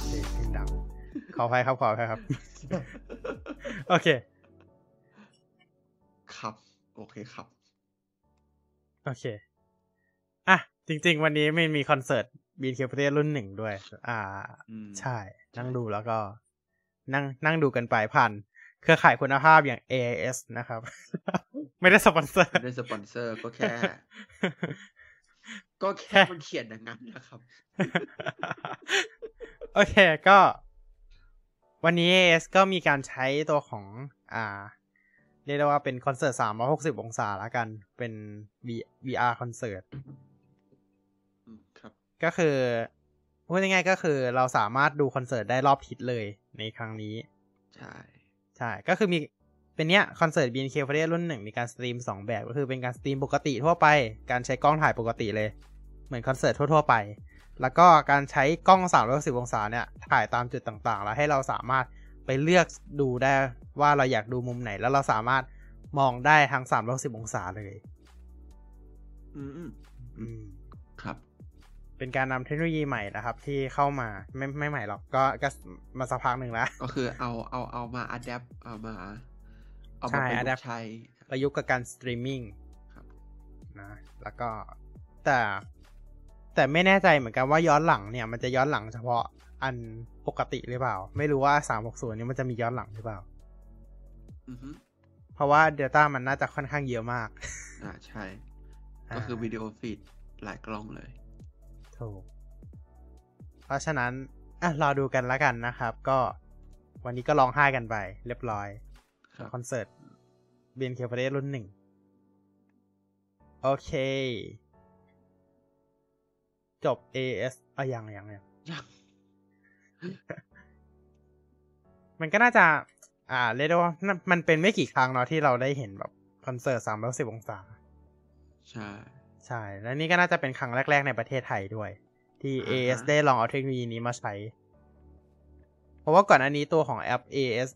เสียงดังขออภัยครับขออภัยครับโอเคครับโอเคครับโอเคอ่ะจริงๆวันนี้ไม่มีคอนเสิร์ต BNK48 รุ่นหนึ่งด้วยใช่นั่งดูแล้วก็นั่งดูกันไปผ่านเครือข่ายคุณภาพอย่าง AIS นะครับไม่ได้สปอนเซอร์ไม่ได้สปอนเซอร์ก็แค่มันเขียนดังนั้นนะครับโอเคก็วันนี้ AIS ก็มีการใช้ตัวของเรียกได้ว่าเป็นคอนเสิร์ต360องศาละกันเป็น VR คอนเสิร์ตครับก็คือพูดง่ายๆก็คือเราสามารถดูคอนเสิร์ตได้รอบทิศเลยในครั้งนี้ใช่ก็คือมีเป็นเนี้ยคอนเสิร์ต BNK48 รุ่นหนึ่งมีการสตรีม2แบบก็คือเป็นการสตรีมปกติทั่วไปการใช้กล้องถ่ายปกติเลยเหมือนคอนเสิร์ตทั่วๆไปแล้วก็การใช้กล้อง360องศาเนี่ยถ่ายตามจุดต่างๆแล้วให้เราสามารถไปเลือกดูได้ว่าเราอยากดูมุมไหนแล้วเราสามารถมองได้ทั้ง360องศาเลยครับเป็นการนำเทคโนโลยีใหม่นะครับที่เข้ามาไม่ใหม่หรอกก็มาสักพักหนึ่งแล้วก็คือเอามาอัดแอปเอามาประยุกต์ใช้ประยุกต์กับการสตรีมมิ่งนะแล้วก็แต่ไม่แน่ใจเหมือนกันว่าย้อนหลังเนี่ยมันจะย้อนหลังเฉพาะอันปกติหรือเปล่าไม่รู้ว่า360นี้มันจะมีย้อนหลังหรือเปล่าเพราะว่า data มันน่าจะค่อนข้างเยอะมากใช่ก็คือวิดีโอฟีดหลายกล้องเลยถูกเพราะฉะนั้นรอดูกันละกันนะครับก็วันนี้ก็ร้องไห้กันไปเรียบร้อยคอนเสิร์ต BNK48 รุ่นหนึ่งโอเคจบ AS ยังมันก็น่าจะเรียกได้ว่ามันเป็นไม่กี่ครั้งเนาะที่เราได้เห็นแบบคอนเสิร์ต360องศาใช่และนี่ก็น่าจะเป็นครั้งแรกๆในประเทศไทยด้วยที่ AS ได้ลองเอาเทคโนโลยีนี้มาใช้เพราะว่าก่อนอันนี้ตัวของแอป AS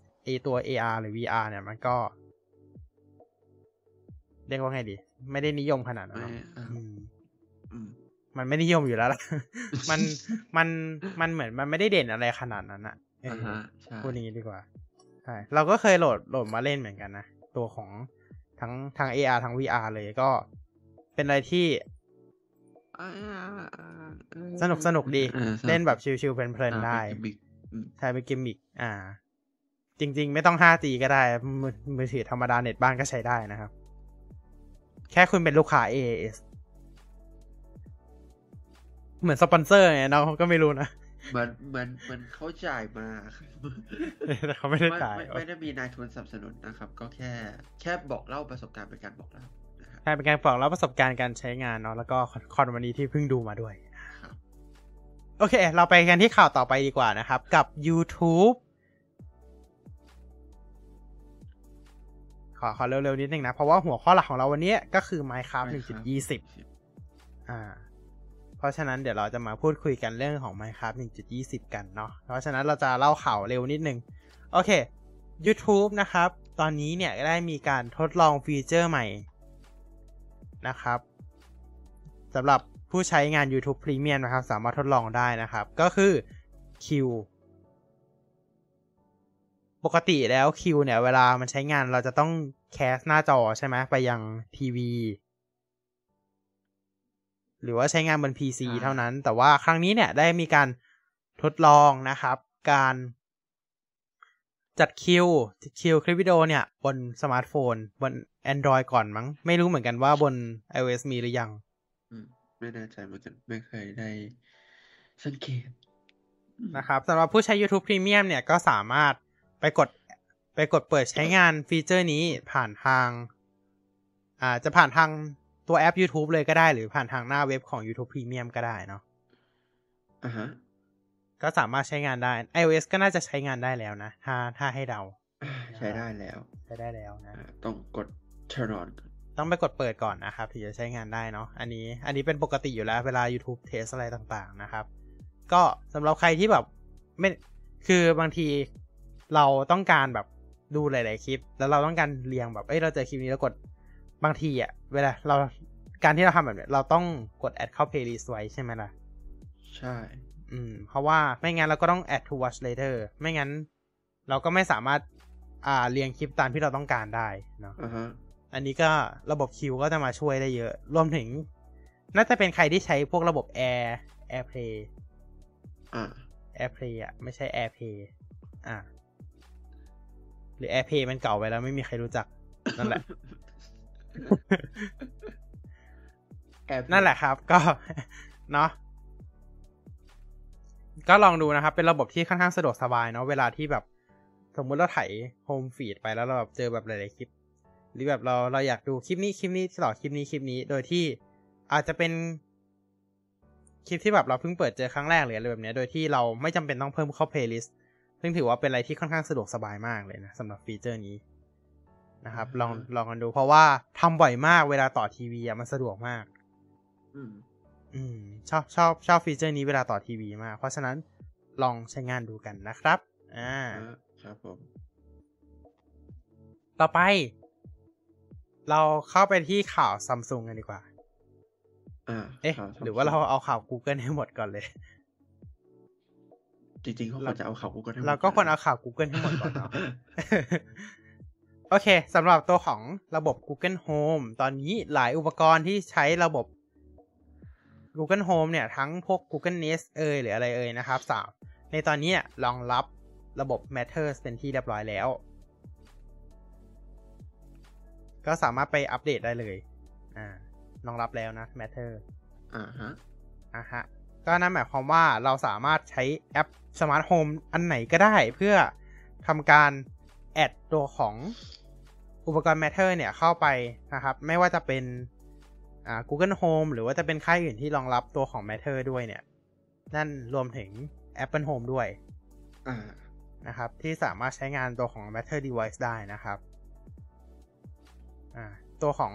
ตัว AR หรือ VR เนี่ยมันก็เรียกว่าไงดีไม่ได้นิยมขนาดนั้นมันไม่นิยมอยู่แล้วล่ะ มันเหมือนมันไม่ได้เด่นอะไรขนาดนั้นอ่ะพูดอย่างนี้ดีกว่าใช่เราก็เคยโหลดมาเล่นเหมือนกันนะตัวของทั้ง AR ทั้ง VR เลยก็เป็นอะไรที่สนุกดีเล่นแบบชิลๆเพลินๆได้ใช่เป็นกิมมิคจริงๆไม่ต้อง 5G ก็ได้มือถือธรรมดาเน็ตบ้านก็ใช้ได้นะครับแค่คุณเป็นลูกค้า AIS เหมือนสปอนเซอร์ไงเนาะก็ไม่รู้นะมันเขาจ่ายมาแต่เขาไม่ได้จ่ายไม่ได้มีนายทุนสนับสนุนนะครับก็แค่บอกเล่าประสบการณ์เป็นการบอกเล่าใช่เป็นการบอกเล่าประสบการณ์การใช้งานเนาะแล้วก็คอนวันนี้ที่เพิ่งดูมาด้วยโอเคเราไปกันที่ข่าวต่อไปดีกว่านะครับกับ YouTube ขอเร็วๆนิดนึงนะเพราะว่าหัวข้อหลักของเราวันนี้ก็คือ Minecraft 1.20 เพราะฉะนั้นเดี๋ยวเราจะมาพูดคุยกันเรื่องของ Minecraft 1.20 กันเนาะเพราะฉะนั้นเราจะเล่าข่าวเร็วนิดนึงโอเค YouTube นะครับตอนนี้เนี่ยได้มีการทดลองฟีเจอร์ใหม่นะครับสำหรับผู้ใช้งาน YouTube Premium นะครับสามารถทดลองได้นะครับก็คือคิวปกติแล้วคิวเนี่ยเวลามันใช้งานเราจะต้องแคสหน้าจอใช่ไหมไปยังทีวีหรือว่าใช้งานบน PC เท่านั้นแต่ว่าครั้งนี้เนี่ยได้มีการทดลองนะครับการจัดคิวคลิปวิดีโอเนี่ยบนสมาร์ทโฟนบน Android ก่อนมั้งไม่รู้เหมือนกันว่าบน iOS มีหรือยังไม่แน่ใจเหมือนกันไม่เคยได้สังเกตนะครับสำหรับผู้ใช้ YouTube Premium เนี่ยก็สามารถไปกดเปิดใช้งานฟีเจอร์นี้ผ่านทางจะผ่านทางตัวแอป YouTube เลยก็ได้หรือผ่านทางหน้าเว็บของ YouTube Premium ก็ได้เนาะก็สามารถใช้งานได้ iOS ก็น่าจะใช้งานได้แล้วนะถ้าให้เดาใช้ได้แล้วนะต้องกด turn on ต้องไปกดเปิดก่อนนะครับถึงจะใช้งานได้เนาะอันนี้เป็นปกติอยู่แล้วเวลา YouTube Test อะไรต่างๆนะครับก็สำหรับใครที่แบบไม่คือบางทีเราต้องการแบบดูหลายๆคลิปแล้วเราต้องการเรียงแบบเราเจอคลิปนี้แล้วกดบางทีเวลาเราการที่เราทำแบบนี้เราต้องกด add เข้า playlist ไว้ใช่ไหมล่ะใช่ เพราะว่าไม่งั้นเราก็ต้อง add to watch later ไม่งั้นเราก็ไม่สามารถเรียงคลิปตามที่เราต้องการได้เนาะ uh-huh. อันนี้ก็ระบบคิวก็จะมาช่วยได้เยอะรวมถึงน่าจะเป็นใครที่ใช้พวกระบบ AirPlay AirPlay อ่ะไม่ใช่ AirPay หรือ AirPay มันเก่าไปแล้วไม่มีใครรู้จักนั่นแหละ นั่นแหละครับก็เนาะก็ลองดูนะครับเป็นระบบที่ค่อนข้างสะดวกสบายเนาะเวลาที่แบบสมมุติเราไถโฮมฟีดไปแล้วเราแบบเจอแบบหลายๆคลิปหรือแบบเราอยากดูคลิปนี้คลิปนี้ต่อคลิปนี้คลิปนี้โดยที่อาจจะเป็นคลิปที่แบบเราเพิ่งเปิดเจอครั้งแรกเลยอะไรแบบนี้โดยที่เราไม่จำเป็นต้องเพิ่มเข้า playlist ซึ่งถือว่าเป็นอะไรที่ค่อนข้างสะดวกสบายมากเลยนะสำหรับฟีเจอร์นี้นะครับลองกันดูเพราะว่าทำบ่อยมากเวลาต่อทีวีมันสะดวกมากชอบฟีเจอร์นี้เวลาต่อทีวีมากเพราะฉะนั้นลองใช้งานดูกันนะครับครับผมต่อไปเราเข้าไปที่ข่าว Samsung กันดีกว่าหรือว่าเราเอาข่าว Google ให้หมดก่อนเลยจริงๆเขาควรจะเอาข่าว Google ให้หมดเราก็ควรเอาข่าว Google ให้หมดก่อนเนาะโอเคสำหรับตัวของระบบ Google Home ตอนนี้หลายอุปกรณ์ที่ใช้ระบบ Google Home เนี่ยทั้งพวก Google Nest หรืออะไรนะครับ3ในตอนนี้รองรับระบบ Matter เป็นที่เรียบร้อยแล้วก็สามารถไปอัปเดตได้เลยรองรับแล้วนะ Matter อ่าฮะก็นั่นหมายความว่าเราสามารถใช้แอป Smart Home อันไหนก็ได้เพื่อทำการแอดตัวของอุปกรณ์ Matter เนี่ยเข้าไปนะครับไม่ว่าจะเป็นGoogle Home หรือว่าจะเป็นค่ายอื่นที่รองรับตัวของ Matter ด้วยเนี่ยนั่นรวมถึง Apple Home ด้วยนะครับที่สามารถใช้งานตัวของ Matter Device ได้นะครับตัวของ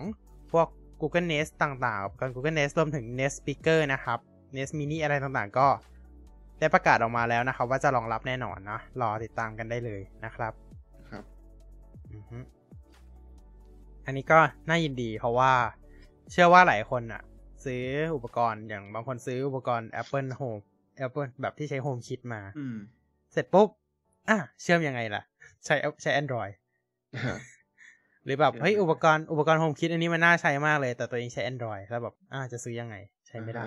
พวก Google Nest ต่างๆกับ Google Nest รวมถึง Nest Speaker นะครับ Nest Mini อะไรต่างๆก็ได้ประกาศออกมาแล้วนะครับว่าจะรองรับแน่นอนนะรอติดตามกันได้เลยนะครับอันนี้ก็น่ายินดีเพราะว่าเชื่อว่าหลายคนน่ะซื้ออุปกรณ์อย่างบางคนซื้ออุปกรณ์ Apple Home Apple แบบที่ใช้ HomeKit มาเสร็จปุ๊บเชื่อมยังไงล่ะใช้ Android หรือแบบเฮ้ยอุปกรณ์ HomeKit อันนี้มันน่าใช้มากเลยแต่ตัวเองใช้ Android แล้วแบบจะซื้อยังไงใช้ไม่ได้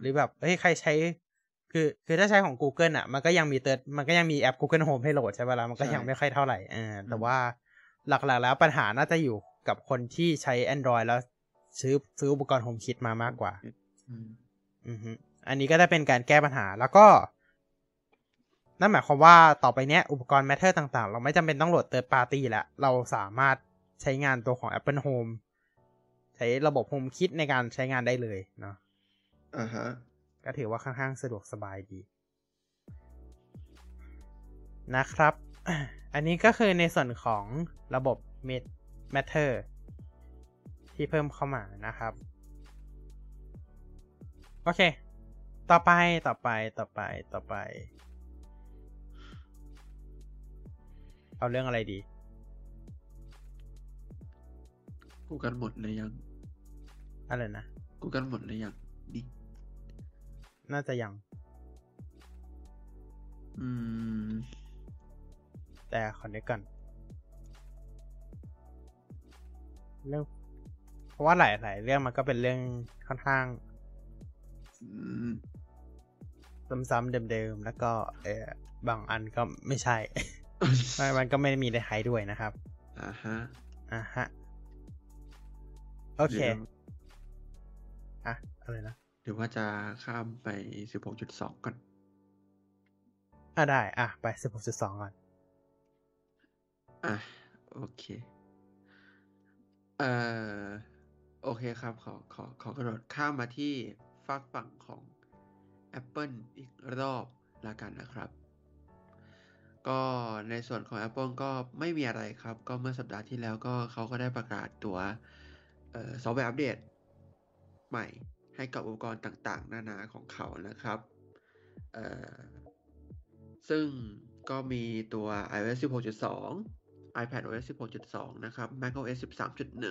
หรือแบบเฮ้ยใครใช้คือถ้าใช้ของ Google อ่ะมันก็ยังมีแอป Google Home ให้โหลดใช่ป่ะล่ะมันก็ยังไม่ค่อยเท่าไหร่แต่ว่าหลักๆแล้วปัญหาน่าจะอยู่กับคนที่ใช้ Android แล้วซื้ออุปกรณ์ HomeKit มามากกว่าอันนี้ก็ได้เป็นการแก้ปัญหาแล้วก็นั่นหมายความว่าต่อไปเนี้ยอุปกรณ์ Matter ต่างๆเราไม่จำเป็นต้องโหลด Third Party แล้วเราสามารถใช้งานตัวของ Apple Home ใช้ระบบ HomeKit ในการใช้งานได้เลยเนาะก็ถือว่าค่อนข้างสะดวกสบายดีนะครับอันนี้ก็คือในส่วนของระบบ Matter ที่เพิ่มเข้ามานะครับโอเคต่อไปเอาเรื่องอะไรดีกูกันหมดเลยยังอะไรนะกูกันหมดเลยยังดิน่าจะยังแต่ขอเดี๋ยวก่อนเรื่องเพราะว่าหลายเรื่องมันก็เป็นเรื่องค่อนข้างซ้ำๆเดิมๆแล้วก็บางอันก็ไม่ใช่ มันก็ไม่มีได้หายด้วยนะครับอ่าฮะโอเคอะไรนะหรือว่าจะข้ามไป 16.2 ก่อนได้ไป 16.2 ก่อนโอเคโอเคครับขอกระโดดข้ามมาที่ฝากฝั่งของ Apple อีกรอบละกันนะครับก็ในส่วนของ Apple ก็ไม่มีอะไรครับก็เมื่อสัปดาห์ที่แล้วก็เขาก็ได้ประกาศตัวซอฟต์แวร์อัปเดตใหม่ให้กับอุปกรณ์ต่างๆนานาของเขานะครับซึ่งก็มีตัว iOS 16.2 iPad OS 16.2 นะครับ macOS 13.1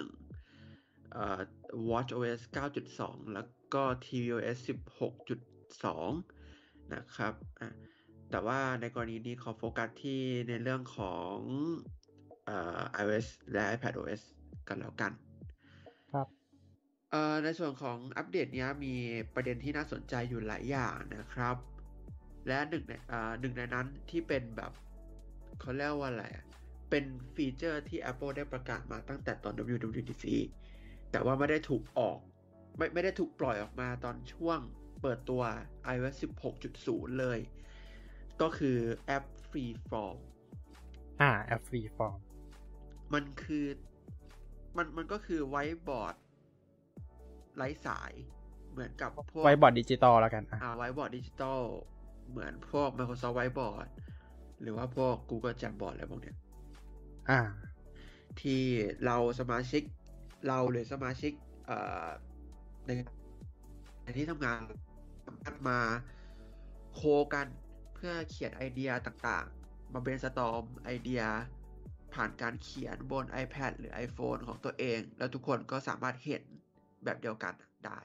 watchOS 9.2 แล้วก็tvOS 16.2 นะครับแต่ว่าในกรณีนี้ขอโฟกัสที่ในเรื่องของiOS และ iPad OS กันแล้วกันครับในส่วนของอัปเดตนี้มีประเด็นที่น่าสนใจอยู่หลายอย่างนะครับและหนึ่งในนั้นที่เป็นแบบเขาเรียกว่าอะไรเป็นฟีเจอร์ที่ Apple ได้ประกาศมาตั้งแต่ตอน WWDC แต่ว่าไม่ได้ถูกออกไม่ได้ถูกปล่อยออกมาตอนช่วงเปิดตัว iOS 16.0 เลยก็คือ App Freeform App Freeform มันก็คือ Whiteboard ไร้สายเหมือนกับพวก Whiteboard Digital แล้วกันWhiteboard Digital เหมือนพวก Microsoft Whiteboard หรือว่าพวก Google Jamboard อะไรพวกเนี้ยที่เราสมาชิกเราหรือสมาชิกในที่ทำงานมาโคกันเพื่อเขียนไอเดียต่างๆมาเบรนสตอร์มไอเดียผ่านการเขียนบน iPad หรือ iPhone ของตัวเองแล้วทุกคนก็สามารถเห็นแบบเดียวกันได้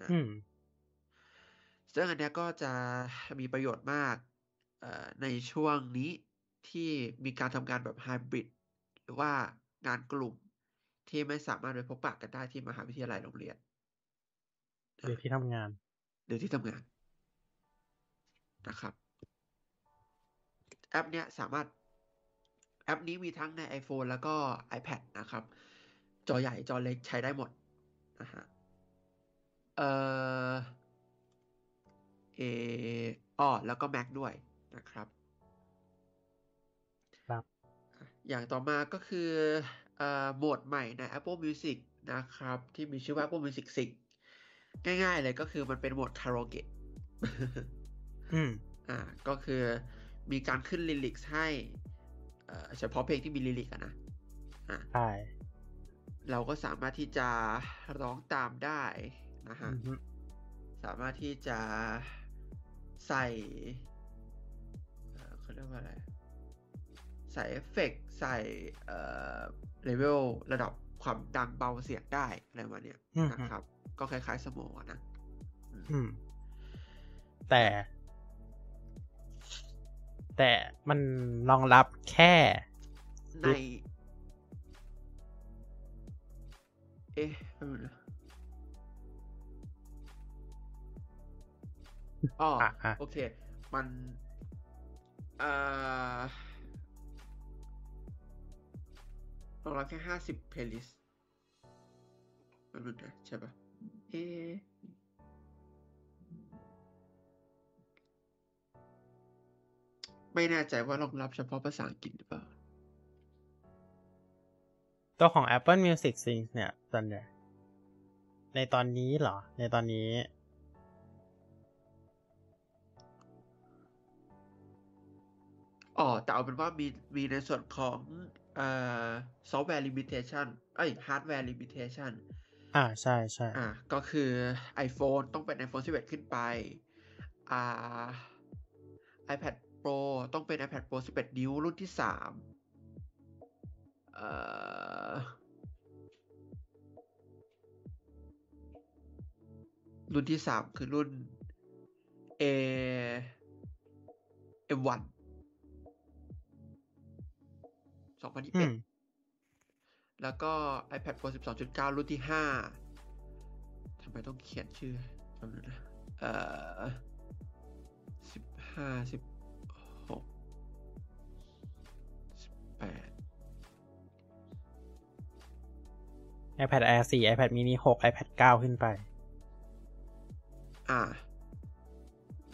นะซึ่งอันนี้ก็จะมีประโยชน์มากในช่วงนี้ที่มีการทำงานแบบไฮบริดหรือว่างานกลุ่มที่ไม่สามารถไปพบปะกันได้ที่มหาวิทยาลัยโรงเรียนหรือที่ทำงานนะครับแอปนี้มีทั้งใน iPhone แล้วก็ iPad นะครับจอใหญ่จอเล็กใช้ได้หมดนะฮะแล้วก็ Mac ด้วยนะครับอย่างต่อมาก็คือโหมดใหม่ใน Apple Music นะครับที่มีชื่อว่า Apple Music Sing ง่ายๆเลยก็คือมันเป็นโหมดคาราโอเกะก็คือมีการขึ้นลิริกส์ให้เฉพาะเพลงที่มีลิริกส์นะใช่เราก็สามารถที่จะร้องตามได้นะฮะสามารถที่จะใส่เขาเรียกว่าอะไรใส่เอฟเฟกต์ใส่เลเวลระดับความดังเบาเสียงได้อะไรมาเนี่ยนะครับก็คล้ายๆสโมนะแต่มันรองรับแค่ในโอเคมันรองรับแค่50 playlist มันรู้นะใช่ป่ะไม่แน่ใจว่ารองรับเฉพาะภาษาอังกฤษหรือเปล่าตัวของ Apple Music Sing เนี่ยตอนนี้ในตอนนี้เหรอในตอนนี้แต่เอาเป็นว่ามีในส่วนของsoftware limitation hardware limitation ใช่ใช่ก็คือ iPhone ต้องเป็น iPhone 11 ขึ้นไปiPad Pro ต้องเป็น iPad Pro 11 นิ้วรุ่นที่3รุ่นที่3คือรุ่น M12021แล้วก็ iPad Pro 12.9 รุ่นที่5ทำไมต้องเขียนชื่อจำนวนนะ15 16 18 iPad Air 4 iPad Mini 6 iPad 9 ขึ้นไป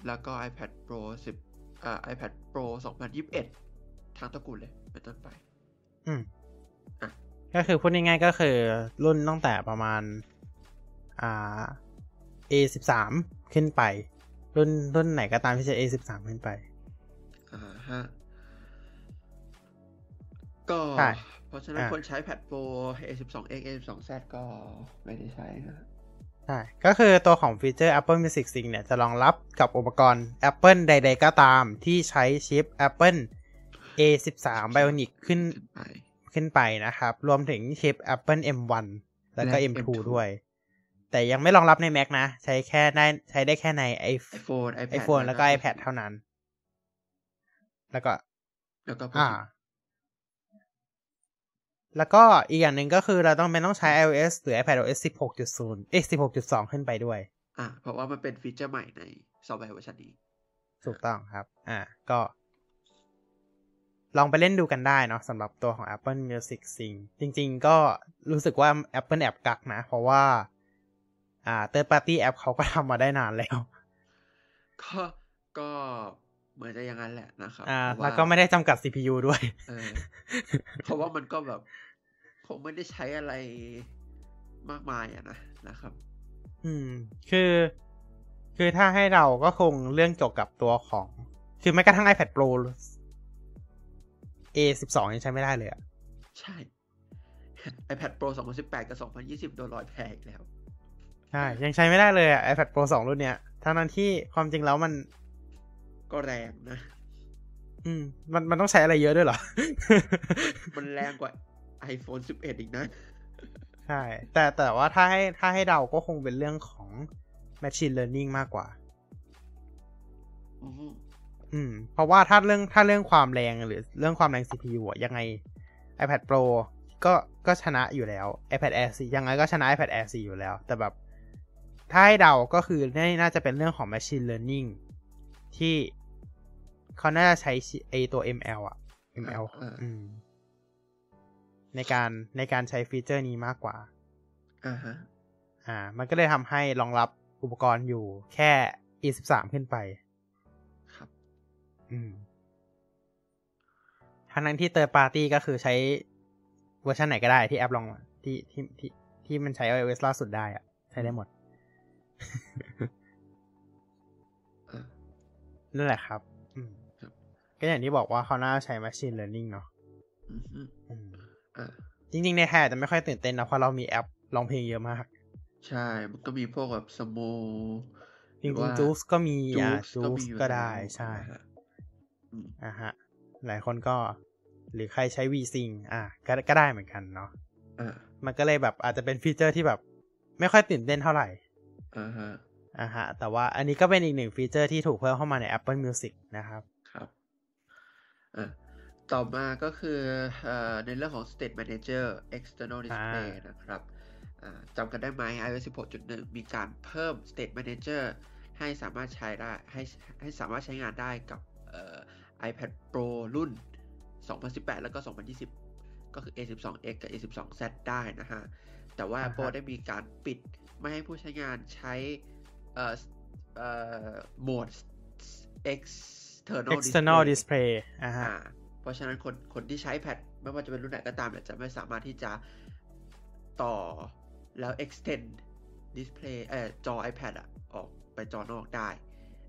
แล้วก็ iPad Pro 10 iPad Pro 2021ทั้งตระกูลเลยเป็นต้นไปก็คือพูดง่ายๆก็คือรุ่นตั้งแต่ประมาณA13 ขึ้นไปรุ่นไหนก็ตามที่จะ A13 ขึ้นไปก็เพราะฉะนั้นคนใช้แพดโปร A12X A12Z ก็ไม่ได้ใช้นะใช่ก็คือตัวของฟีเจอร์ Apple Music Sync เนี่ยจะรองรับกับอุปกรณ์ Apple ใดๆก็ตามที่ใช้ชิป Apple A13 Bionic ขึ้นไปนะครับรวมถึงชิป Apple M1 แล้วก็ M2 ด้วย แต่ยังไม่รองรับใน Mac นะใช้ได้แค่ใน iPhone แล้วก็ iPad เท่านั้นแล้วก็อีกอย่างหนึ่งก็คือเราต้องใช้ iOS หรือ iPad OS 16.0 16.2 ขึ้นไปด้วยเพราะว่ามันเป็นฟีเจอร์ใหม่ในซอฟต์แวร์เวอร์ชันนี้ถูกต้องครับก็ลองไปเล่นดูกันได้เนาะสำหรับตัวของ Apple Music Sing จริงๆก็รู้สึกว่า Apple แอบกักนะเพราะว่าthird party app เขาก็ทำมาได้นานแล้วก็เหมือนจะอย่างนั้นแหละนะครับแล้วก็ไม่ได้จำกัด CPU ด้วยเพราะว่ามันก็แบบคงไม่ได้ใช้อะไรมากมายอะนะครับคือถ้าให้เราก็คงเรื่องเกี่ยวกับตัวของคือแม้กระทั่ง iPad Pro A12 ยังใช้ไม่ได้เลยอ่ะใช่ iPad Pro 2018กับ2020โดนลอยแพอีกแล้วใช่ยังใช้ไม่ได้เลยอ่ะ iPad Pro 2รุ่นเนี้ยทั้งที่ความจริงแล้วมันก็แรงนะมันต้องใช้อะไรเยอะด้วยเหรอ มันแรงกว่า iPhone 11 อีกนะใช่แต่ว่าถ้าให้เดาก็คงเป็นเรื่องของ Machine Learning มากกว่าเพราะว่าถ้าเรื่องความแรงหรือเรื่องความแรง CPU อ่ะยังไง iPad Pro ก็ชนะอยู่แล้ว iPad Air 4ยังไงก็ชนะ iPad Air 4อยู่แล้วแต่แบบถ้าให้เดาก็คือน่าจะเป็นเรื่องของ Machine Learning ที่เขาน่าจะใช้ไอตัว ML อ่ะ ML ในการใช้ฟีเจอร์นี้มากกว่ามันก็เลยทำให้รองรับอุปกรณ์อยู่แค่ E13 ขึ้นไปครับทั้งที่ third party ก็คือใช้เวอร์ชันไหนก็ได้ที่แอปลองที่มันใช้ iOS ล่าสุดได้อะใช้ได้หมด นั่นแหละครับก็อย่างที่บอกว่าเขาน่าใช้ machine learning เนาะจริงๆในไทยอาจจะไม่ค่อยตื่นเต้นนะเพราะเรามีแอปร้องเพลงเยอะมากใช่มันก็มีพวกแบบสโมจริงๆจู๊กก็มีจู๊กก็ได้ใช่ฮะหลายคนก็หรือใครใช้ VSync ก็ได้เหมือนกันเนาะมันก็เลยแบบอาจจะเป็นฟีเจอร์ที่แบบไม่ค่อยตื่นเต้นเท่าไหร่ฮะแต่ว่าอันนี้ก็เป็นอีกหนึ่งฟีเจอร์ที่ถูกเพิ่มเข้ามาใน Apple Music นะครับครับต่อมาก็คือในเรื่องของ Stage Manager External Display นะครับจำกันได้ไหม iOS 16.1 มีการเพิ่ม Stage Manager ให้สามารถใช้ได้ให้สามารถใช้งานได้กับiPad Pro รุ่น2018แล้วก็2020ก็คือ A12X กับ A12Z ได้นะฮะแต่ว่า Apple ได้มีการปิดไม่ให้ผู้ใช้งานใช้โหมด External Display เพราะฉะนั้นคนที่ใช้ iPad ไม่ว่าจะเป็นรุ่นไหนก็ตามเนี่ยจะไม่สามารถที่จะต่อแล้ว extend display จอ iPad อ่ะออกไปจอนอกได้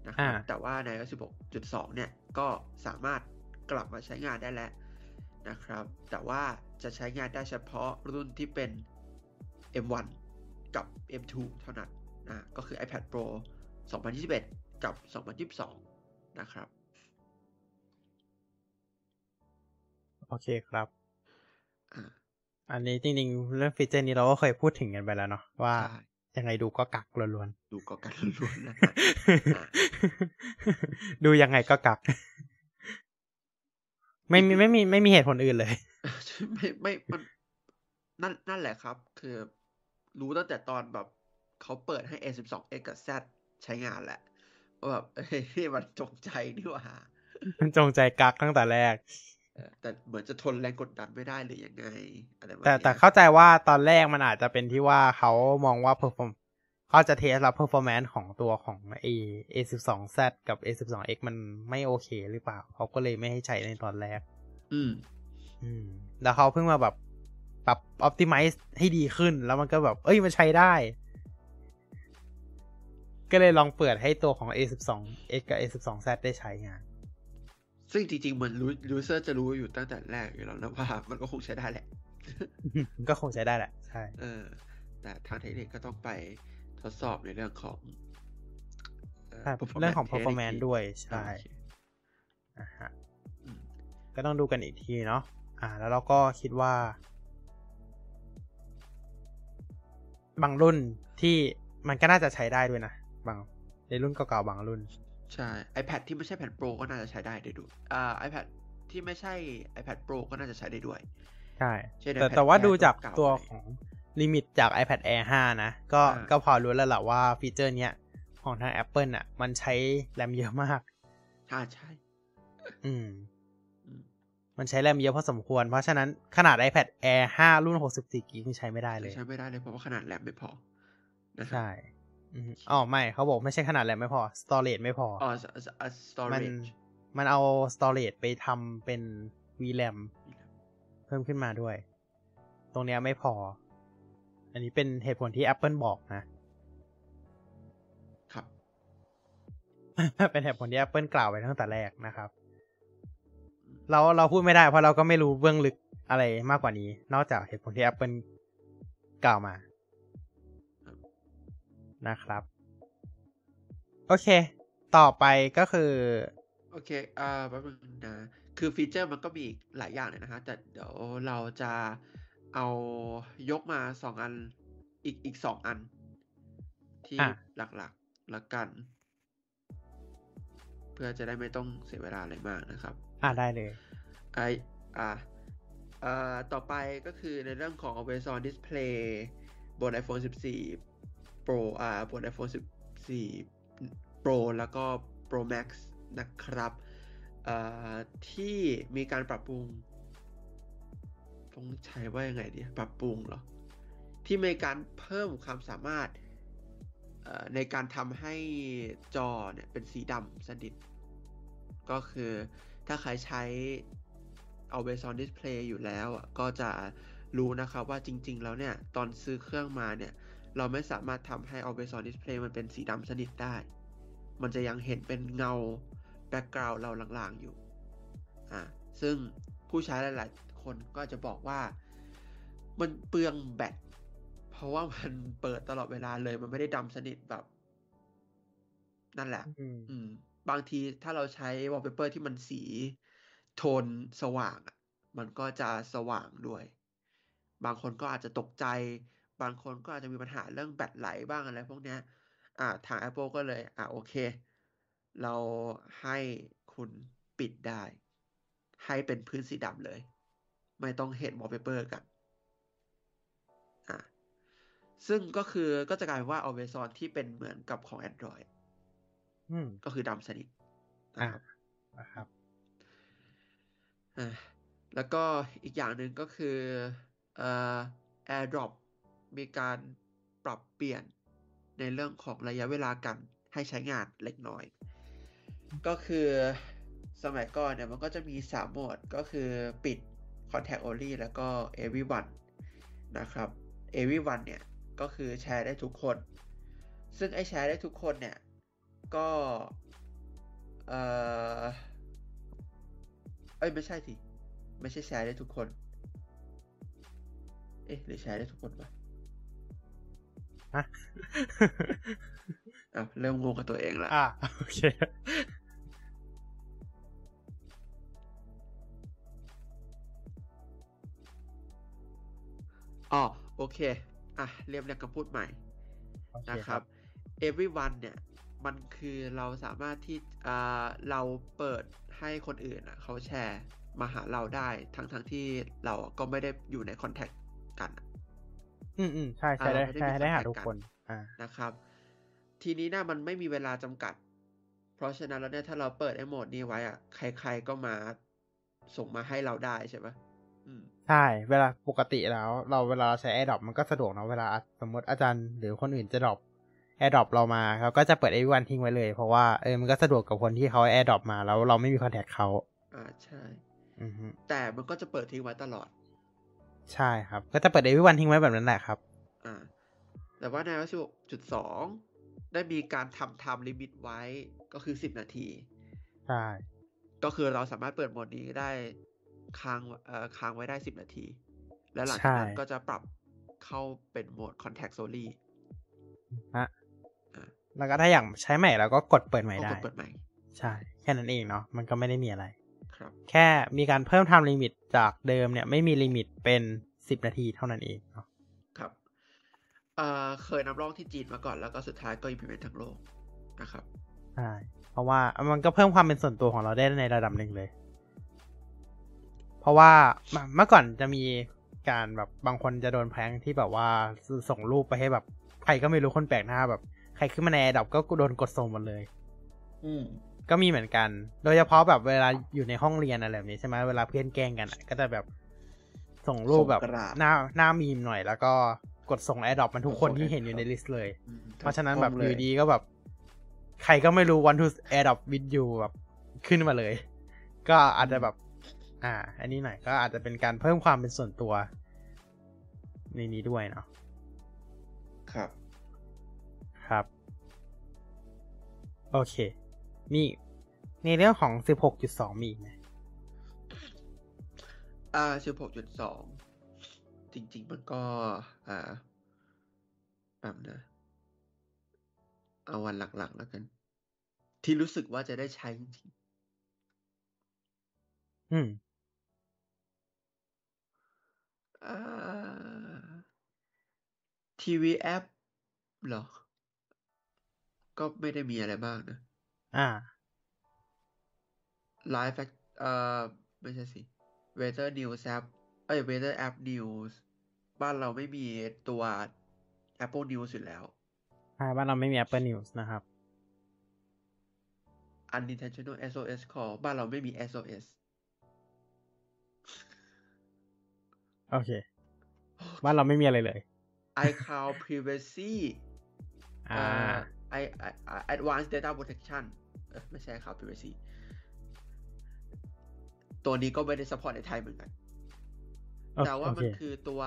นะครับแต่ว่าใน 16.2 เนี่ยก็สามารถกลับมาใช้งานได้แล้วนะครับแต่ว่าจะใช้งานได้เฉพาะรุ่นที่เป็น M1 กับ M2 เท่านั้นก็คือ iPad Pro 2021 กับ 2022 นะครับโอเคครับอันนี้จริงๆเรื่องฟีเจอร์นี้เราก็เคยพูดถึงกันไปแล้วเนาะว่ายังไงดูก็กักล้วนๆดูก็กักล้วนๆนะดูยังไงก็กักไม่มีเหตุผลอื่นเลยไม่มันนั่นแหละครับคือรู้ตั้งแต่ตอนแบบเขาเปิดให้ A12X กับ Z ใช้งานแหละว่าแบบเฮ้ยมันจงใจนี่หว่ามันจงใจกักตั้งแต่แรกแต่เหมือนจะทนแรงกดดันไม่ได้หรือยังไงแต่เข้าใจว่าตอนแรกมันอาจจะเป็นที่ว่าเขามองว่าเขาจะเทสแล้ว performance ของตัวของ A12Z กับ A12X มันไม่โอเคหรือเปล่าเขาก็เลยไม่ให้ใช้ในตอนแรกแล้วเขาเพิ่งมาแบบปรับ optimize ให้ดีขึ้นแล้วมันก็แบบเอ้ยมันใช้ได้ก็เลยลองเปิดให้ตัวของ A12X กับ A12Z ได้ใช้งานซึ่งจริงๆมันยูเซอร์จะรู้อยู่ตั้งแต่แรกอยู่แล้วนะว่ามันก็คงใช้ได้แหละก็คงใช้ได้แหละใช่แต่ทางเทคนิคก็ต้องไปทดสอบในเรื่องของperformance ด้วยใช่ก็ต้องดูกันอีกทีเนาะแล้วเราก็คิดว่าบางรุ่นที่ มันก็น่าจะใช้ได้ด้วยนะบางในรุ่นเก่าๆบางรุ่นใช่ iPad ที่ไม่ใช่ iPad Pro ก็น่าจะใช้ได้ได้ด้วยiPad ที่ไม่ใช่ iPad Pro ก็น่าจะใช้ได้ด้วยใช่แต่ว่าดูจากตัวของลิมิตจาก iPad Air 5 นะก็พอรู้แล้วแหละว่าฟีเจอร์เนี้ยของทาง Apple น่ะมันใช้แรมเยอะมากใช่มันใช้แรมเยอะพอสมควรเพราะฉะนั้นขนาด iPad Air 5 รุ่น 64GB ยังใช้ไม่ได้เลยใช้ไม่ได้เลยเพราะว่าขนาดแรมไม่พอใช่อ๋อไม่เขาบอกไม่ใช่ขนาดแรมไม่พอ storage ไม่พอมันเอา storage ไปทำเป็น VRAM เพิ่มขึ้นมาด้วยตรงเนี้ยไม่พออันนี้เป็นเหตุผลที่ Apple บอกนะครับ เป็นเหตุผลที่ Apple กล่าวไว้ตั้งแต่แรกนะครับเราพูดไม่ได้เพราะเราก็ไม่รู้เบื้องลึกอะไรมากกว่านี้นอกจากเหตุผลที่ Apple กล่าวมานะครับโอเคต่อไปก็คือโอเคแป๊บนึงนะคือฟีเจอร์มันก็มีอีกหลายอย่างเลยนะฮะแต่เดี๋ยวเราจะเอายกมา2อันอีก2อันที่หลักๆละกันเพื่อจะได้ไม่ต้องเสียเวลาอะไรมากนะครับได้เลยต่อไปก็คือในเรื่องของ Always On Display บน iPhone 14 Pro บน iPhone 14 Pro แล้วก็ Pro Max นะครับที่มีการปรับปรุงต้องใช้ว่ายังไงดีปรับปรุงเหรอที่มีการเพิ่มความสามารถในการทำให้จอเนี่ยเป็นสีดำสนิทก็คือถ้าใครใช้ Always On Display อยู่แล้วก็จะรู้นะครับว่าจริงๆแล้วเนี่ยตอนซื้อเครื่องมาเนี่ยเราไม่สามารถทำให้ Always On Display มันเป็นสีดำสนิทได้มันจะยังเห็นเป็นเงา background เราลางๆอยู่ซึ่งผู้ใช้หลายๆคนก็จะบอกว่ามันเปลืองแบตเพราะว่ามันเปิดตลอดเวลาเลยมันไม่ได้ดำสนิทแบบนั่นแหละบางทีถ้าเราใช้ wallpaper ที่มันสีโทนสว่างมันก็จะสว่างด้วยบางคนก็อาจจะตกใจบางคนก็อาจจะมีปัญหาเรื่องแบตไหลบ้างอะไรพวกเนี้ยทาง Apple ก็เลยโอเคเราให้คุณปิดได้ให้เป็นพื้นสีดำเลยไม่ต้องเห็น wallpaper กันซึ่งก็คือก็จะกลายเป็นว่า Always On ที่เป็นเหมือนกับของ Androidก็คือดำสนิทนะครับแล้วก็อีกอย่างหนึ่งก็คือAirDrop มีการปรับเปลี่ยนในเรื่องของระยะเวลาการให้ใช้งานเล็กน้อยก็คือสมัยก่อนเนี่ยมันก็จะมี3โหมดก็คือปิด Contact Only แล้วก็ Everyone นะครับ Everyone เนี่ยก็คือแชร์ได้ทุกคนซึ่งไอ้แชร์ได้ทุกคนเนี่ยก็ไม่ใช่สิไม่ใช่แชร์ได้ทุกคนหรือแชร์ได้ทุกคนวะเริ่มงงกับตัวเองละโอเคโอเคเรียบเรียงคำพูดใหม่ okay. นะครับ everyone เนี่ยมันคือเราสามารถที่เราเปิดให้คนอื่นเขาแชร์มาหาเราได้ทั้งที่เราก็ไม่ได้อยู่ในคอนแทคกันใช่ใช่ได้หาทุกคนนะครับทีนี้นะมันไม่มีเวลาจำกัดเพราะฉะนั้นแล้วเนี่ยถ้าเราเปิดไอ้โหมดนี้ไว้ใครๆก็มาส่งมาให้เราได้ใช่ปะใช่เวลาปกติแล้วเราเวลาใช้ AirDrop มันก็สะดวกนะเวลาสมมติอาจารย์หรือคนอื่นจะ AirDrop เรามาเราก็จะเปิด Everyone ทิ้งไว้เลยเพราะว่ามันก็สะดวกกับคนที่เขา AirDrop มาแล้วเราไม่มีคอนแทคเขาใช่แต่มันก็จะเปิดทิ้งไว้ตลอดใช่ครับก็จะเปิด Everyone ทิ้งไว้แบบนั้นแหละครับแต่ว่าใน 16.2 ได้มีการทำ Time Limit ไว้ก็คือ10นาทีใช่ก็คือเราสามารถเปิดโหมดนี้ได้ค้างไว้ได้10นาทีและหลังจากนั้นก็จะปรับเข้าเป็นโหมด Contact Only แล้วก็ถ้าอยากใช้ใหม่เราก็กดเปิดใหม่ได้กดเปิดใหม่ใช่แค่นั้นเองเนาะมันก็ไม่ได้มีอะไรครับแค่มีการเพิ่ม Time Limit จากเดิมเนี่ยไม่มีลิมิตเป็น10นาทีเท่านั้นเองเนาะครับ เคยนำร่องที่จีนมาก่อนแล้วก็สุดท้ายก็ implement ทั้งโลกนะครับใช่เพราะว่ามันก็เพิ่มความเป็นส่วนตัวของเราได้ในระดับหนึ่งเลยเพราะว่าเมื่อก่อนจะมีการแบบบางคนจะโดนแพร้งที่แบบว่าส่งรูปไปให้แบบใครก็ไม่รู้คนแปลกหน้าแบบใครขึ้นมาในแอร์ดรอปก็โดนกดส่งหมดเลยก็มีเหมือนกันโดยเฉพาะแบบเวลาอยู่ในห้องเรียนอะไรแบบนี้ใช่ไหมเวลาเพื่อนแกล้งกันก็จะแบบส่งรูปแบบหน้ามีมหน่อยแล้วก็กดส่งแอร์ดรอปมันทุกคนที่เห็นอยู่ในลิสต์เลยเพราะฉะนั้นแบบอยู่ดีก็แบบใครก็ไม่รู้ one to adopt with you แบบขึ้นมาเลยก็อาจจะแบบอันนี้หน่อยก็อาจจะเป็นการเพิ่มความเป็นส่วนตัวในนี้ด้วยเนาะครับครับโอเคนี่ในเรื่องของ 16.2 มีอีกไหม16.2 จริงๆมันก็แบบนะเอาวันหลักๆแล้วกันที่รู้สึกว่าจะได้ใช้จริงทีวีแอปเหรอก็ไม่ได้มีอะไรบ้างนะไลฟ์ไม่ใช่สิ Weather News App Weather App News บ้านเราไม่มีตัว Apple News อยู่แล้วบ้านเราไม่มี Apple News นะครับ Unintentional SOS Call บ้านเราไม่มี SOS โอเคบ้านเราไม่มีอะไรเลย iCloud Privacy Advanced Data Protection ไม่ใช่ iCloud Privacy ตัวนี้ก็ไม่ได้ซัพพอร์ตในไทยเหมือนกันแต่ว่ามันคือตัว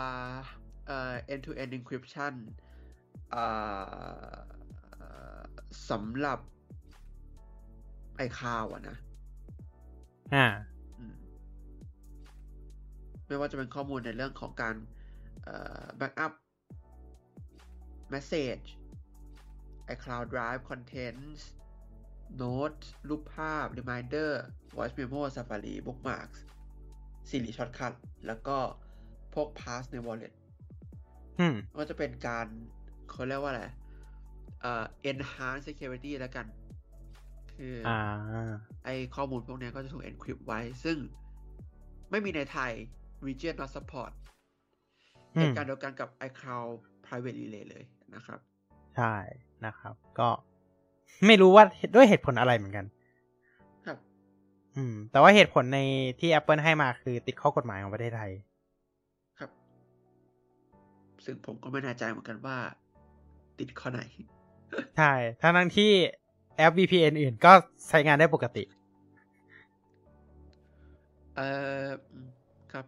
end-to-end encryptionสำหรับไอคลาวด์นะไม่ว่าจะเป็นข้อมูลในเรื่องของการแบ็กอัพเมสเสจไอคลาวด์ไดรฟ์คอนเทนต์โน้ตรูปภาพรีมายเดอร์วอยซ์เมโมซาฟารีบุ๊กมาร์คซีรีช็อตคัทแล้วก็พวกพาสในวอลเล็ตก็จะเป็นการเขาเรียกว่าอะไรenhanced security แล้วกันคือไอข้อมูลพวกนี้ก็จะถูก encrypt ไว้ซึ่งไม่มีในไทย region not support เป็นการเดียวกันกับ iCloud private relay เลยนะครับใช่นะครับก็ไม่รู้ว่าด้วยเหตุผลอะไรเหมือนกันครับแต่ว่าเหตุผลในที่ Apple ให้มาคือติดข้อกฎหมายของประเทศไทยครับซึ่งผมก็ไม่แน่ใจเหมือนกันว่าติดข้อไหนใช่ทั้งที่แอป VPN อื่นก็ใช้งานได้ปกติครับ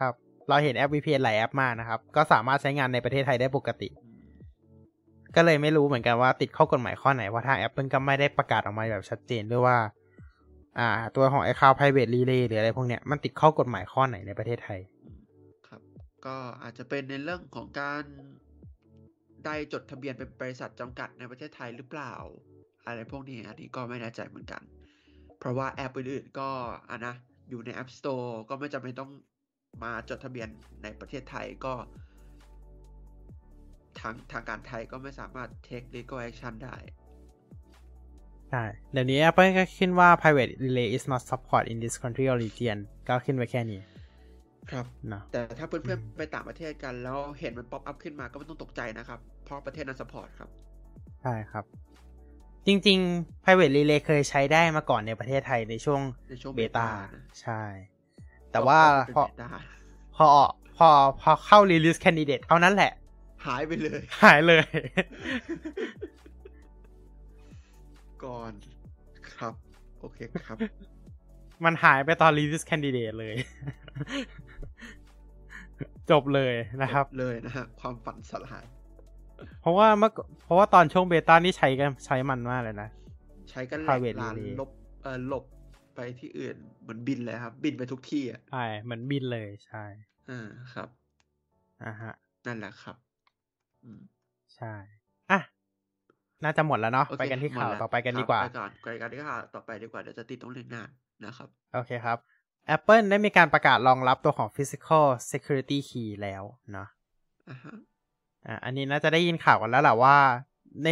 ครับเราเห็นแอป VPN หลายแอปมากนะครับก็สามารถใช้งานในประเทศไทยได้ปกติก็เลยไม่รู้เหมือนกันว่าติดข้อกฎหมายข้อไหนว่าทาง Apple ก็ไม่ได้ประกาศออกมาแบบชัดเจนด้วยว่าตัวของ iCloud Private Relay หรืออะไรพวกเนี้ยมันติดข้อกฎหมายข้อไหนในประเทศไทยครับก็อาจจะเป็นในเรื่องของการได้จดทะเบียนเป็นบริษัทจำกัดในประเทศไทยหรือเปล่าอะไรพวกนี้อันนี้ก็ไม่แน่ใจเหมือนกันเพราะว่าแอปอื่นๆก็อยู่ใน App Store ก็ไม่จำเป็นต้องมาจดทะเบียนในประเทศไทยก็ทางการไทยก็ไม่สามารถ take legal action ได้ใช่เดี๋ยวนี้ Apple ก็ขึ้นว่า Private Relay is not supported in this country or region ก็ขึ้นไว้แค่นี้ครับแต่ถ้าเพื่อนๆไปต่างประเทศกันแล้วเห็นมันป๊อปอัพขึ้นมาก็ไม่ต้องตกใจนะครับเพราะประเทศนั้นซัพพอร์ตครับใช่ครับจริงๆ Private Relay เคยใช้ได้มาก่อนในประเทศไทยในช่วงเบต้าใช่แต่ว่าพอเข้า Release Candidate เท่านั้นแหละหายไปเลยก่อนครับโอเคครับมันหายไปตอน Release Candidate เลยจบเลยนะครับเลยนะฮะความฝันสลายเพราะว่าตอนช่วงเบต้านี่ใช้มันมากเลยนะใช้กันหลายล้านหลบไปที่อื่นเหมือนบินเลยครับบินไปทุกที่อ่ะใช่เหมือนบินเลยใช่ครับฮะนั่นแหละครับใช่น่าจะหมดแล้วเนาะ okay, ไปกันที่ข่าวต่อไปกันดีกว่าไปกันที่ข่าวต่อไปดีกว่าเดี๋ยวจะติดต้องเล่นงานนะครับโอเคครับ Apple ได้มีการประกาศรองรับตัวของ Physical Security Key แล้วเนาะ อันนี้น่าจะได้ยินข่าวกันแล้วแหละว่าใน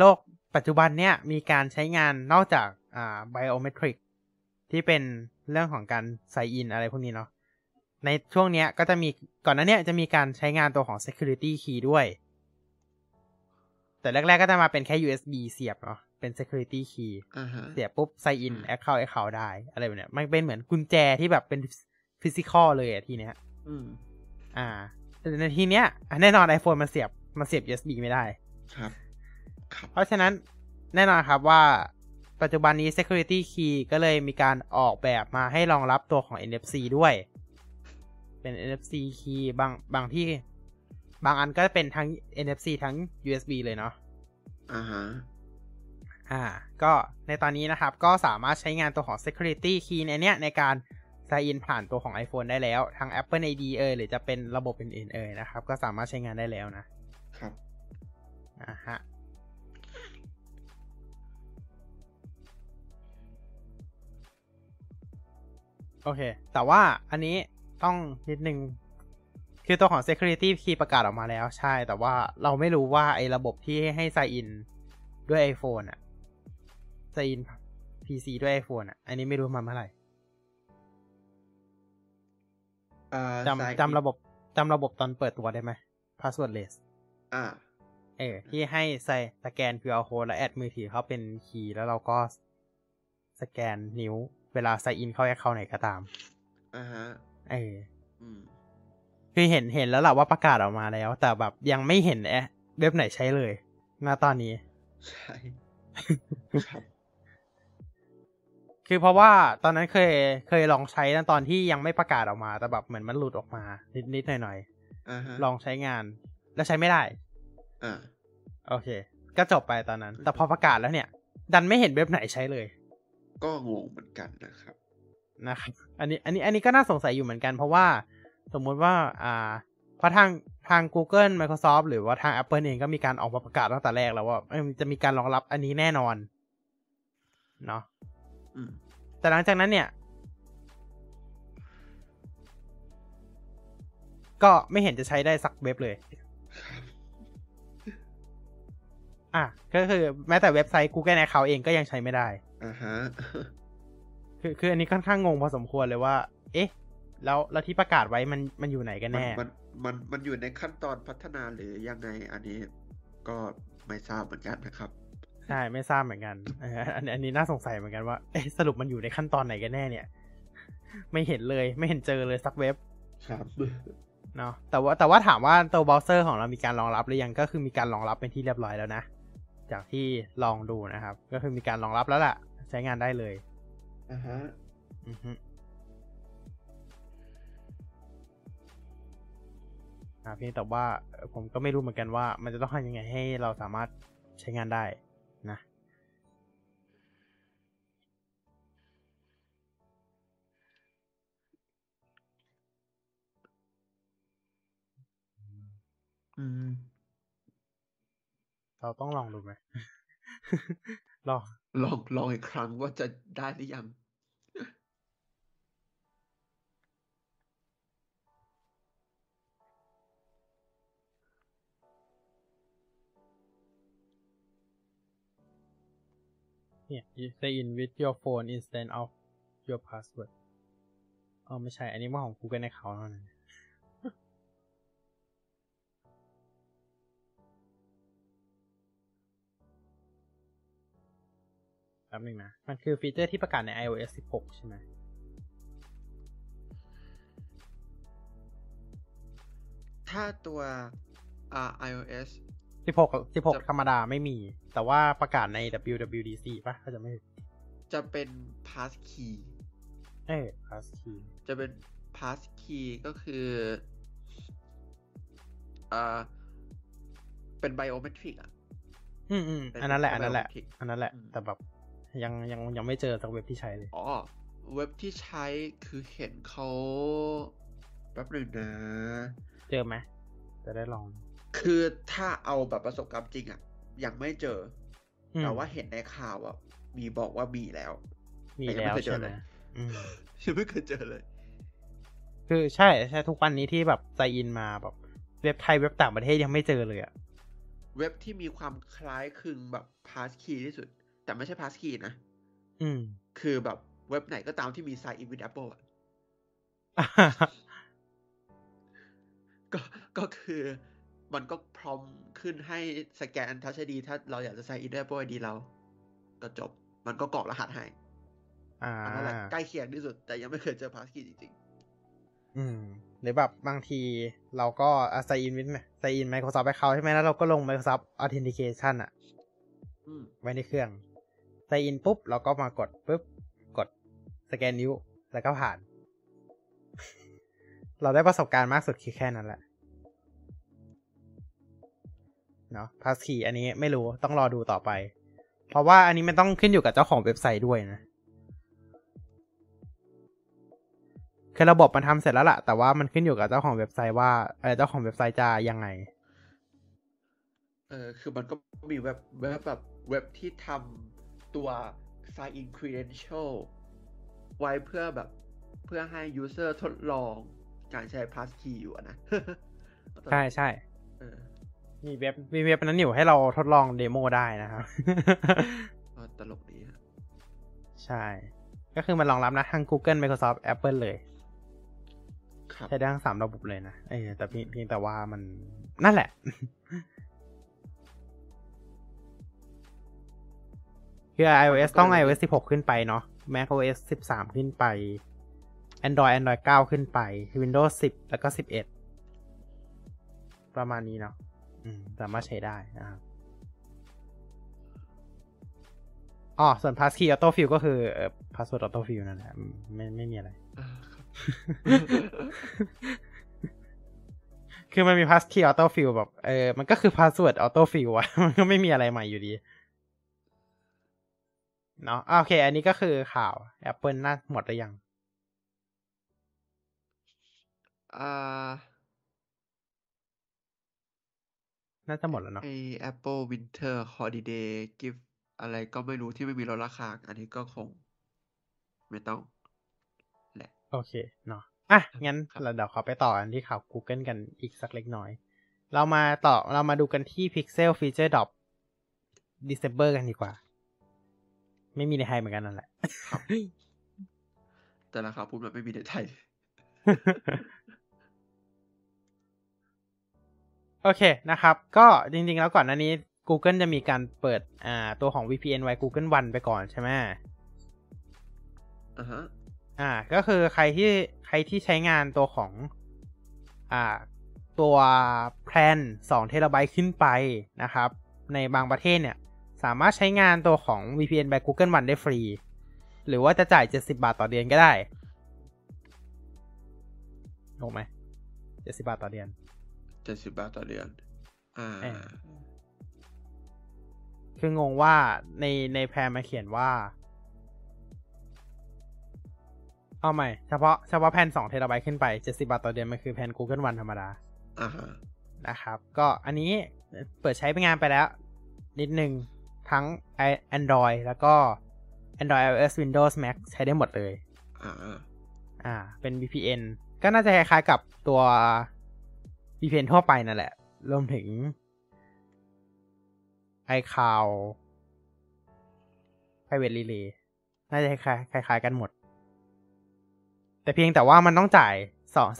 โลกปัจจุบันเนี่ยมีการใช้งานนอกจากbiometric ที่เป็นเรื่องของการใส่อินอะไรพวกนี้เนาะในช่วงเนี้ยก็จะมีก่อนหน้าเนี้ยจะมีการใช้งานตัวของ security key ด้วยแต่แรกๆก็จะมาเป็นแค่ USB เสียบเนาะเป็น security key เสียบปุ๊บใส่อิน account ได้อะไรแบบเนี้ยมันเป็นเหมือนกุญแจที่แบบเป็น physical เลยอ่ะทีเนี้ยในทีเนี้ยแน่นอน iPhone มันเสียบ USB ไม่ได้ครับเพราะฉะนั้นแน่นอนครับว่าปัจจุบันนี้ security key ก็เลยมีการออกแบบมาให้รองรับตัวของ NFC ด้วยเป็น NFC key บางที่บางอันก็เป็นทั้ง NFC ทั้ง USB เลยเนาะก็ในตอนนี้นะครับก็สามารถใช้งานตัวของ security key ในเนี้ยในการsign in ผ่านตัวของ iPhone ได้แล้วทั้ง Apple ID หรือจะเป็นระบบอื่นๆนะครับก็สามารถใช้งานได้แล้วนะครับฮะโอเคแต่ว่าอันนี้ต้องนิดนึงคือตัวของ security key ประกาศออกมาแล้วใช่แต่ว่าเราไม่รู้ว่าไอ้ระบบที่ให้ sign in ด้วย iPhone อ่ะ sign in PC ด้วย iPhone อ่ะอันนี้ไม่รู้มาเมื่อไหร่จำระบบตอนเปิดตัวได้ไหม passwordless ที่ให้ใส่สแกน QR code และแอดมือถือเขาเป็นคีย์แล้วเราก็สแกนนิ้วเวลาใส่อินเข้าแอคเคาท์ไหนก็ตามคือเห็นแล้วแหละว่าประกาศออกมาแล้วแต่แบบยังไม่เห็นเว็บไหนใช้เลยณตอนนี้ใช่ คือเพราะว่าตอนนั้นเคยลองใช้ตอนที่ยังไม่ประกาศออกมาแต่แบบเหมือนมันหลุดออกมานิดๆหน่อยๆลองใช้งานแล้วใช้ไม่ได้โอเคก็จบไปตอนนั้นแต่พอประกาศแล้วเนี่ยดันไม่เห็นเว็บไหนใช้เลยก็งงเหมือนกันนะครับอันนี้ก็น่าสงสัยอยู่เหมือนกันเพราะว่าสมมุติว่าเพราะทาง Google Microsoft หรือว่าทาง Apple เองก็มีการออกมาประกาศตั้งแต่แรกแล้วว่าจะมีการรองรับอันนี้แน่นอนเนาะแต่หลังจากนั้นเนี่ยก็ไม่เห็นจะใช้ได้สักเว็บเลยก็คือแม้แต่เว็บไซต์ Google Account เองก็ยังใช้ไม่ได้คืออันนี้ค่อนข้างงงพอสมควรเลยว่าเอ๊ะแล้วที่ประกาศไว้มันอยู่ไหนกันแน่มันอยู่ในขั้นตอนพัฒนาหรือยังไงอันนี้ก็ไม่ทราบเหมือนกันนะครับใช่ไม่ทราบเหมือนกันอันนี้น่าสงสัยเหมือนกันว่าสรุปมันอยู่ในขั้นตอนไหนกันแน่เนี่ยไม่เห็นเจอเลยสักเว็บครับเนาะแต่ว่าถามว่าตัวเบราว์เซอร์ของเรามีการรองรับหรือยังก็คือมีการรองรับเป็นที่เรียบร้อยแล้วนะจากที่ลองดูนะครับก็คือมีการรองรับแล้วล่ะใช้งานได้เลยเพียงแต่ว่าผมก็ไม่รู้เหมือนกันว่ามันจะต้องทำยังไงให้เราสามารถใช้งานได้นะเราต้องลองดูไหม ลองอีกครั้งว่าจะได้หรือยังเนี่ย sign in with your phone instead of your password ไม่ใช่อันนี้มันของ Google Account เท่านั้นแป๊บนึงนะมันคือฟีเจอร์ที่ประกาศใน iOS 16 ใช่ไหมถ้าตัวiOS16ธรรมดาไม่มีแต่ว่าประกาศใน WWDC ป่ะเขาจะไม่จะเป็น pass key pass key จะเป็น pass key ก็คือเป็น biometric อันนั้นแหละแต่แบบยังไม่เจอจากเว็บที่ใช้เลยเว็บที่ใช้คือเห็นเขาแป๊บนึงนะเจอไหมจะได้ลองคือถ้าเอาแบบประสบการณ์จริงยังไม่เจอแต่ว่าเห็นในข่าวมีบอกว่ามีแล้วใช่ไหมฉันไม่เคยเจอเลยคือใช่ทุกวันนี้ที่แบบไซน์อินมาแบบ เว็บไทยเว็บต่างประเทศยังไม่เจอเลยอะเว็บที่มีความคล้ายคลึงแบบพาสคีย์ที่สุดแต่ไม่ใช่พาสคีย์นะคือแบบเว็บไหนก็ตามที่มี Sign in with Apple อ่ะ ก็คือมันก็พร้อมขึ้นให้สแกน Touch ID ถ้าเราอยากจะ Sign in ด้วย Apple ID เราก็จบมันก็กรอกรหัสให้นั่นแหละใกล้เคียงที่สุดแต่ยังไม่เคยเจอพาสคีย์จริงๆหรือแบบบางทีเราก็ Sign in with Sign in Microsoft Account ใช่ไหมแล้วเราก็ลง Microsoft Authentication อ่ะไว้ในเครื่องใส่อินปุ๊บเราก็มากดปุ๊บกดสแกนนิ้วแล้วก็ผ่าน เราได้ประสบการณ์มากสุดคือแค่นั้นแหละเนาะพาสคีย์อันนี้ไม่รู้ต้องรอดูต่อไปเพราะว่าอันนี้มันต้องขึ้นอยู่กับเจ้าของเว็บไซต์ด้วยนะคือระบบมันทำเสร็จแล้วล่ะแต่ว่ามันขึ้นอยู่กับเจ้าของเว็บไซต์ว่าเจ้าของเว็บไซต์จะยังไงคือมันก็มีเว็บแบบเว็บที่ทำตัว sign in credential ไว้เพื่อแบบเพื่อให้ user ทดลองการใช้ passkey อยู่นะใช่ใช่มีเว็บนั้นอยู่ให้เราทดลองเดโมได้นะครับตลกดีฮะใช่ก็คือมันรองรับนะทั้ง Google Microsoft Apple เลยใช้ได้ทั้ง3ระบบเลยนะแต่เพียงแต่ว่ามันนั่นแหละคือ iOS ต้อง iOS 16 ขึ้นไปเนาะ macOS 13 ขึ้นไป Android 9 ขึ้นไป Windows 10 แล้วก็ 11 ประมาณนี้เนาะสามารถใช้ได้นะครับอ๋อส่วน passkey autofill ก็คือ password autofill นั่นแหละไม่มีอะไร คือมันมี passkey autofill แบบมันก็คือ password autofill อะมันก็ไม่มีอะไรใหม่อยู่ดีเนาะโอเคอันนี้ก็คือข่าว Apple น่าหมดหรือยังน่าจะหมดแล้วเนาะไอ้ Apple Winter Holiday Gift อะไรก็ไม่รู้ที่ไม่มีลดราคาอันนี้ก็คงไม่ต้องแหละโอเคเนาะอ่ะงั้นเราเดี๋ยวขอไปต่ออันที่ข่าว Google กันอีกสักเล็กน้อยเรามาดูกันที่ Pixel Feature Drop December กันดีกว่าไม่มีในไทยเหมือนกันนั่นแหละแต่ราคาพูดแบบไม่มีในไทยโอเคนะครับก็จริงๆแล้วก่อนหน้านี้ Google จะมีการเปิดตัวของ VPN ไว้ Google One ไปก่อนใช่ไหมก็คือใครที่ใช้งานตัวของตัวแพลน2 TB ขึ้นไปนะครับในบางประเทศเนี่ยสามารถใช้งานตัวของ VPN by Google One ได้ฟรีหรือว่าจะจ่าย$70ต่อเดือนก็ได้ถูกไหม$70ต่อเดือน$70ต่อเดือนคืองงว่าในแพนมาเขียนว่าเอาใหม่เฉพาะแพน2 TB ขึ้นไป$70ต่อเดือนมันคือแพน Google One ธรรมดานะครับก็อันนี้เปิดใช้เป็นงานไปแล้วนิดนึงทั้ง Android แล้วก็ Android iOS Windows Mac ใช้ได้หมดเลยเป็น VPN ก็น่าจะคล้ายๆกับตัว VPN ทั่วไปนั่นแหละรวมถึง iCloud Private Relay น่าจะคล้ายๆกันหมดแต่เพียงแต่ว่ามันต้องจ่าย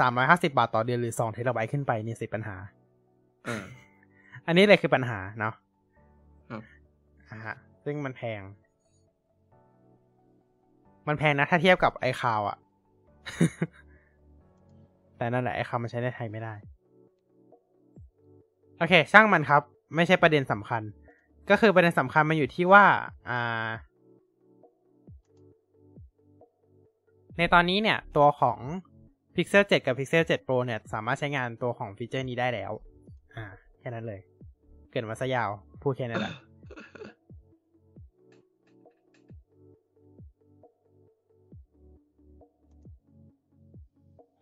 $350ต่อเดือนหรือ2เทราไบต์ขึ้นไปนี่สิปัญหาอันนี้เลยคือปัญหาเนาะซึ่งมันแพงนะถ้าเทียบกับ iCloud อ่ะ แต่นั่นแหละ iCloud มันใช้ในไทยไม่ได้โอเคช่างมันครับไม่ใช่ประเด็นสำคัญก็คือประเด็นสำคัญมันอยู่ที่ว่าในตอนนี้เนี่ยตัวของ Pixel 7 กับ Pixel 7 Pro เนี่ยสามารถใช้งานตัวของฟีเจอร์นี้ได้แล้วแค่นั้นเลยเกิดมาซะยาวพูดแค่นั้นแหละ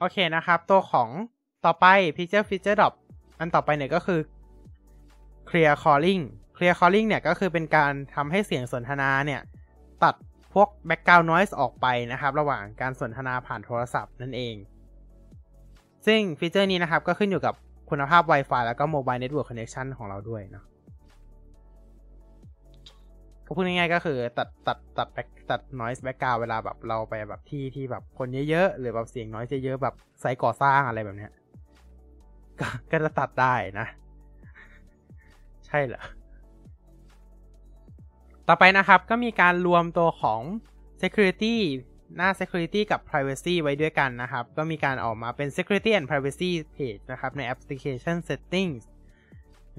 โอเคนะครับตัวของต่อไป feature drop อันต่อไปเนี่ยก็คือ clear calling เนี่ยก็คือเป็นการทำให้เสียงสนทนาเนี่ยตัดพวก background noise ออกไปนะครับระหว่างการสนทนาผ่านโทรศัพท์นั่นเองซึ่งฟีเจอร์นี้นะครับก็ขึ้นอยู่กับ คุณภาพ Wi-Fi แล้วก็ Mobile Network Connection ของเราด้วยเนาะก็พูดง่ายๆก็คือตัด noise background เวลาแบบเราไปแบบที่แบบคนเยอะๆหรือแบบเสียง noise เยอะๆแบบไซต์ก่อสร้างอะไรแบบเนี้ยก็จะตัดได้นะใช่เหรอต่อไปนะครับก็มีการรวมตัวของ security หน้า security กับ privacy ไว้ด้วยกันนะครับก็มีการออกมาเป็น security and privacy page นะครับใน application settings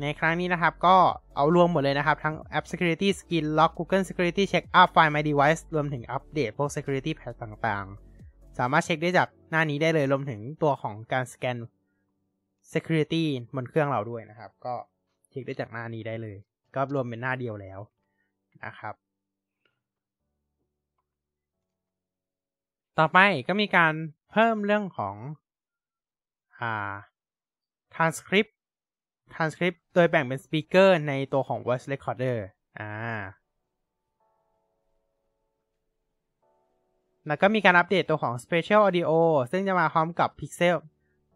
ในครั้งนี้นะครับก็เอารวมหมดเลยนะครับทั้ง app security skin lock google security check up find my device รวมถึงอัปเดตพวก security patch ต่างๆสามารถเช็คได้จากหน้านี้ได้เลยรวมถึงตัวของการสแกน security บนเครื่องเราด้วยนะครับก็เช็คได้จากหน้านี้ได้เลยก็รวมเป็นหน้าเดียวแล้วนะครับต่อไปก็มีการเพิ่มเรื่องของtranscript โดยแบ่งเป็น speaker ในตัวของ voice recorder แล้วก็มีการอัปเดตตัวของ special audio ซึ่งจะมาพร้อมกับ Pixel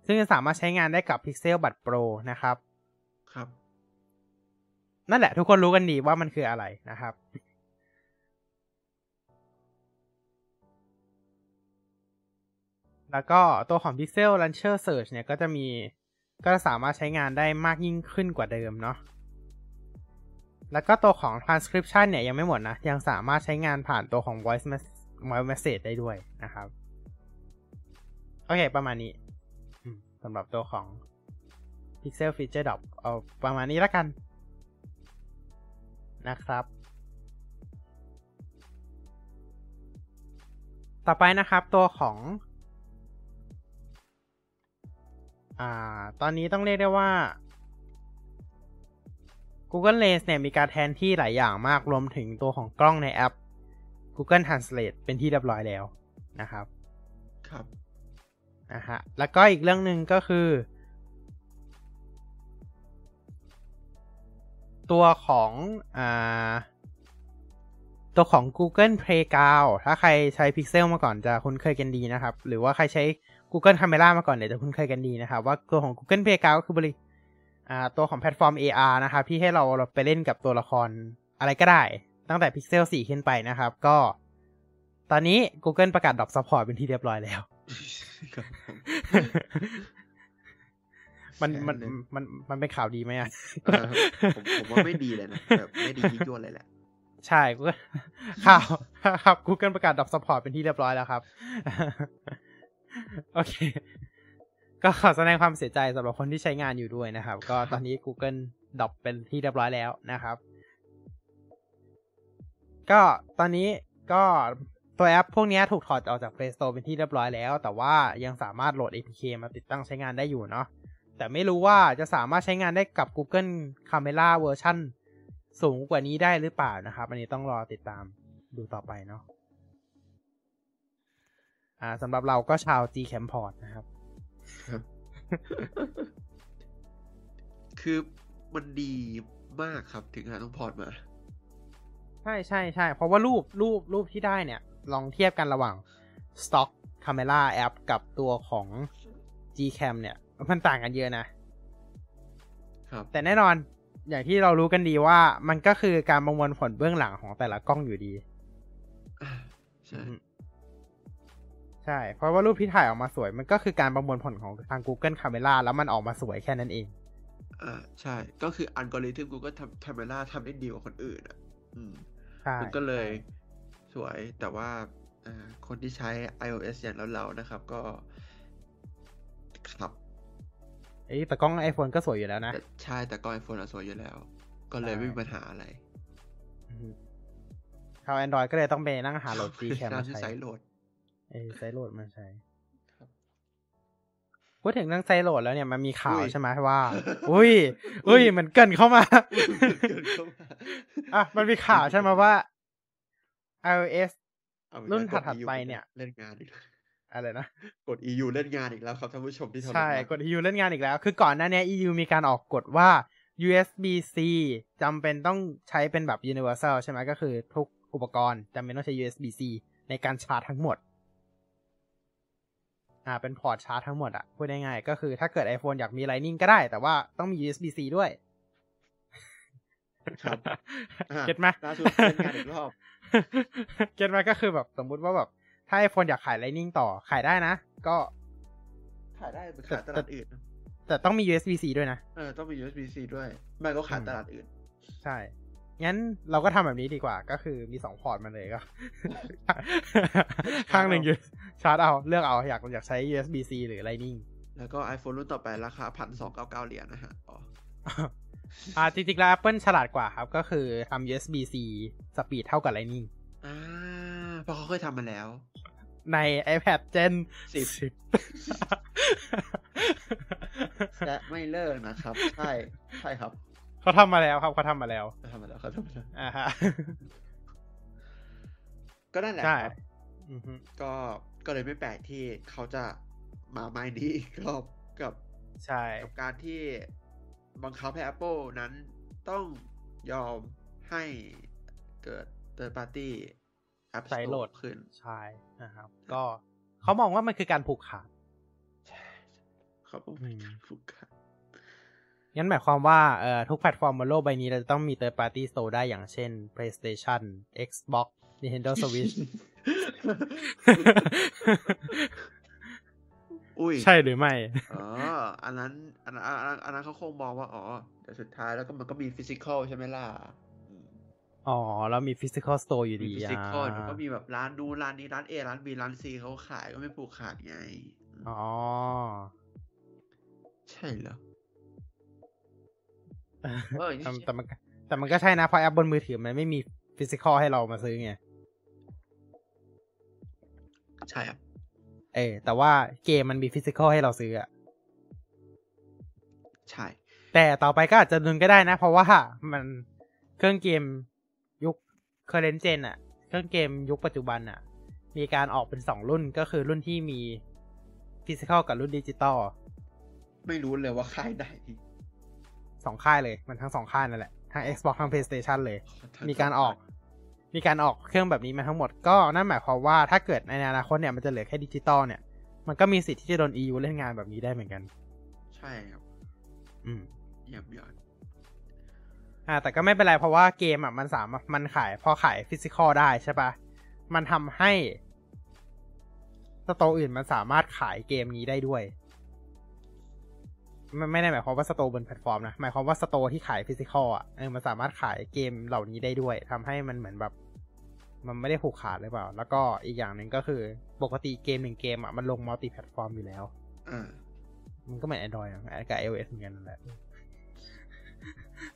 ซึ่งจะสามารถใช้งานได้กับ Pixel Buds Pro นะครับครับนั่นแหละทุกคนรู้กันดีว่ามันคืออะไรนะครับแล้วก็ตัวของ Pixel Launcher Search เนี่ยก็สามารถใช้งานได้มากยิ่งขึ้นกว่าเดิมเนาะแล้วก็ตัวของ Transcription เนี่ยยังไม่หมดนะยังสามารถใช้งานผ่านตัวของ Voice Message ได้ด้วยนะครับโอเคประมาณนี้สำหรับตัวของ Pixel Feature Drop เอาประมาณนี้ละกันนะครับต่อไปนะครับตัวของตอนนี้ต้องเรียกได้ว่า Google Lens เนี่ยมีการแทนที่หลายอย่างมากรวมถึงตัวของกล้องในแอป Google Translate เป็นที่เรียบร้อยแล้วนะครับครับนะฮะแล้วก็อีกเรื่องนึงก็คือตัวของGoogle Playground ถ้าใครใช้ Pixel มาก่อนจะคุ้นเคยกันดีนะครับหรือว่าใครใช้ Google Camera มาก่อนเนี่ยจะคุ้นเคยกันดีนะครับว่าตัวของ Google Playground ก็คือบริตัวของแพลตฟอร์ม AR นะครับที่ให้เราไปเล่นกับตัวละครอะไรก็ได้ตั้งแต่ Pixel 4 ขึ้นไปนะครับก็ตอนนี้ Google ประกาศดรอปซัพพอร์ตเป็นที่เรียบร้อยแล้วมันเป็นข่าวดีไหมอ่ะผมว่าไม่ดีเลยนะแบบไม่ดียิ่งยวดเลยแหละใช่กูข่าวครับ Google ประกาศดรอปซัพพอร์ตเป็นที่เรียบร้อยแล้วครับโอเคก็ขอแสดงความเสียใจสำหรับคนที่ใช้งานอยู่ด้วยนะครับก็ตอนนี้ Google ดรอปเป็นที่เรียบร้อยแล้วนะครับก็ตอนนี้ก็ตัวแอปพวกนี้ถูกถอดออกจาก Play Store เป็นที่เรียบร้อยแล้วแต่ว่ายังสามารถโหลด APK มาติดตั้งใช้งานได้อยู่เนาะแต่ไม่รู้ว่าจะสามารถใช้งานได้กับ Google Camera เวอร์ชันสูงกว่านี้ได้หรือเปล่านะครับอันนี้ต้องรอติดตามดูต่อไปเนาะสำหรับเราก็ชาว Gcam Port นะครับ คือมันดีมากครับถึงหาต้องพอร์ตมาใช่ๆๆเพราะว่ารูปที่ได้เนี่ยลองเทียบกันระหว่าง Stock Camera App กับตัวของ Gcam เนี่ยมันต่างกันเยอะนะครับแต่แน่นอนอย่างที่เรารู้กันดีว่ามันก็คือการประมวลผลเบื้องหลังของแต่ละกล้องอยู่ดีใช่เพราะว่ารูปที่ถ่ายออกมาสวยมันก็คือการประมวลผลของทาง Google Camera แล้วมันออกมาสวยแค่นั้นเองใช่ก็คืออัลกอริทึม Google Camera ทำได้ดีกว่าคนอื่นมันก็เลยสวยแต่ว่าคนที่ใช้ iOS อย่างเราๆนะครับก็ครับแต่กล้อง iPhone ก็สวยอยู่แล้วนะใช่แต่กล้อง iPhone สวยอยู่แล้วก็เลยไม่มีปัญหาอะไรชาว Android ก็เลยต้องไปนั่งหาโหลด Gcam มาใช้ไซโหลดไซโหลดมาใช้ครับพูดถึงเรื่องไซโหลดแล้วเนี่ยมันมีข่าวใช่ไหมว่าอุ้ยมันเกินเข้ามามันมีข่าวใช่ไหมว่า iOS รุ่นถัดไปเนี่ยเล่นงานอะไรนะกด EU เล่นงานอีกแล้วครับท่านผู้ชมที่ทำใช่กด EU เล่นงานอีกแล้วคือก่อนหน้านี้ EU มีการออกกฎว่า USB-C จำเป็นต้องใช้เป็นแบบ universal ใช่ไหมก็คือทุกอุปกรณ์จำเป็นต้องใช้ USB-C ในการชาร์จทั้งหมด เป็นพอร์ตชาร์จทั้งหมดอ่ะพูดง่ายๆก็คือถ้าเกิด iPhone อยากมี Lightning ก็ได้แต่ว่าต้องมี USB-C ด้วยครับเก็ทมั้ยล่าสุดเป็นงานอีกรอบเก็ทมั้ยก็คือแบบสมมุติว่าแบบถ้า iPhone อยากขาย Lightning ต่อขายได้นะก็ขายได้ไปขายตลาดอื่นแต่ต้องมี USB-C ด้วยนะต้องมี USB-C ด้วยไม่ก็ขายตลาดอื่นใช่งั้นเราก็ทำแบบนี้ดีกว่าก็คือมี2พอร์ตมันเลยก็ข้างหนึ่งชาร์จเอาเลือกเอาอยากใช้ USB-C หรือ Lightning แล้วก็ iPhone รุ่นต่อไปราคา 1,299 เหรียญนะฮะอ๋อจริงๆแล้ว Apple ฉลาดกว่าครับก็คือทำ USB-C สปีดเท่ากับ Lightning เพราะเขาเคยทำมาแล้วใน iPad Gen 10และไม่เลิกนะครับใช่ครับเขาทำมาแล้วฮะก็นั่นแหละใช่ก็เลยไม่แปลกที่เขาจะมาไม้นี้อีกรอบกับการที่บังคับให้ Apple นั้นต้องยอมให้เกิด Third Party App Store ขึ้นใช่นะครับก็เขามองว่ามันคือการผูกขาดใช่เขาบอกว่าการผูกขาดงั้นหมายความว่าทุกแพลตฟอร์มบนโลกใบนี้เราจะต้องมี Third Party Store ได้อย่างเช่น PlayStation Xbox Nintendo Switch อุ้ยใช่หรือไม่อันนั้นเขาคงมองว่าอ๋อแต่สุดท้ายแล้วก็มันก็มี Physical ใช่ไหมล่ะอ๋อแล้วมี Physical Store อยู่ดีอ่ะ Physical มันก็มีแบบร้านดูร้านนี้ร้าน A ร้าน B ร้าน C เขาขายก็ไม่ผูกขาดไงอ๋อใช่เหรอแต่มันก็ใช่นะเพราะแอปบนมือถือมันไม่มีฟิสิคอลให้เรามาซื้อไงใช่ครับแต่ว่าเกมมันมีฟิสิคอลให้เราซื้ออ่ะใช่แต่ต่อไปก็อาจจะนึงก็ได้นะเพราะว่ามันเครื่องเกมยุค current gen อ่ะเครื่องเกมยุคปัจจุบันอ่ะมีการออกเป็น2รุ่นก็คือรุ่นที่มีฟิสิคอลกับรุ่นดิจิตอลไม่รู้เลยว่าค่ายไหน2ค่ายเลยมันทั้ง2ค่ายนั่นแหละทั้ง Xbox ทั้ง PlayStation เลยมีการออกเครื่องแบบนี้มาทั้งหมดก็นั่นหมายความว่าถ้าเกิดในอนาคตเนี่ยมันจะเหลือแค่ดิจิตอลเนี่ยมันก็มีสิทธิ์ที่จะโดน EU เล่นงานแบบนี้ได้เหมือนกันใช่ครับเยี่ยมยอดแต่ก็ไม่เป็นไรเพราะว่าเกมอ่ะมันสามารถมันขายพอขายฟิสิคอลได้ใช่ปะมันทำให้สโตร์อื่นมันสามารถขายเกมนี้ได้ด้วยไม่ได้หมายความว่าสโตร์บนแพลตฟอร์มนะหมายความว่าสโตร์ที่ขายฟิสิคอลอ่ะมันสามารถขายเกมเหล่านี้ได้ด้วยทำให้มันเหมือนแบบมันไม่ได้ผูกขาดหรือเปล่าแล้วก็อีกอย่างหนึ่งก็คือปกติเกม1เกมอ่ะมันลงมัลติแพลตฟอร์มอยู่แล้วมันก็เหมือน Android กับ iOS เหมือนกันนั่นแหละ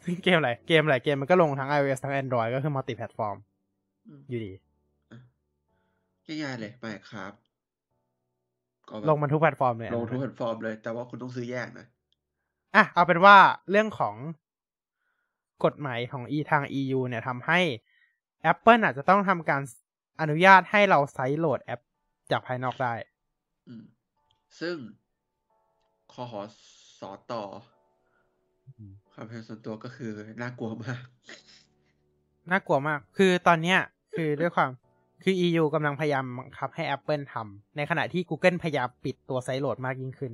ซึ่งเกมมันก็ลงทั้ง iOS ทั้ง Android ก็คือมัลติแพลตฟอร์มอยู่ดีง่ายๆเลยไปครับลงมันทุกแพลตฟอร์มเลยลงทุกแพลตฟอร์มเลยแต่ว่าคุณต้องซื้อแยกนะเอาเป็นว่าเรื่องของกฎหมายของทาง EU เนี่ยทำให้ Apple อาจจะต้องทำการอนุญาตให้เราไซต์โหลดแอปจากภายนอกได้ซึ่งคหสตความเห็นส่วนตัวก็คือน่ากลัวมากคือตอนเนี้ยคือด้วยความEU กำลังพยายามบังคับให้ Apple ทำในขณะที่ Google พยายามปิดตัวไซต์โหลดมากยิ่งขึ้น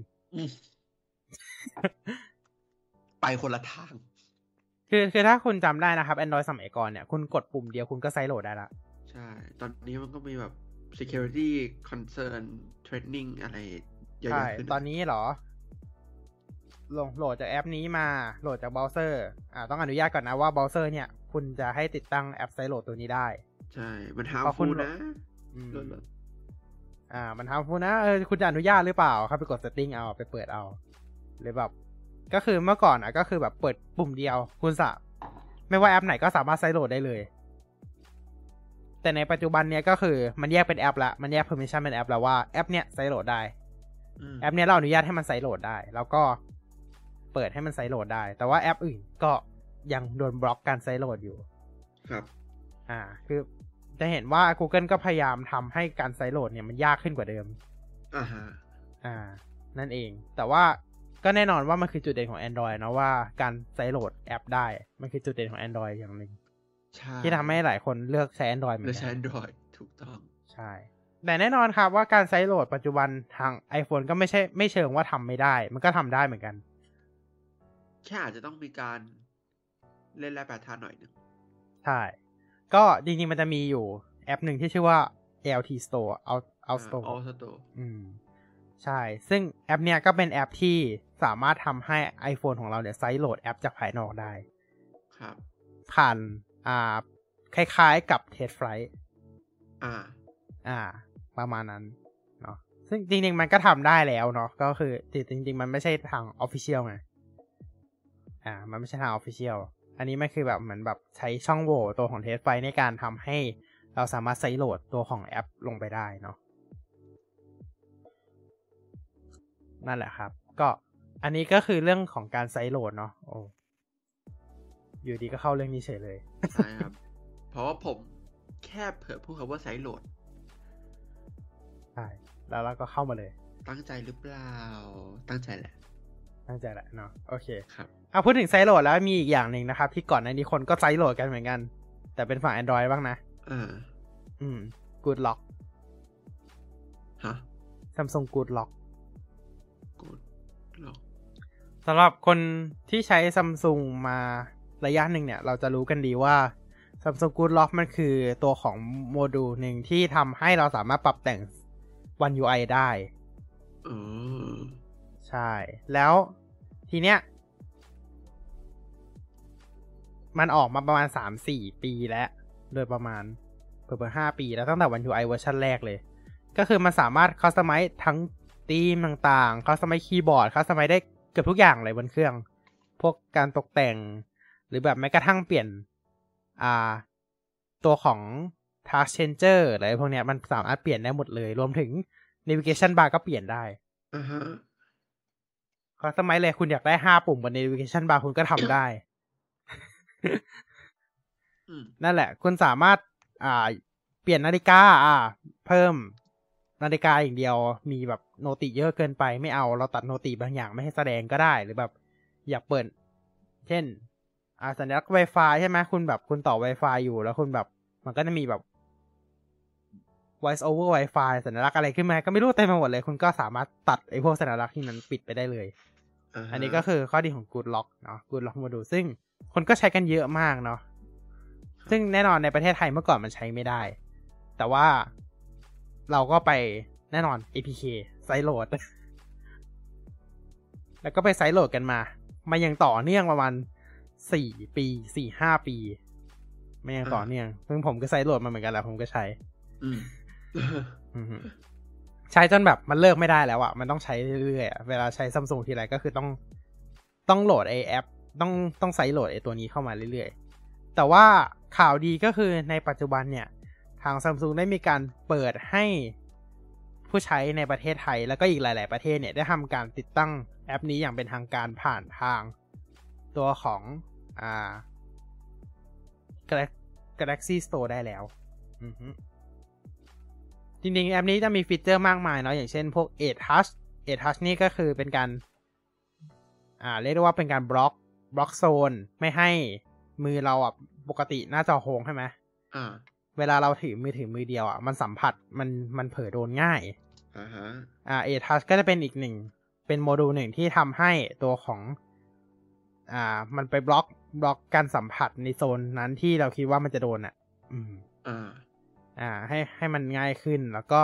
ไปคนละทางคือถ้าคุณจำได้นะครับ Android สมัยก่อนเนี่ยคุณกดปุ่มเดียวคุณก็ไซต์โหลดได้ละใช่ตอนนี้มันก็มีแบบ security concern threatening อะไรเยอะๆขึ้นตอนนี้เหรอลงโหลดจากแอปนี้มาโหลดจากเบราว์เซอร์ต้องอนุญาตก่อนนะว่าเบราว์เซอร์เนี่ยคุณจะให้ติดตั้งแอปไซต์โหลดตัวนี้ได้ใช่มันห้ามพูดนะมันห้ามพูดนะคุณจะอนุญาตหรือเปล่าครับไปกด setting เอาไปเปิดเอาหรือแบบก็คือเมื่อก่อนก็คือแบบเปิดปุ่มเดียวคุณสะไม่ว่าแอปไหนก็สามารถไซต์โหลดได้เลยแต่ในปัจจุบันเนี้ยก็คือมันแยกเป็นแอปละมันแยก permission เป็นแอปแล้วว่าแอปเนี้ยไซต์โหลดได้แอปเนี้ยเราอนุญาตให้มันไซต์โหลดได้แล้วก็เปิดให้มันไซต์โหลดได้แต่ว่าแอปอื่นก็ยังโดนบล็อกการไซต์โหลดอยู่ครับคือจะเห็นว่า Google ก็พยายามทำให้การไซต์โหลดเนี่ยมันยากขึ้นกว่าเดิมนั่นเองแต่ว่าก็แน่นอนว่ามันคือจุดเด่นของ Android นะว่าการไซต์โหลดแอปได้มันคือจุดเด่นของ Android อย่างนึงที่ทำให้หลายคนเลือกใช้ Android เหมือนกันเลือกใช้ Android ถูกต้องใช่ แต่แน่นอนครับว่าการไซด์โหลดปัจจุบันทาง iPhone ก็ไม่เชิงว่าทำไม่ได้มันก็ทำได้เหมือนกันแค่อาจจะต้องมีการเล่นแร่แปรธาตุหน่อยนึงใช่ก็จริงๆมันจะมีอยู่แอปหนึ่งที่ชื่อว่า LT Store Outstore ใช่ซึ่งแอปเนี้ยก็เป็นแอปที่สามารถทำให้ iPhone ของเราเนี่ยไซด์โหลดแอปจากภายนอกได้ครับผ่านคล้ายๆกับ Test Flight ประมาณนั้นเนาะซึ่งจริงๆมันก็ทำได้แล้วเนาะก็คือจริงๆมันไม่ใช่ทาง Official ไงมันไม่ใช่ทาง Official อันนี้มันคือแบบเหมือนแบบใช้ช่องโหว่ตัวของ Test Flight ในการทำให้เราสามารถไซด์โหลดตัวของแอปลงไปได้เนาะนั่นแหละครับก็อันนี้ก็คือเรื่องของการไซด์โหลดเนาะโอ้อยู่ดีก็เข้าเรื่องนี้เฉยเลยใช่ครับ เพราะว่าผมแค่เผื่อพูดคำว่าไซด์โหลดใช่แล้วเราก็เข้ามาเลยตั้งใจหรือเปล่าตั้งใจแหละเนาะโอเคครับเอาพูดถึงไซด์โหลดแล้วมีอีกอย่างหนึ่งนะครับที่ก่อนหน้านี้คนก็ไซด์โหลดกันเหมือนกันแต่เป็นฝั่ง Android บ้างนะGood Lock ฮะ Samsung Good Lock สำหรับคนที่ใช้ Samsung มาระยะหนึ่งเนี่ยเราจะรู้กันดีว่า Samsung Good Lock มันคือตัวของโมดูลหนึ่งที่ทำให้เราสามารถปรับแต่ง One UI ได้ใช่แล้วทีเนี้ยมันออกมาประมาณ 3-4 ปีแล้วโดยประมาณเกือบ5 ปีแล้วตั้งแต่ One UI เวอร์ชันแรกเลยก็คือมันสามารถคัสตอมไมซ์ทั้งธีมต่างๆคัสตอมไมซ์คีย์บอร์ดคัสตอมไมซ์ได้เกือบทุกอย่างเลยบนเครื่องพวกการตกแต่งหรือแบบแม้กระทั่งเปลี่ยนตัวของ Task Changer อะไรพวกเนี้ยมันสามารถเปลี่ยนได้หมดเลยรวมถึง Navigation Bar ก็เปลี่ยนได้คัสตอมไมซ์เลยคุณอยากได้5ปุ่มบน Navigation Bar คุณก็ทำได้ นั่นแหละคุณสามารถเปลี่ยนนาฬิกาเพิ่มนาฬิกาอย่างเดียวมีแบบโนติเยอะเกินไปไม่เอาเราตัดโนติบางอย่างไม่ให้แสดงก็ได้หรือแบบอยากเปิดเช่นสัญลักษณ์ Wi-Fi ใช่ไหมคุณแบบคุณต่อ Wi-Fi อยู่แล้วคุณแบบมันก็จะมีแบบ voice over Wi-Fi สัญลักษณ์อะไรขึ้นมาก็ไม่รู้เต็มไปหมดเลยคุณก็สามารถตัดไอ้พวกสัญลักษณ์ที่มันปิดไปได้เลย อันนี้ก็คือข้อดีของ Good Lock เนาะ Good Lock มาดูซึ่งคนก็ใช้กันเยอะมากเนาะซึ่งแน่นอนในประเทศไทยเมื่อก่อนมันใช้ไม่ได้แต่ว่าเราก็ไปแน่นอน APK ไซด์โหลดแล้วก็ไปไซด์โหลดกันมายังต่อเนื่องประมาณ4ปี 4-5 ปีมายังต่อเนื่องซึ่งผมก็ไซด์โหลดมาเหมือนกันแหละผมก็ใช้ ใช้จนแบบมันเลิกไม่ได้แล้วอ่ะมันต้องใช้เรื่อยๆเวลาใช้ Samsung ทีไรก็คือต้องโหลดไอ้แอปต้องไซด์โหลดไอ้ตัวนี้เข้ามาเรื่อยๆแต่ว่าข่าวดีก็คือในปัจจุบันเนี่ยทาง Samsung ได้มีการเปิดให้ผู้ใช้ในประเทศไทยแล้วก็อีกหลายๆประเทศเนี่ยได้ทำการติดตั้งแอปนี้อย่างเป็นทางการผ่านทางตัวของGalaxy Store ได้แล้วจริงๆแอปนี้จะมีฟีเจอร์มากมายเนาะอย่างเช่นพวก Edge Touch นี่ก็คือเป็นการเรียกได้ว่าเป็นการบล็อกโซนไม่ให้มือเราอ่ะปกติหน้าจอโค้งใช่ไหมเวลาเราถือมือเดียวอ่ะมันสัมผัสมันเผลอโดนง่ายEdge Touch ก็จะเป็นอีกหนึ่งเป็นโมดูลหนึ่งที่ทำให้ตัวของมันไปบล็อกการสัมผัสในโซนนั้นที่เราคิดว่ามันจะโดนอ่ะให้มันง่ายขึ้นแล้วก็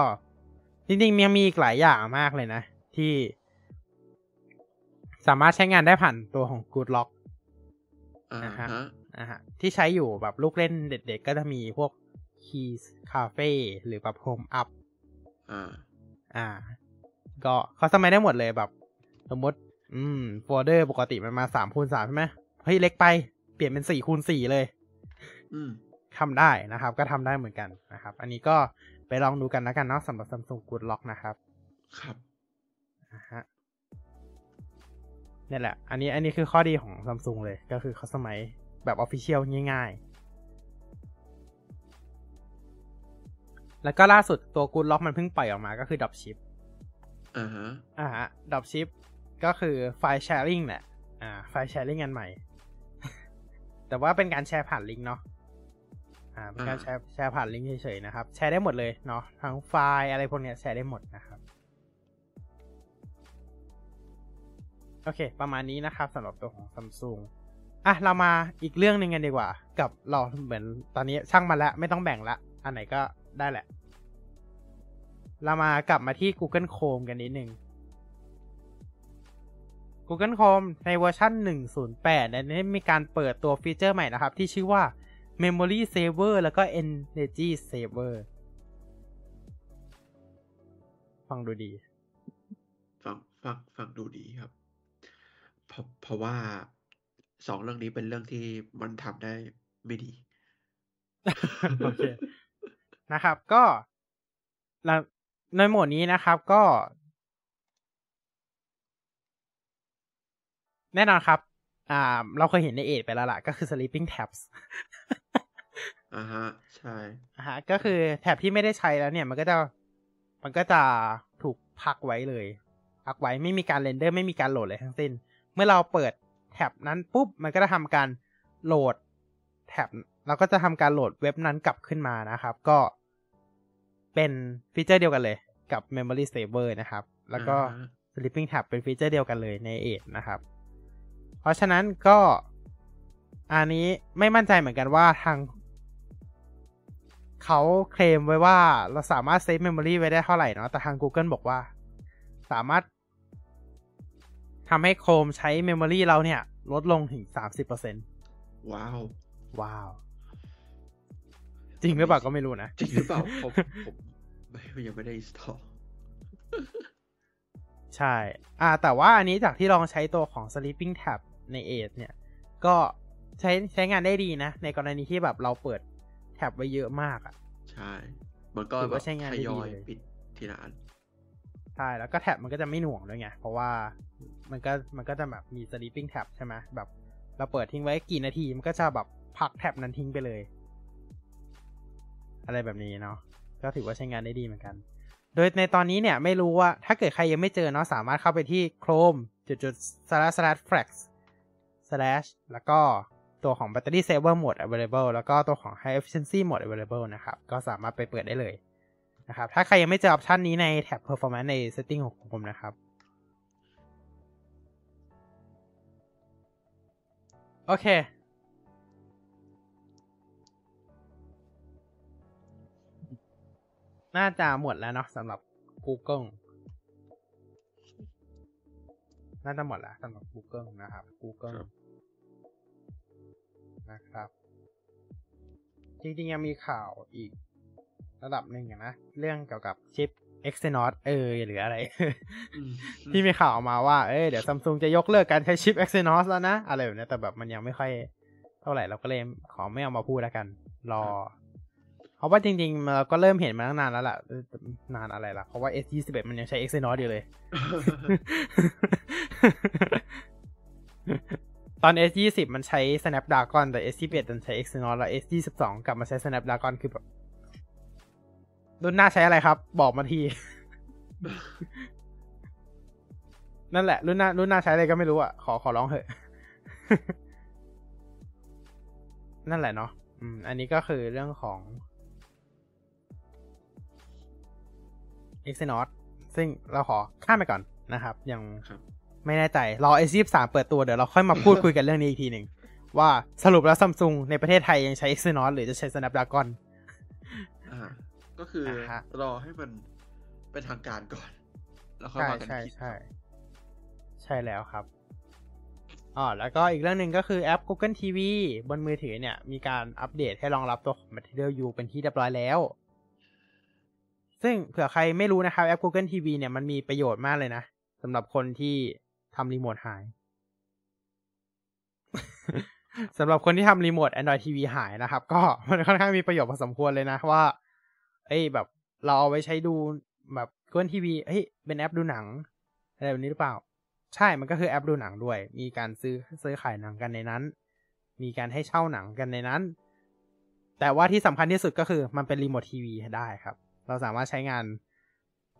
จริงๆยังมีอีกหลายอย่างมากเลยนะที่สามารถใช้งานได้ผ่านตัวของ Good Lock ที่ใช้อยู่แบบลูกเล่นเด็กๆก็จะมีพวก Keys Cafe หรือแบบ Home Up ก็เขาสมัยได้หมดเลยแบบสมมติโฟลเดอร์ปกติมันมา 3x3 ใช่ไหมเฮ้ยเล็กไปเปลี่ยนเป็น 4x4 เลยทำได้นะครับก็ทำได้เหมือนกันนะครับอันนี้ก็ไปลองดูกันแล้วกันเนาะสำหรับ Samsung Good Lock นะครับครับนี่แหละอันนี้คือข้อดีของ Samsung เลยก็คือเขาสมัยแบบ Official ง่ายๆแล้วก็ล่าสุดตัว Good Lock มันเพิ่งปล่อยออกมาก็คือ Dropship Dropship ก็คือไฟล์แชร์ลิงแหละไฟล์แชร์ลิงอันใหม่แต่ว่าเป็นการแชร์ผ่านลิงก์เนาะ แชร์ผ่านลิงก์เฉยๆนะครับแชร์ได้หมดเลยเนาะทั้งไฟล์อะไรพวกเนี้ยแชร์ได้หมดนะครับโอเคประมาณนี้นะครับสำหรับตัวของ Samsung อ่ะเรามาอีกเรื่องนึงกันดีกว่ากับเราเหมือนตอนนี้ช่างมาแล้วไม่ต้องแบ่งละอันไหนก็ได้แหละเรามากลับมาที่ Google Chrome กันนิดนึง Google Chrome ในเวอร์ชัน 1.08 ได้มีการเปิดตัวฟีเจอร์ใหม่นะครับที่ชื่อว่า Memory Saver แล้วก็ Energy Saver ฟังดูดีฟังดูดีครับเพราะว่า2เรื่องนี้เป็นเรื่องที่มันทำได้ไม่ดีโอเคนะครับก็ในโหมดนี้นะครับก็แน่นอนครับเราเคยเห็นในเอทไปแล้วล่ะก็คือ sleeping tabs ฮะใช่ก็คือแท็บที่ไม่ได้ใช้แล้วเนี่ยมันก็จะถูกพักไว้ไม่มีการเรนเดอร์ไม่มีการโหลดเลยทั้งสิ้นเมื่อเราเปิดแท็บนั้นปุ๊บมันก็จะทำการโหลดแท็บเราก็จะทำการโหลดเว็บนั้นกลับขึ้นมานะครับก็เป็นฟีเจอร์เดียวกันเลยกับ Memory Saver นะครับแล้วก็ Sleeping Tab เป็นฟีเจอร์เดียวกันเลยในEdgeนะครับเพราะฉะนั้นก็อันนี้ไม่มั่นใจเหมือนกันว่าทางเขาเคลมไว้ว่าเราสามารถเซฟ Memory ไว้ได้เท่าไหร่เนาะแต่ทาง Google บอกว่าสามารถทำให้ Chrome ใช้ Memory เราเนี่ยลดลงถึง 30% ว้าวจริงหรือเปล่าก็ไม่รู้นะจริงหรือเปล่าผมยังไม่ได้ install ใช่แต่ว่าอันนี้จากที่ลองใช้ตัวของ Sleeping Tab ใน Edge เนี่ยก็ใช้งานได้ดีนะในกรณีที่แบบเราเปิดแท็บไว้เยอะมากอ่ะใช่มันก็แบบทยอยปิดทีละอันใช่แล้วก็แท็บมันก็จะไม่หน่วงด้วยไงเพราะว่ามันก็จะแบบมี Sleeping Tab ใช่ไหมแบบเราเปิดทิ้งไว้กี่นาทีมันก็จะแบบพักแท็บนั้นทิ้งไปเลยอะไรแบบนี้เนาะก็ถือว่าใช้งานได้ดีเหมือนกันโดยในตอนนี้เนี่ยไม่รู้ว่าถ้าเกิดใครยังไม่เจอเนาะสามารถเข้าไปที่ chrome.//flex/ แล้วก็ตัวของ battery saver mode available แล้วก็ตัวของ high efficiency mode available นะครับก็สามารถไปเปิดได้เลยนะครับถ้าใครยังไม่เจอออปชันนี้ในแท็บ performance ใน setting ของผมนะครับโอเคน่าจะหมดแล้วเนาะสำหรับ Google น่าจะหมดแล้วสำหรับ Google นะครับ Google นะครับจริงๆยังมีข่าวอีกระดับหนึ่งนะเรื่องเกี่ยวกับชิป Exynos หรืออะไร ที่มีข่าวออกมาว่าเดี๋ยว Samsung จะยกเลิกการใช้ชิป Exynos แล้วนะอะไรแบบนี้แต่แบบมันยังไม่ค่อยเท่าไหร่เราก็เลยขอไม่เอามาพูดแล้วกันรอเพราะว่าจริงๆเราก็เริ่มเห็นมาตั้งนานแล้วล่ะนานอะไรล่ะเพราะว่า S21 มันยังใช้ Exynos อยู่เลย ตอน S20 มันใช้ Snapdragon แต่ S21 มันใช้ Exynos แล้ว S22 กลับมาใช้ Snapdragon คือแบบรุ่นหน้าใช้อะไรครับบอกมาที นั่นแหละรุ่นหน้าใช้อะไรก็ไม่รู้อ่ะขอร้องเถอะ นั่นแหละเนาะอันนี้ก็คือเรื่องของExynos ซึ่งเราขอข้ามไปก่อนนะครับยังไม่แน่ใจรอ S23 เปิดตัวเดี๋ยวเราค่อยมาพูด คุยกันเรื่องนี้อีกทีหนึ่งว่าสรุปแล้ว Samsung ในประเทศไทยยังใช้ Exynos หรือจะใช้ Snapdragon ก็คือรอให้มันเป็นทางการก่อนแล้วค่อยมากันคิดใช่แล้วครับแล้วก็อีกเรื่องนึงก็คือแอป Google TV บนมือถือเนี่ยมีการอัปเดตให้รองรับตัวของ Material U เป็นที่เรียบร้อยแล้วซึ่งเผื่อใครไม่รู้นะครับแอป Google TV เนี่ยมันมีประโยชน์มากเลยนะสำหรับคนที่ทำรีโมทหาย สำหรับคนที่ทำรีโมท Android TV หายนะครับก็มันค่อนข้างมีประโยชน์พอสมควรเลยนะว่าแบบเราเอาไว้ใช้ดูแบบ Google TV เป็นแอปดูหนังอะไรแบบนี้หรือเปล่าใช่มันก็คือแอปดูหนังด้วยมีการซื้อขายหนังกันในนั้นมีการให้เช่าหนังกันในนั้นแต่ว่าที่สำคัญที่สุดก็คือมันเป็นรีโมททีวีได้ครับเราสามารถใช้งาน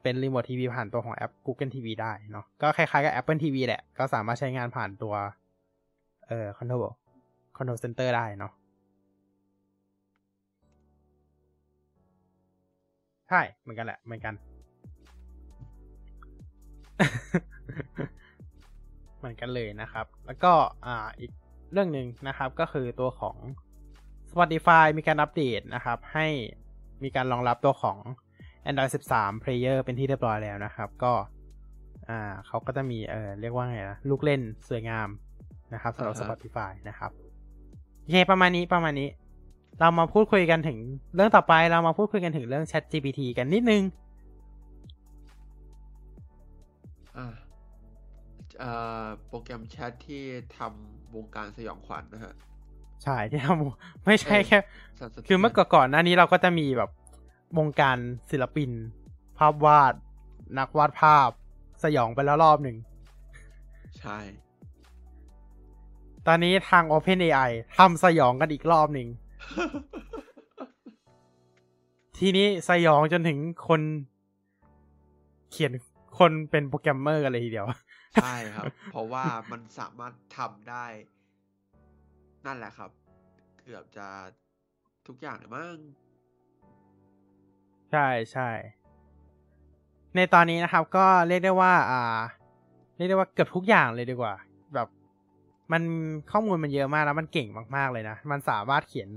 เป็นรีโมททีวีผ่านตัวของแอป Google TV ได้เนาะก็คล้ายๆกับ Apple TV แหละก็สามารถใช้งานผ่านตัวControl Center ได้เนาะ ใช่เหมือนกันแหละเหมือนกัน เหมือนกันเลยนะครับแล้วก็อีกเรื่องนึงนะครับก็คือตัวของ Spotify มีการอัปเดตนะครับให้มีการรองรับตัวของ Android 13 Player เป็นที่เรียบร้อยแล้วนะครับก็เขาก็จะมีเรียกว่าไงนะลูกเล่นสวยงามนะครับสำหรับ Spotify นะครับโอเคประมาณนี้เรามาพูดคุยกันถึงเรื่องต่อไปเรามาพูดคุยกันถึงเรื่อง Chat GPT กันนิดนึงโปรแกรมแชทที่ทำวงการสยองขวัญ นะฮะใช่ที่ทำไม่ใช่แค่คือเมื่อก่อนหน้านี้เราก็จะมีแบบวงการศิลปินภาพวาดนักวาดภาพสยองไปแล้วรอบหนึ่งใช่ตอนนี้ทาง OpenAI ทำสยองกันอีกรอบหนึ่ง ทีนี้สยองจนถึงคนเขียนคนเป็นโปรแกรมเมอร์กันเลยทีเดียวใช่ครับเพราะว่ามันสามารถทำได้นั่นแหละครับเกือบจะทุกอย่างเลยมั้งใช่ๆในตอนนี้นะครับก็เรียกได้ว่าเกือบทุกอย่างเลยดีกว่าแบบมันข้อมูลมันเยอะมากแล้วมันเก่งมากๆเลยนะมันสามารถเขียน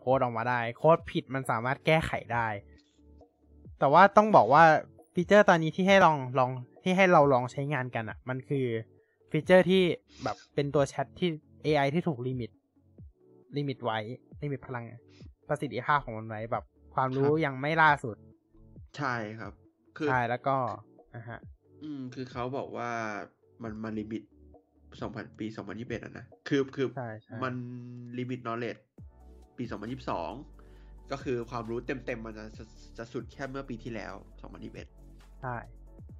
โค้ดออกมาได้โค้ดผิดมันสามารถแก้ไขได้แต่ว่าต้องบอกว่าฟีเจอร์ตอนนี้ที่ให้ลองที่ให้เราลองใช้งานกันอ่ะมันคือฟีเจอร์ที่แบบเป็นตัวแชทที่ AI ที่ถูกลิมิตไว้ลิมิตพลังประสิทธิภาพของมันไว้แบบความรู้ยังไม่ล่าสุดใช่ครับคือใช่แล้วก็นะฮะคือเขาบอกว่ามันมาลิมิต2000ปี2021อ่ะนะคือมันลิมิต knowledge ปี2022ก็คือความรู้เต็มมันจะสุดแค่เมื่อปีที่แล้ว2021ใช่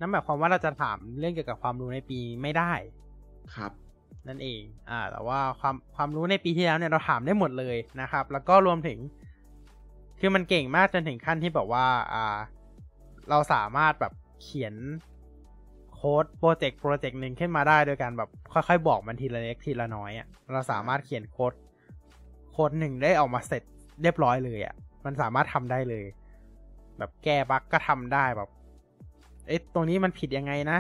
นั่นหมายความว่าเราจะถามเรื่องเกี่ยวกับความรู้ในปีไม่ได้ครับนั่นเองแต่ว่าความรู้ในปีที่แล้วเนี่ยเราถามได้หมดเลยนะครับแล้วก็รวมถึงคือมันเก่งมากจนถึงขั้นที่แบบว่าเราสามารถแบบเขียนโค้ดโปรเจกต์นึงขึ้นมาได้โดยการแบบค่อยๆบอกมันทีละเล็กทีละน้อยอ่ะเราสามารถเขียนโค้ดหนึ่งได้ออกมาเสร็จเรียบร้อยเลยอ่ะมันสามารถทำได้เลยแบบแก้บั๊กก็ทำได้แบบเอ๊ะตรงนี้มันผิดยังไงนะ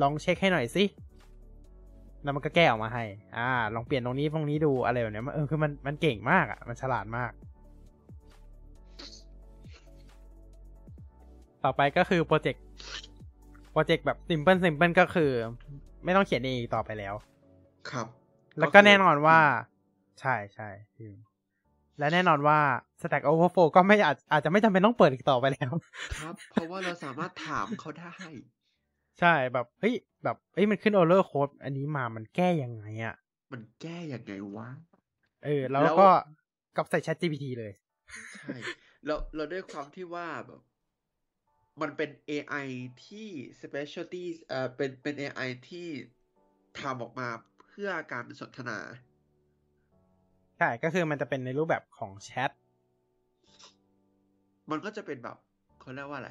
ลองเช็คให้หน่อยสิแล้วมันก็แก้ออกมาให้ลองเปลี่ยนตรงนี้ดูอะไรแบบเนี้ยคือมันเก่งมากอ่ะมันฉลาดมากต่อไปก็คือโปรเจกต์แบบซิมเพิลก็คือไม่ต้องเขียนเองต่อไปแล้วครับแล้วก็แน่นอนว่าใช่และแน่นอนว่า Stack Overflow ก็ไม่อาจจะไม่จำเป็นต้องเปิดอีกต่อไปแล้วครับเพราะว่าเราสามารถถามเขาได้ใช่แบบเฮ้ยแบบเอ้ยมันขึ้น error code อันนี้มามันแก้ยังไงอ่ะมันแก้ยังไงวะแล้วก็กลับใส่ Chat GPT เลยใช่แล้วเราด้วยความที่ว่าแบบมันเป็น AI ที่ specialty เป็น AI ที่ทำออกมาเพื่อการสนทนาใช่ก็คือมันจะเป็นในรูปแบบของแชทมันก็จะเป็นแบบเขาเรียกว่าอะไร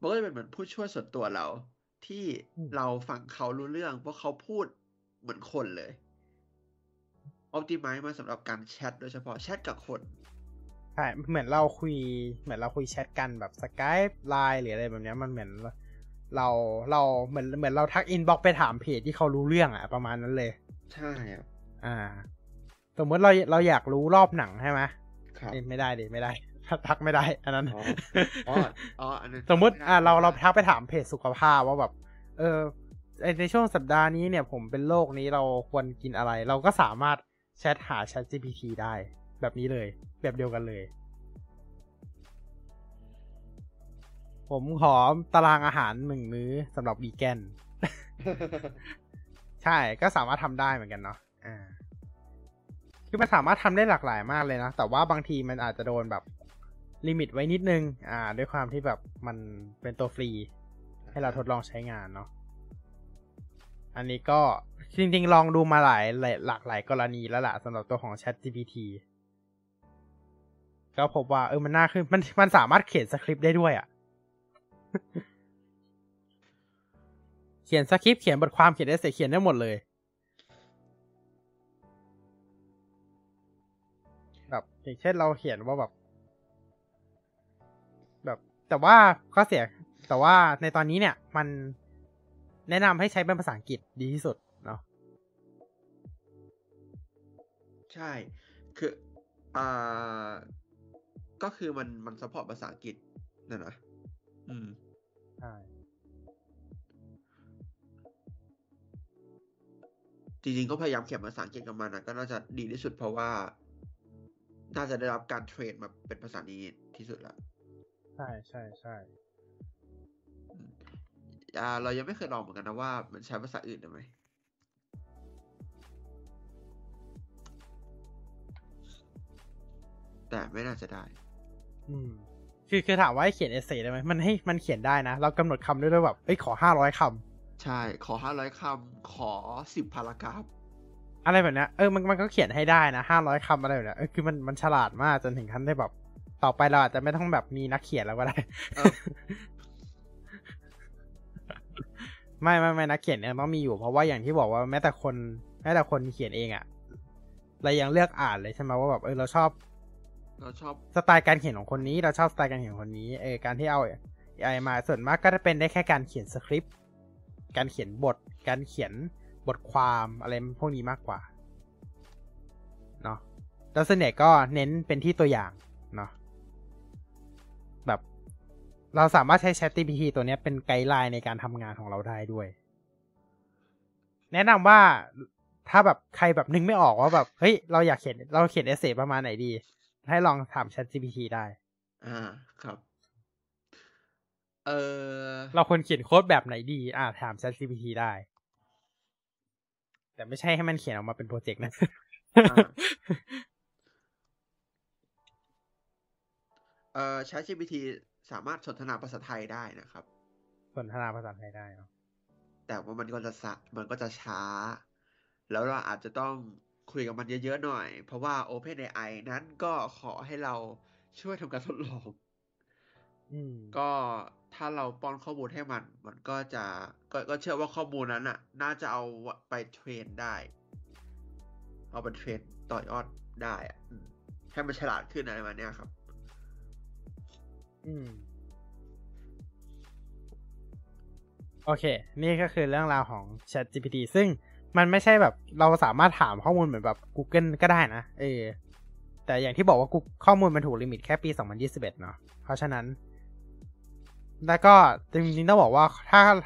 มันก็จะเป็นเหมือนผู้ช่วยส่วนตัวเราที่เราฟังเขารู้เรื่องเพราะเขาพูดเหมือนคนเลย Optimize มาสำหรับการแชทโดยเฉพาะแชทกับคนใช่เหมือนเราคุยแชทกันแบบ Skype Line หรืออะไรแบบนี้มันเหมือนเราเหมือนเราทัก inbox ไปถามเพจที่เขารู้เรื่องอะประมาณนั้นเลยใช่ครับสมมติเราอยากรู้รอบหนังใช่ไหมครับไม่ได้ทักไม่ได้อันนั้นอันนั้นสมมติเราทักไปถามเพจสุขภาพว่าแบบในช่วงสัปดาห์นี้เนี่ยผมเป็นโรคนี้เราควรกินอะไรเราก็สามารถแชทหา Chat GPT ได้แบบนี้เลยแบบเดียวกันเลยผมขอตารางอาหาร1มื้อสำหรับวีแกน ใช่ก็สามารถทำได้เหมือนกันเนาะคือมันสามารถทำได้หลากหลายมากเลยนะแต่ว่าบางทีมันอาจจะโดนแบบลิมิตไว้นิดนึงด้วยความที่แบบมันเป็นตัวฟรีให้เราทดลองใช้งานเนาะอันนี้ก็จริงๆลองดูมาหลากหลายกรณีแล้วล่ะสำหรับตัวของ Chat GPT ก็พบว่ามันน่าขึ้นมันสามารถเขียนสคริปต์ได้ด้วยอ่ะ เขียนสคริปต์เขียนบทความเขียนเอเซ่เขียนได้หมดเลยแบบอย่างเช่นเราเขียนว่าแบบ แบบแต่ว่าข้อเสียแต่ว่าในตอนนี้เนี่ยมันแนะนำให้ใช้เป็นภาษาอังกฤษดีที่สุดเนาะใช่คือก็คือมันซัพพอร์ตภาษาอังกฤษนั่นนะใช่จริงๆก็พยายามเขียนภาษาอังกฤษกับมันนะก็น่าจะดีที่สุดเพราะว่าน่าจะได้รับการเทรนมาเป็นภาษานี้ที่สุดละใช่ใช่ใช่เรายังไม่เคยลองเหมือนกันนะว่ามันใช้ภาษาอื่นได้ไหมแต่ไม่น่าจะได้คือถามว่าให้เขียนเอเซ่ได้ไหมมันให้มันเขียนได้นะเรากำหนดคำด้วยแบบเอ้ยขอ500คำใช่ขอ500คำขอ10พารากราฟอะไรแบบนี้มันก็เขียนให้ได้นะ500คำอะไรแบบนี้คือมันฉลาดมากจนถึงขั้นได้แบบต่อไปเราอาจจะไม่ต้องแบบมีนักเขียนแล้วก็ได้ ไม่นักเขียนเนี่ยต้องมีอยู่เพราะว่าอย่างที่บอกว่าแม้แต่คนเขียนเองอะเรายังเลือกอ่านเลยใช่ไหมว่าแบบเราชอบสไตล์การเขียนของคนนี้เราชอบสไตล์การเขียนคนนี้การที่เอา AI มาส่วนมากก็จะเป็นได้แค่การเขียนสคริปต์การเขียนบทการเขียนบทความอะไรพวกนี้มากกว่าเนาะแล้วส่วนใหญ่ก็เน้นเป็นที่ตัวอย่างเนาะแบบเราสามารถใช้ Chat GPT ตัวนี้เป็นไกด์ไลน์ในการทำงานของเราได้ด้วยแนะนำว่าถ้าแบบใครแบบนึกไม่ออกว่าแบบเฮ้ยเราเขียนเอเซ่ประมาณไหนดีให้ลองถาม Chat GPT ได้ครับเราควรเขียนโค้ดแบบไหนดีถาม Chat GPT ได้แต่ไม่ใช่ให้มันเขียนออกมาเป็นโปรเจกต์นะChat GPT สามารถสนทนาภาษาไทยได้นะครับสนทนาภาษาไทยได้เนาะแต่ว่ามันก็จะช้าแล้วเราอาจจะต้องคุยกับมันเยอะๆหน่อยเพราะว่า OpenAI นั้นก็ขอให้เราช่วยทำการทดลองก็ถ้าเราป้อนข้อมูลให้มันก็จะก็เชื่อว่าข้อมูลนั้นน่ะน่าจะเอาไปเทรนได้เอาไปเทรนต่อยอดได้ให้มันฉลาดขึ้นอะไรมาเนี่ยครับโอเคนี่ก็คือเรื่องราวของ Chat GPT ซึ่งมันไม่ใช่แบบเราสามารถถามข้อมูลเหมือนแบบ Google ก็ได้นะแต่อย่างที่บอกว่าข้อมูลมันถูกลิมิตแค่ปี2021เนาะเพราะฉะนั้นแล้วก็จริงๆต้องบอกว่า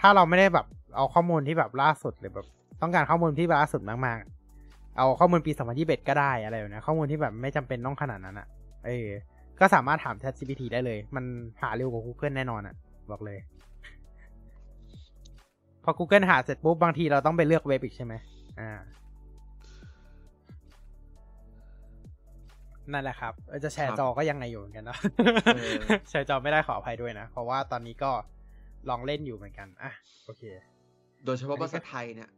ถ้าเราไม่ได้แบบเอาข้อมูลที่แบบล่าสุดหรือแบบต้องการข้อมูลที่ล่าสุดมากๆเอาข้อมูลปี2021ก็ได้อะไรแบบนี้ข้อมูลที่แบบไม่จำเป็นต้องขนาดนั้นก็สามารถถาม Chat GPT ได้เลยมันหาเร็วกว่า Google แน่นอนบอกเลยพอ Google หาเสร็จปุ๊บบางทีเราต้องไปเลือกเว็บอีกใช่ไหมนั่นแหละครับจะแชร์จอก็ยังไงอยู่เหมือนกันเนาะแชร์จอไม่ได้ขออภัยด้วยนะเพราะว่าตอนนี้ก็ลองเล่นอยู่เหมือนกันโอเคโดยเฉพาะภาษาไทยเนี่ย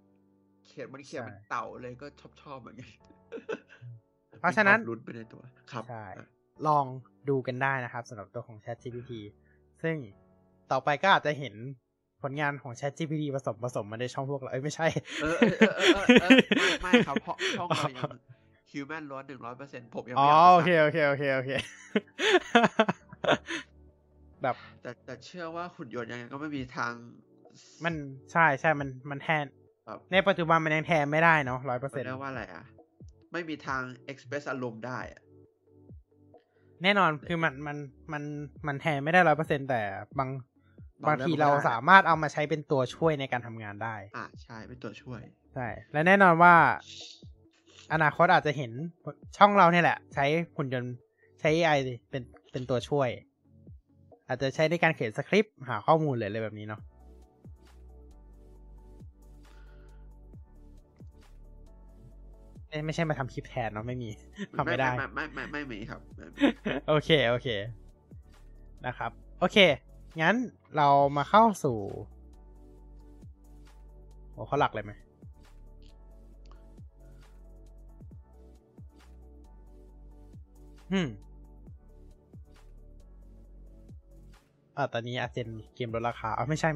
เขียนมันเต่าเลยก็ชอบเหมือนกันเพราะฉะนั้นลุ้นไปในตัวครับใช่ลองดูกันได้นะครับสำหรับตัวของ Chat GPT ซึ่งต่อไปก็อาจจะเห็นผลงานของ Chat GPT ผสมมาในช่องพวกเราไม่ใช่ไม่ครับเพราะช่องเรายังฮิวแมนล้วน 100% ผมยังไม่โอเคโอเคโอเคโอเคแบบแต่เชื่อว่าหุ่นยนต์ยังไงก็ไม่มีทางมันใช่ใช่มันแทนในปัจจุบันมันยังแทนไม่ได้เนาะ 100% ไม่ได้ว่าอะไรไม่มีทาง express อารมณ์ได้แน่นอนคือมันแทนไม่ได้ 100% แต่บางทีเราสามารถเอามาใช้เป็นตัวช่วยในการทำงานได้ใช่เป็นตัวช่วยใช่และแน่นอนว่าอนาคตอาจจะเห็นช่องเราเนี่ยแหละใช้หุ่นยนต์ใช้ AI เป็นตัวช่วยอาจจะใช้ในการเขียนสคริปต์หาข้อมูลเลยอะไรแบบนี้เนาะไม่ใช่มาทำคลิปแทนเนาะไม่มีทำไม่ได้ไม่มีครับโอเคโอเคนะครับโอเคงั้นเรามาเข้าสู่ข้อหลักเลยไหมตอนนี้อาเจนเกมลดราคาไม่ใช่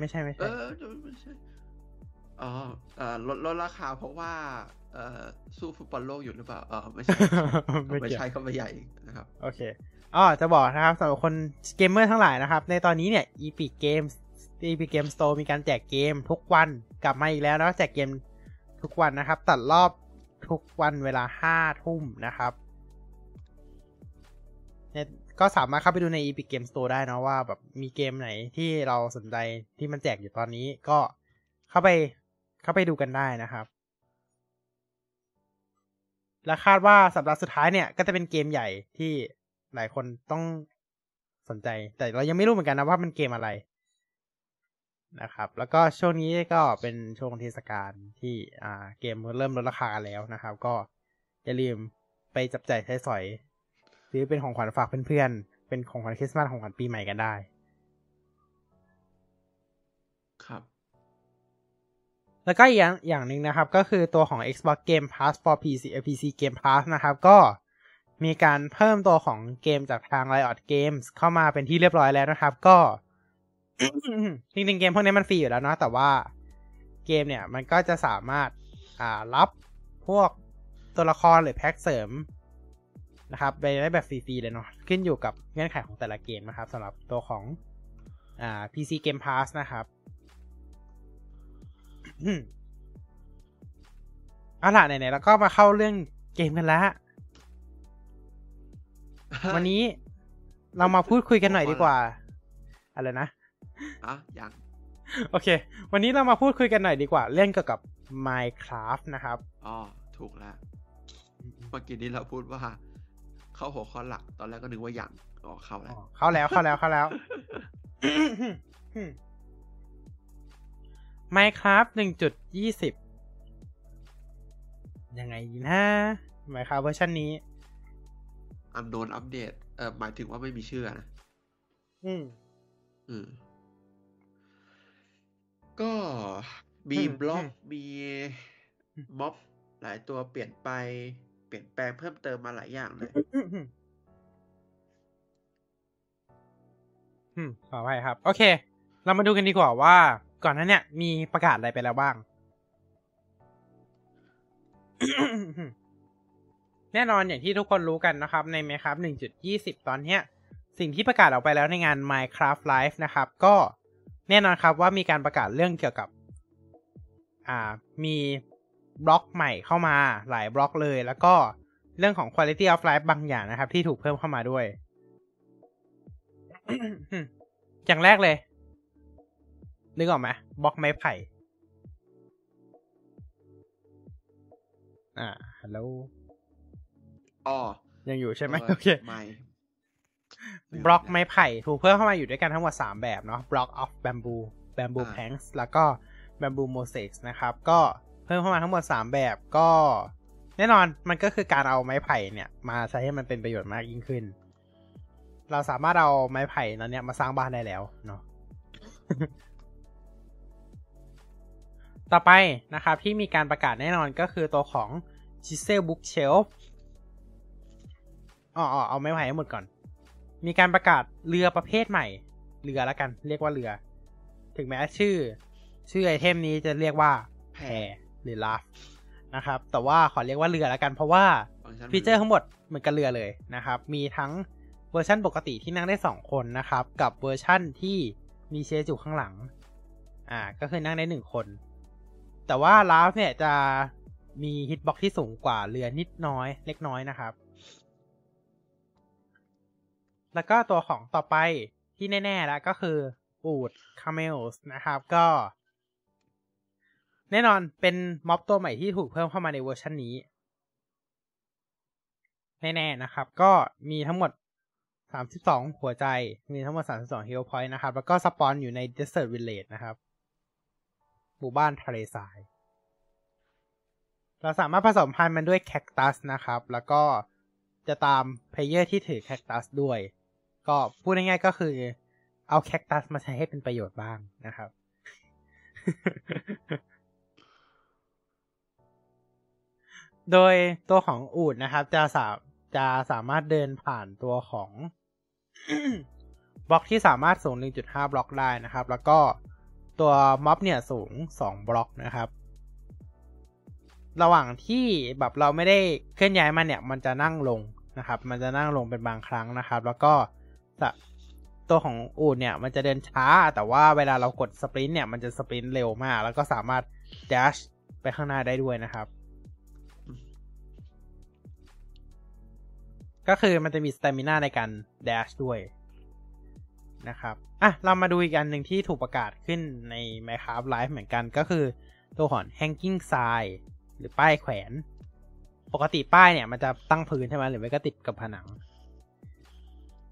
ลดราคาเพราะว่าสู้ฟุตบอลโลกอยู่หรือเปล่าไม่ใช่ไม่ใช่ก็ไม่ใหญ่นะครับโอเคจะบอกนะครับสำหรับคนเกมเมอร์ทั้งหลายนะครับในตอนนี้เนี่ย Epic Games Store มีการแจกเกมทุกวันกลับมาอีกแล้วนะแจกเกมทุกวันนะครับตัดรอบทุกวันเวลา 5:00 นนะครับเนี่ยก็สามารถเข้าไปดูใน Epic Games Store ได้นะว่าแบบมีเกมไหนที่เราสนใจที่มันแจกอยู่ตอนนี้ก็เข้าไปดูกันได้นะครับและคาดว่าสัปดาห์สุดท้ายเนี่ยก็จะเป็นเกมใหญ่ที่หลายคนต้องสนใจแต่เรายังไม่รู้เหมือนกันนะว่ามันเกมอะไรนะครับแล้วก็ช่วงนี้ก็เป็นช่วงเทศกาลที่เกมเริ่มลดราคาแล้วนะครับก็อย่าลืมไปจับจ่ายใช้สอยซื้อเป็นของขวัญฝากเพื่อนๆเป็นของขวัญคริสต์มาสของขวัญปีใหม่กันได้ครับแล้วก็อย่างนึงนะครับก็คือตัวของ Xbox Game Pass for PC Game Pass นะครับก็มีการเพิ่มตัวของเกมจากทาง Riot Games เข้ามาเป็นที่เรียบร้อยแล้วนะครับก็ จริงๆเกมพวกนี้มันฟรีอยู่แล้วเนาะแต่ว่าเกมเนี่ยมันก็จะสามารถรับพวกตัวละครหรือแพ็คเสริมนะครับไปได้แบบฟรีๆเลยเนาะขึ้นอยู่กับเงื่อนไขของแต่ละเกมนะครับสำหรับตัวของPC Game Pass นะครับเอาล่ะไหนๆแล้วก็มาเข้าเรื่องเกมกันละวันนี้เรามาพูดคุยกันหน่อยดีกว่าอะไรนะยังโอเควันนี้เรามาพูดคุยกันหน่อยดีกว่าเรื่องเกี่ยวกับ Minecraft นะครับอ๋อถูกแล้วเมื่อกี้นี้เราพูดว่าเข้าหัวข้อหลักตอนแรกก็นึกว่ายังอ๋อเข้าแล้ว Minecraft 1.20 ยังไงนะ Minecraft เวอร์ชันนี้โดนอัปเดตหมายถึงว่าไม่มีชื่อนะก็มีบล็อกมีม็อบหลายตัวเปลี่ยนแปลงเพิ่มเติมมาหลายอย่างเลยขออภัยครับโอเคเรามาดูกันดีกว่าว่าก่อนหน้าเนี่ยมีประกาศอะไรไปแล้วบ้าง แน่นอนอย่างที่ทุกคนรู้กันนะครับใน Minecraft 1.20 ตอนเนี้ยสิ่งที่ประกาศออกไปแล้วในงาน Minecraft Live นะครับก็แน่นอนครับว่ามีการประกาศเรื่องเกี่ยวกับมีบล็อกใหม่เข้ามาหลายบล็อกเลยแล้วก็เรื่องของ Quality of Life บางอย่างนะครับที่ถูกเพิ่มเข้ามาด้วย อย่างแรกเลยนึกออกไหมบล็อกไม้ไผ่ฮัลโหลยังอยู่ใช่ไหมโอเคบล็อกไม้ไผ่ถูกเพิ่มเข้ามาอยู่ด้วยกันทั้งหมด3แบบเนาะ Block of Bamboo Bamboo Planks แล้วก็ Bamboo Mosaics นะครับก็เพิ่มเข้ามาทั้งหมด3แบบก็แน่นอนมันก็คือการเอาไม้ไผ่เนี่ยมาใช้ให้มันเป็นประโยชน์มากยิ่งขึ้นเราสามารถเอาไม้ไผ่นั้นเนี่ยมาสร้างบ้านได้แล้วเนาะ ต่อไปนะครับที่มีการประกาศแน่นอนก็คือตัวของ Chisel Bookshelf เอาไม้ไผ่ให้หมดก่อนมีการประกาศเรือประเภทใหม่เรือละกันเรียกว่าเรือถึงแม้ชื่อไอเทมนี้จะเรียกว่าแพหรือลาฟนะครับแต่ว่าขอเรียกว่าเรือละกันเพราะว่าฟีเจอร์ทั้งหมดเหมือนกับเรือเลยนะครับมีทั้งเวอร์ชั่นปกติที่นั่งได้2คนนะครับกับเวอร์ชั่นที่มีเชฟอยู่ข้างหลังก็คือนั่งได้1คนแต่ว่าลาฟเนี่ยจะมีฮิตบ็อกซ์ที่สูงกว่าเรือนิดน้อยเล็กน้อยนะครับแล้วก็ตัวของต่อไปที่แน่ๆแล้วก็คืออูฐคาเมลส์นะครับก็แน่นอนเป็นม็อบตัวใหม่ที่ถูกเพิ่มเข้ามาในเวอร์ชันนี้แน่ๆนะครับก็มีทั้งหมด32หัวใจมีทั้งหมด32 Hero Point นะครับแล้วก็สปอนอยู่ใน Desert Village นะครับหมู่บ้านทะเลทรายเราสามารถผสมพันธุ์มันด้วยแคคตัสนะครับแล้วก็จะตามเพลเยอร์ที่ถือแคคตัสด้วยก็พูดง่ายๆก็คือเอาแคคตัสมาใช้ให้เป็นประโยชน์บ้างนะครับ โดยตัวของอูฐนะครับจะสามารถเดินผ่านตัวของ บล็อกที่สามารถสูง 1.5 บล็อกได้นะครับแล้วก็ต ตัวม็อบเนี่ยสูง2บล็อกนะครับระหว่างที่แบบเราไม่ได้เคลื่อนย้ายมันเนี่ยมันจะนั่งลงนะครับมันจะนั่งลงเป็นบางครั้งนะครับแล้วก็ตัวของอูฐเนี่ยมันจะเดินช้าแต่ว่าเวลาเรากดสปรินต์เนี่ยมันจะสปรินต์เร็วมากแล้วก็สามารถแดชไปข้างหน้าได้ด้วยนะครับก็คือมันจะมีสเตมิน่าในการแดชด้วยนะครับอ่ะเรามาดูอีกอันหนึ่งที่ถูกประกาศขึ้นใน Minecraft Live เหมือนกันก็คือตัวของ Hanging Sign หรือป้ายแขวนปกติป้ายเนี่ยมันจะตั้งพื้นใช่ไหมหรือไม่ก็ติดกับผนัง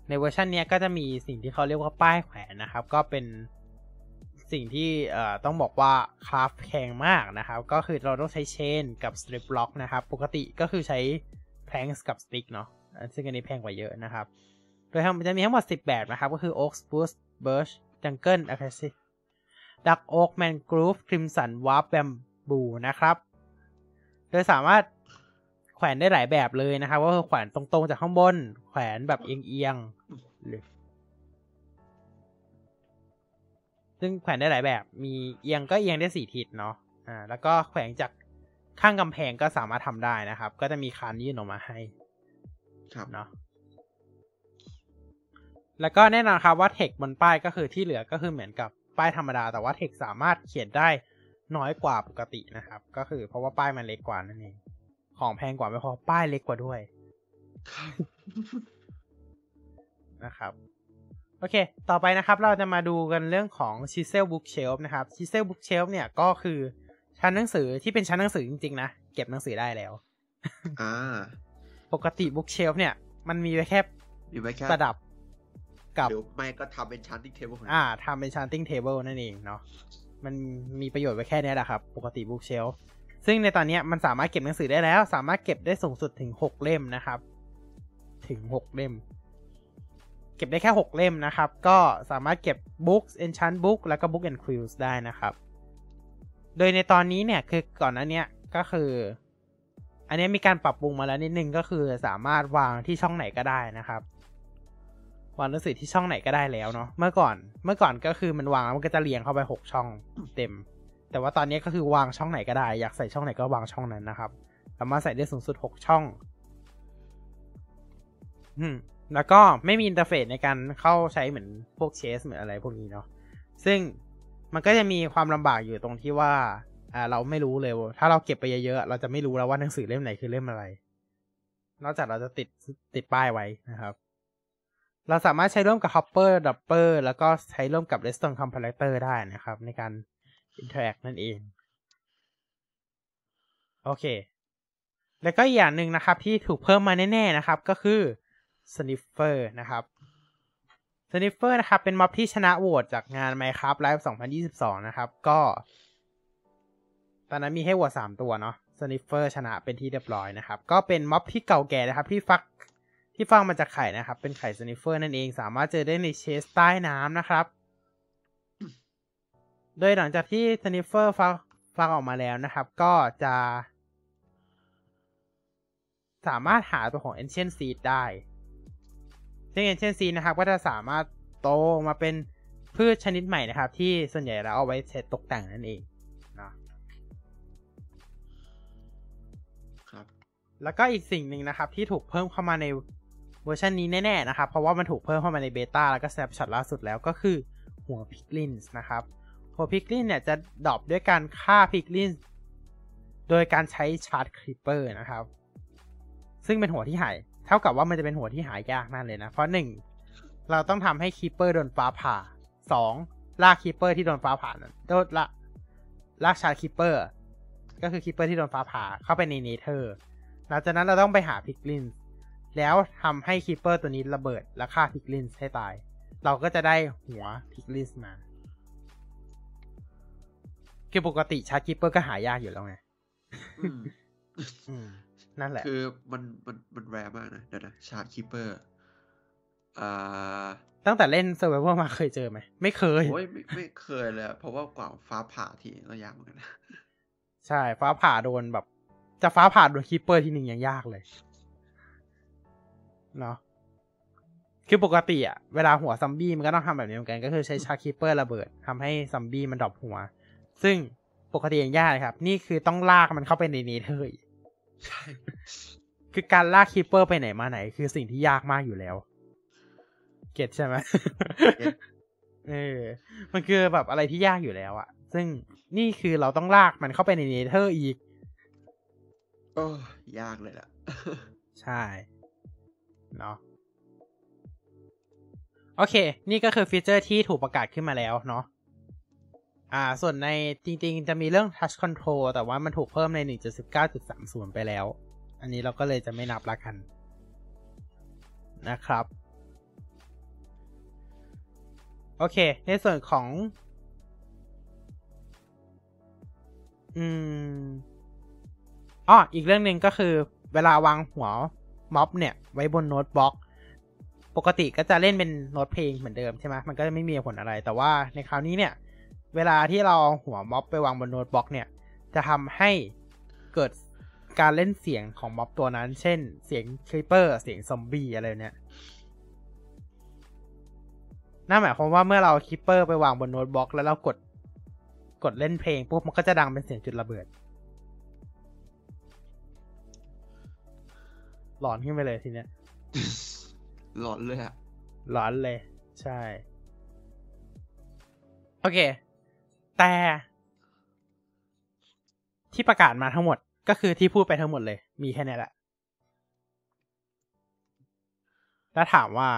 ในเวอร์ชันนี้ก็จะมีสิ่งที่เขาเรียกว่าป้ายแขวนนะครับก็เป็นสิ่งที่ต้องบอกว่าคราฟแข็งมากนะครับก็คือเราต้องใช้เชนกับสตริปบล็อกนะครับปกติก็คือใช้แพลงกับสติ๊กเนาะซึ่งอันนี้แพงกว่าเยอะนะครับโดยมันจะมีทั้งหมด10แบบนะครับก็คือ Oak Spruce Birch Jungle Acacia Dark Oak Mangrove Crimson Warp Bamboo นะครับโดยสามารถแขวนได้หลายแบบเลยนะครับก็คือแขวนตรงๆจากข้างบนแขวนแบบเอียงๆหรือซึ่งแขวนได้หลายแบบมีเอียงก็เอียงได้4ทิศเนาะแล้วก็แขวนจากข้างกำแพงก็สามารถทำได้นะครับก็จะมีคานยื่นออกมาให้ครับเนาะแล้วก็แน่นอนครับว่าเทคบนป้ายก็คือที่เหลือก็คือเหมือนกับป้ายธรรมดาแต่ว่าเทคสามารถเขียนได้น้อยกว่าปกตินะครับก็คือเพราะว่าป้ายมันเล็กกว่านั่นเองของแพงกว่าไม่พอป้ายเล็กกว่าด้วยนะครับโอเคต่อไปนะครับเราจะมาดูกันเรื่องของ Chisel Bookshelf นะครับ Chisel Bookshelf เนี่ยก็คือชั้นหนังสือที่เป็นชั้นหนังสือจริงๆนะเก็บหนังสือได้แล้วปกติ Bookshelf เนี่ยมันมีไว้แค่ประดับกับหรือไม่ก็ทำเป็นชั้นติ้งเทเบิลทำเป็นชั้นติ้งเทเบิลนั่นเองเนาะมันมีประโยชน์ไว้แค่นี้แหละครับปกติ Bookshelf ซึ่งในตอนนี้มันสามารถเก็บหนังสือได้แล้วสามารถเก็บได้สูงสุดถึง6เล่มนะครับถึง6เล่มเก็บได้แค่6เล่มนะครับก็สามารถเก็บ Books Enchant Book แล้วก็ Book and Quills ได้นะครับโดยในตอนนี้เนี่ยคือก่อนหน้านี้ก็คืออันนี้มีการปรับปรุงมาแล้วนิดนึงก็คือสามารถวางที่ช่องไหนก็ได้นะครับวางหนังสือที่ช่องไหนก็ได้แล้วเนาะเมื่อก่อนก็คือมันวางแล้วมันก็จะเรียงเข้าไป6ช่องเต็มแต่ว่าตอนนี้ก็คือวางช่องไหนก็ได้อยากใส่ช่องไหนก็วางช่องนั้นนะครับสามารถใส่ได้สูงสุด6ช่องแล้วก็ไม่มีอินเทอร์เฟซในการเข้าใช้เหมือนพวกเชสเหมือนอะไรพวกนี้เนาะซึ่งมันก็จะมีความลำบากอยู่ตรงที่ว่าเราไม่รู้เลยถ้าเราเก็บไปเยอะๆเราจะไม่รู้แล้วว่าหนังสือเล่มไหนคือเล่มอะไรนอกจากเราจะติดป้ายไว้นะครับเราสามารถใช้ร่วมกับ Hopper Dropper แล้วก็ใช้ร่วมกับ Redstone Compactor ได้นะครับในการ Interact นั่นเองโอเคแล้วก็อย่างหนึ่งนะครับที่ถูกเพิ่มมาแน่ๆนะครับก็คือSniffer นะครับ Sniffer นะครับเป็นม็อบที่ชนะโหวตจากงาน Minecraft Live 2022นะครับก็ตอนนั้นมีให้โหวต3ตัวเนาะ Sniffer ชนะเป็นที่เรียบร้อยนะครับก็เป็นม็อบที่เก่าแก่นะครับที่ฟักมาจากไข่นะครับเป็นไข่ Sniffer นั่นเองสามารถเจอได้ในเชสใต้น้ำนะครับโดยหลังจากที่ Sniffer ฟักออกมาแล้วนะครับก็จะสามารถหาตัวของ Ancient Seed ได้ซึ่ง Ancient Seed นะครับก็จะสามารถโตมาเป็นพืชชนิดใหม่นะครับที่ส่วนใหญ่เราเอาไว้ใช้ตกแต่งนั่นเองนะครับแล้วก็อีกสิ่งหนึ่งนะครับที่ถูกเพิ่มเข้ามาในเวอร์ชันนี้แน่ๆนะครับเพราะว่ามันถูกเพิ่มเข้ามาในเบต้าแล้วก็ snapshot ล่าสุดแล้วก็คือหัวพิกลินส์นะครับหัวพิกลินเนี่ยจะดรอปด้วยการฆ่าพิกลินโดยการใช้ชาร์ดคริปเปอร์นะครับซึ่งเป็นหัวที่หายเท่ากับว่ามันจะเป็นหัวที่หายากนั่นเลยนะเพราะ1เราต้องทำให้คีปเปอร์โดนฟ้าผ่า2ลากคีปเปอร์ที่โดนฟ้าผ่านั้นโดนลากชาร์คีปเปอร์ก็คือคีปเปอร์ที่โดนฟ้าผ่าเข้าไปในเนเธอร์หลังจากนั้นเราต้องไปหาพิกลินแล้วทำให้คีปเปอร์ตัวนี้ระเบิดและฆ่าพิกลินให้ตายเราก็จะได้หัวพิกลินมาคือปกติชาร์คีปเปอร์ก็หายากอยู่แล้วไง นั่นแหละคือมันแรมากนะเดี๋ยวนะชาร์ดคีเปอร์ตั้งแต่เล่นเซอร์ไวเวอร์มาเคยเจอไหมไม่เคยโอ้ยไม่เคยเลยเพราะว่ากว่าฟ้าผ่าทีก็ยากเหมือนกันนะใช่ฟ้าผ่าโดนแบบจะฟ้าผ่าโดนคีเปอร์ทีหนึ่งยังยากเลยเนาะ คือปกติอ่ะเวลาหัวซอมบี้มันก็ต้องทำแบบนี้เหมือนกันก็คือใช้ชาร์คิปเปอร์ระเบิดทำให้ซอมบี้มันดรอปหัวซึ่งปกติอย่างยากเลยครับนี่คือต้องลากมันเข้าไปในนี้เลยใช่คือการลากคิปเปอร์ไปไหนมาไหนคือสิ่งที่ยากมากอยู่แล้วเก็ทใช่ไหม มันคือแบบอะไรที่ยากอยู่แล้วอ่ะซึ่งนี่คือเราต้องลากมันเข้าไปในเนเธอร์อีกโอ้ยากเลยล่ะ ใช่เนาะโอเคนี่ก็คือฟีเจอร์ที่ถูกประกาศขึ้นมาแล้วเนาะส่วนในจริงๆจะมีเรื่อง Touch Control แต่ว่ามันถูกเพิ่มใน 1.19.30 ไปแล้วอันนี้เราก็เลยจะไม่นับละกันนะครับโอเคในส่วนของอีกเรื่องหนึ่งก็คือเวลาวางหัวม็อบเนี่ยไว้บนโน้ตบล็อกปกติก็จะเล่นเป็นโน้ตเพลงเหมือนเดิมใช่ไหมมันก็จะไม่มีผลอะไรแต่ว่าในคราวนี้เนี่ยเวลาที่เราเอาหัวม็อบไปวางบนโน้ตบล็อกเนี่ยจะทำให้เกิดการเล่นเสียงของม็อบตัวนั้นเช่นเสียงคลิปเปอร์เสียงซอมบี้อะไรเนี่ยนั่นหมายความว่าเมื่อเราคลิปเปอร์ไปวางบนโน้ตบล็อกแล้วเรากดเล่นเพลงปุ๊บมันก็จะดังเป็นเสียงจุดระเบิดหลอนขึ้นไปเลยทีเนี้ยหลอนเลยอะหลอนเลยใช่โอเคแต่ที่ประกาศมาทั้งหมดก็คือที่พูดไปทั้งหมดเลยมีแค่นี้แหละแล้วถามว่า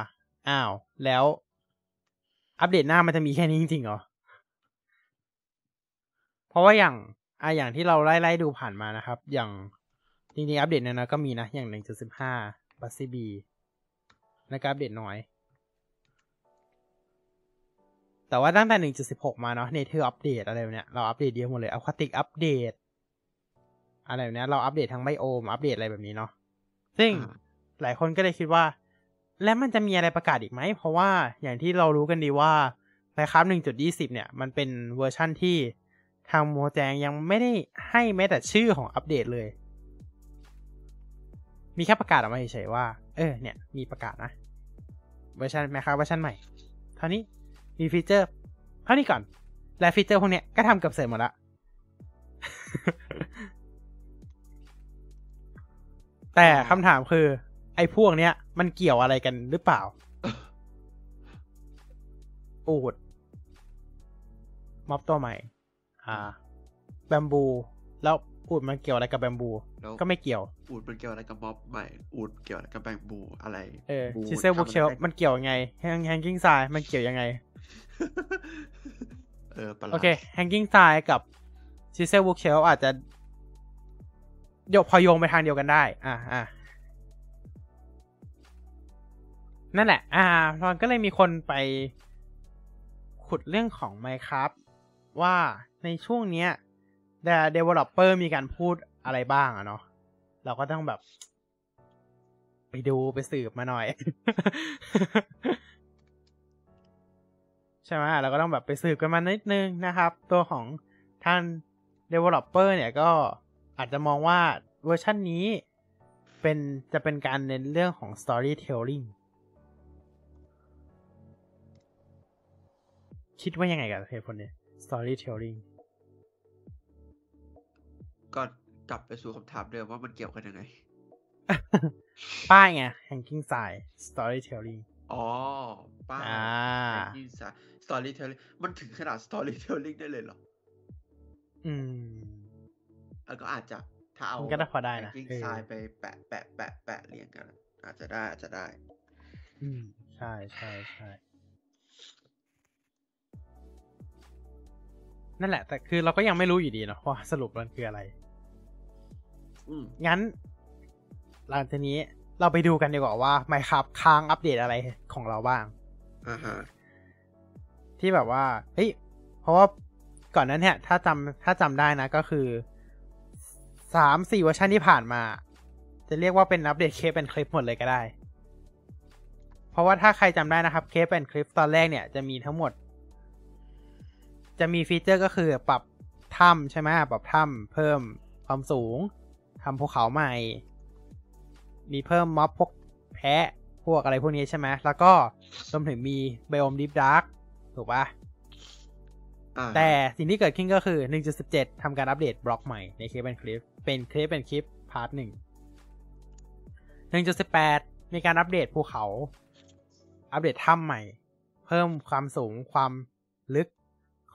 อ้าวแล้วอัปเดตหน้ามันจะมีแค่นี้จริงๆเหรอเพราะว่าอย่างที่เราไล่ดูผ่านมานะครับอย่างจริงๆอัปเดตนั้นก็มีนะอย่าง 1.15 บัสซีบีแล้วก็อัปเดตน้อยแต่ว่าตั้งแต่ 1.16 มาเนาะเนเธอร์อัปเดตอะไรเนี่ยเราอัปเดตเยอะหมดเลยอัลคาติกอัปเดตอะไรแบบนี้เราอัปเดตทั้งไบโอมอัปเดตอะไรแบบนี้เนาะซึ่งหลายคนก็เลยคิดว่าแล้วมันจะมีอะไรประกาศอีกไหมเพราะว่าอย่างที่เรารู้กันดีว่า Minecraft 1.20 เนี่ยมันเป็นเวอร์ชั่นที่ทางโมแจงยังไม่ได้ให้แม้แต่ชื่อของอัปเดตเลยมีแค่ประกาศออกมาเฉยๆว่าเนี่ยมีประกาศนะเวอร์ชัน Minecraft เวอร์ชันใหม่เท่านี้มีฟีเจอร์เท่านี้ก่อนและฟีเจอร์พวกเนี้ยก็ทำเกือบเสร็จหมดละ แต่คำถามคือไอ้พวกเนี้ยมันเกี่ยวอะไรกันหรือเปล่าอูดม็อบตัวใหม่แบมบูแล้วอูดมันเกี่ยวอะไรกับแบมบูก็ไม่เกี่ยวอูดมันเกี่ยวอะไรกับม็อบใหม่อูดเกี่ยวอะไรกับแบมบูอะไรชิเซลบุกเชลมันเกี่ยวยังไงแฮงกิ้งไซด์มันเกี่ยวยังไงโอเคแฮงกิ้งไซด์กับชิเซลบุกเชลอาจจะโยกพอโยงไปทางเดียวกันได้นั่นแหละตอนก็เลยมีคนไปขุดเรื่องของ Minecraft ว่าในช่วงเนี้ย developer มีการพูดอะไรบ้างอะเนาะเราก็ต้องแบบไปดูไปสืบมาหน่อย ใช่ไหมเราก็ต้องแบบไปสืบกันมานิดนึงนะครับตัวของท่าน developer เนี่ยก็อาจจะมองว่าเวอร์ชันนี้จะเป็นการเน้นเรื่องของ storytellingคิดว่ายังไงกับเหตุผลนี้ storytelling ก็กลับไปสู่คำถามเดิมว่ามันเกี่ยวกันยังไง ป้ายไง hanging sign storytelling อ๋อป้าย hanging sign storytelling มันถึงขนาด storytelling ได้เลยเหรอแล้วก็อาจจะถ้าเอา hanging sign ไปแปะเรียงกันอาจจะได้ใช่ใช่ใช่นั่นแหละแต่คือเราก็ยังไม่รู้อยู่ดีเนาะว่าสรุปมันคืออะไรงั้นหลังจากนี้เราไปดูกันดีกว่าว่า Minecraft ค้างอัปเดตอะไรของเราบ้างที่แบบว่าเฮ้ยเพราะว่าก่อนนั้นเนี่ยถ้าจำได้นะก็คือ 3-4 เวอร์ชันที่ผ่านมาจะเรียกว่าเป็นอัปเดตเคสเป็นคลิปหมดเลยก็ได้เพราะว่าถ้าใครจำได้นะครับเคสเป็นคลิปตอนแรกเนี่ยจะมีทั้งหมดจะมีฟีเจอร์ก็คือปรับถ้ำใช่ไหมปรับถ้ำเพิ่มความสูงทำภูเขาใหม่มีเพิ่มม็อบพวกแพะ พวกอะไรพวกนี้ใช่ไหมแล้วก็รวมถึงมีไบโอม Deep Dark ถูกป่ะแต่สิ่งที่เกิดขึ้นก็คือ 1.17 ทำการอัปเดตบล็อกใหม่ในคลิปเป็นคลิปพาร์ท 1 1.18 มีการอัปเดตภูเขาอัปเดตถ้ำใหม่เพิ่มความสูงความลึก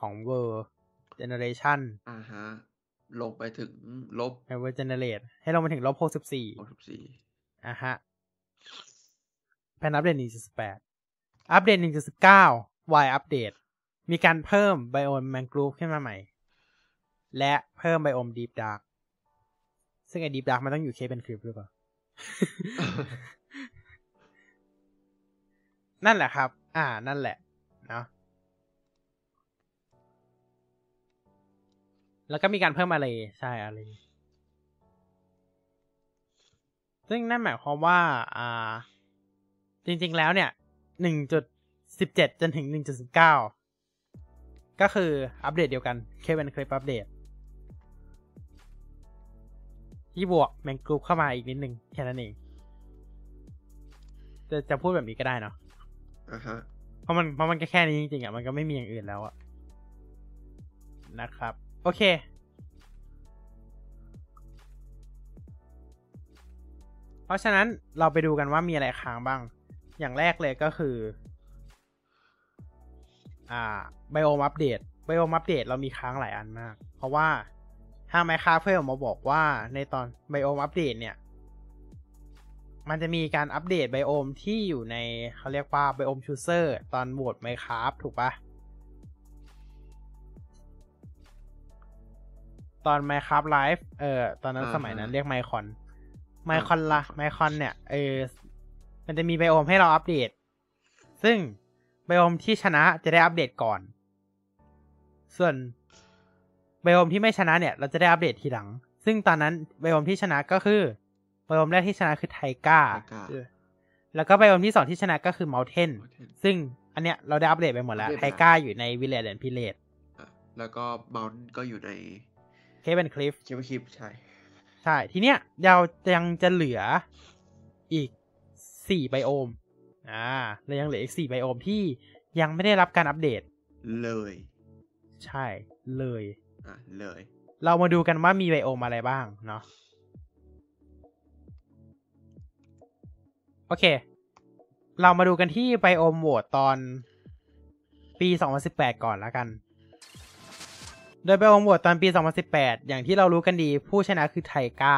ของ World Generation ลงไปถึงลบ World Generate ให้ลงไปถึงลบ 64 แผนอัปเดต 1.18 อัปเดต 1.19 Y อัปเดตมีการเพิ่มไบโอมแมงกรูฟขึ้นมาใหม่และเพิ่มไบโอมดีฟดาร์กซึ่งไอ้ดีฟดาร์กมันต้องอยู่เคเป็นคลิปหรือเปล่า นั่นแหละครับนั่นแหละเนาะแล้วก็มีการเพิ่มอะไรใช่อะไรซึ่งนั่นหมายความว่าจริงๆแล้วเนี่ย 1.17 จนถึง 1.19ก็คืออัปเดตเดียวกันแค่เป็นคลิปอัปเดตที่บวกแมงกรูปเข้ามาอีกนิดนึงแค่นั้นเองจะพูดแบบนี้ก็ได้เนาะเพราะมันก็แค่นี้จริงๆมันก็ไม่มีอย่างอื่นแล้วนะครับโอเคเพราะฉะนั้นเราไปดูกันว่ามีอะไรค้างบ้างอย่างแรกเลยก็คือไบโอมอัปเดตเรามีค้างหลายอันมากเพราะว่าทาง Minecraft เพิ่มมาบอกว่าในตอนไบโอมอัปเดตเนี่ยมันจะมีการอัปเดตไบโอมที่อยู่ในเขาเรียกว่าไบโอมชูเซอร์ตอนโหวต Minecraft ถูกปะตอน Minecraft Live ตอนนั้นสมัยนั้นเรียก Minecon ละ Minecon เนี่ยมันจะมีไบโอมให้เราอัปเดตซึ่งไบโอมที่ชนะจะได้อัปเดตก่อนส่วนไบโอมที่ไม่ชนะเนี่ยเราจะได้อัปเดตทีหลังซึ่งตอนนั้นไบโอมที่ชนะก็คือไบโอมแรกที่ชนะคือไทก้าแล้วก็ไบโอมที่2ที่ชนะก็คือเมาน์เทนซึ่งอันเนี้ยเราได้อัปเดตไปหมดแล้วไทก้าอยู่ในวิลเลจแอนด์พิเลจแล้วก็เมาน์ก็อยู่ในเคเบิลคลิฟใช่ทีเนี้ยเรายังจะเหลืออีก4ไบโอมเรายังเหลืออีก4ไบโอมที่ยังไม่ได้รับการอัปเดตเลยใช่เลยเรามาดูกันว่ามีไบโอมอะไรบ้างเนาะโอเคเรามาดูกันที่ไบโอมโหวตตอนปี2018ก่อนละกันโดยไบโอมโหวตตอนปี2018อย่างที่เรารู้กันดีผู้ชนะคือไทก้า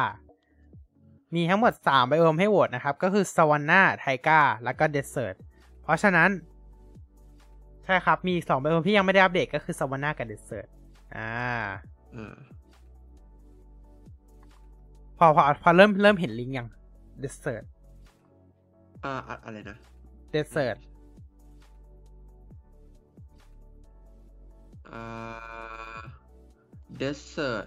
มีทั้งหมด3ไบโอมให้โหวตนะครับก็คือซาวันน่าไทก้าแล้วก็เดสเซิร์ตเพราะฉะนั้นใช่ครับมีอีก2ไบโอมที่ยังไม่ได้อัปเดตก็คือซาวันน่ากับเดสเซิร์ตพอเริ่มเห็นลิงก์ยังเดสเซิร์ตอะไรนะเดสเซิร์ตเดสเซิร์ต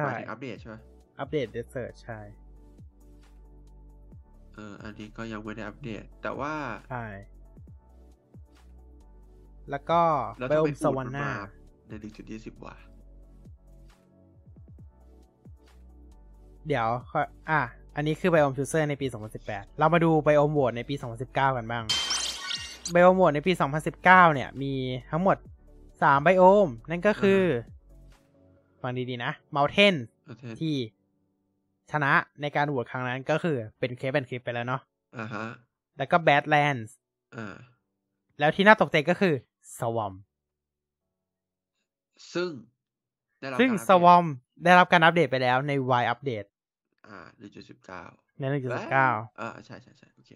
อัปเดตใช่ไหมอัปเดตเดสเซิร์ตใช่อันนี้ก็ยังไม่ได้อัปเดตแต่ว่าใช่แล้วก็ไบโอมสวรรค์นาใน 1.20 ว่ะเดี๋ยวอันนี้คือไบโอมชูเซอร์ในปี2018เรามาดูไบโอมโหวตในปี2019กันบ้างไบโอมโหวตในปี2019เนี่ยมีทั้งหมด3ไบโอมนั่นก็คือฟังดีๆนะเมาน์เทนที่ชนะในการโหวตครั้งนั้นก็คือเป็นเคสเป็นคลิปไปแล้วเนาะแล้วก็แบดแลนด์แล้วที่น่าตกใจก็คือสวอมซึ่งสวอมได้รับการอัปเดตไปแล้วใน Y อัปเดตใน 1.19 ใช่ๆๆโอเค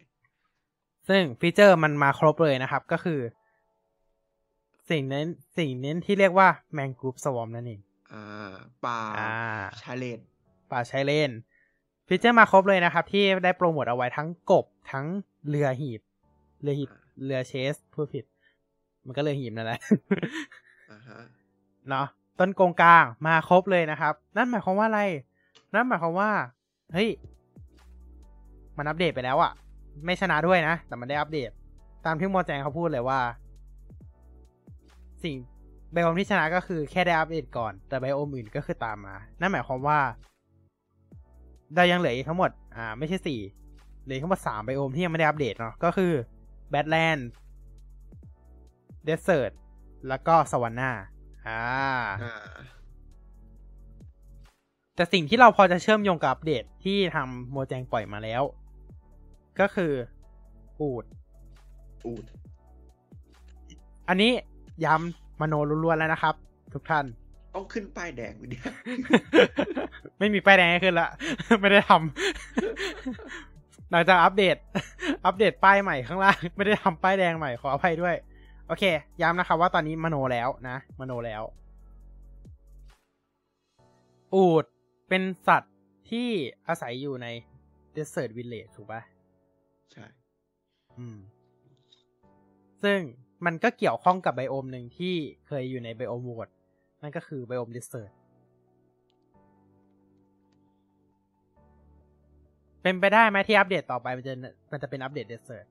ซึ่งฟีเจอร์มันมาครบเลยนะครับก็คือสิ่งนั้นที่เรียกว่าแมงกรูฟสวอมนั่นเองป่าชายเลนฟีเจอร์มาครบเลยนะครับที่ได้โปรโมทเอาไว้ทั้งกบทั้งเรือหีบเรือเชสพูดผิดมันก็เรือหีบนั่นแหละเนาะต้นกงกลางมาครบเลยนะครับนั่นหมายความว่าอะไรนั่นหมายความว่าเฮ้ยมันอัปเดตไปแล้วไม่ชนะด้วยนะแต่มันได้อัปเดตตามที่โมแจงเขาพูดเลยว่าสิ่งไบโอมที่ชนะก็คือแค่ได้อัปเดตก่อนแต่ไบโอมอื่นก็คือตามมานั่นหมายความว่า ได้ยังเหลืออีกทั้งหมดไม่ใช่4เหลือทั้งหมด3ไบโอมที่ยังไม่ได้อัปเดตเนาะก็คือ Badland Desert แล้วก็ Savanna แต่สิ่งที่เราพอจะเชื่อมโยงกับอัปเดตที่ทำโมแจงปล่อยมาแล้วก็คืออูดอันนี้ย้ำมโนล้วนๆแล้วนะครับทุกท่านต้องขึ้นป้ายแดงวิดีโอไม่มีป้ายแดงขึ้นละไม่ได้ทำหลังจากอัปเดตป้ายใหม่ข้างล่างไม่ได้ทำป้ายแดงใหม่ขออภัยด้วยโอเคย้ำนะครับว่าตอนนี้มโนแล้วนะมโนแล้วอูฐเป็นสัตว์ที่อาศัยอยู่ใน Desert Village ถูกป่ะใช่ซึ่งมันก็เกี่ยวข้องกับไบโอมหนึ่งที่เคยอยู่ในไบโอมโหวตนั่นก็คือไบโอม Desert เป็นไปได้ไหมที่อัปเดตต่อไปมันจะเป็นอัปเดต Desert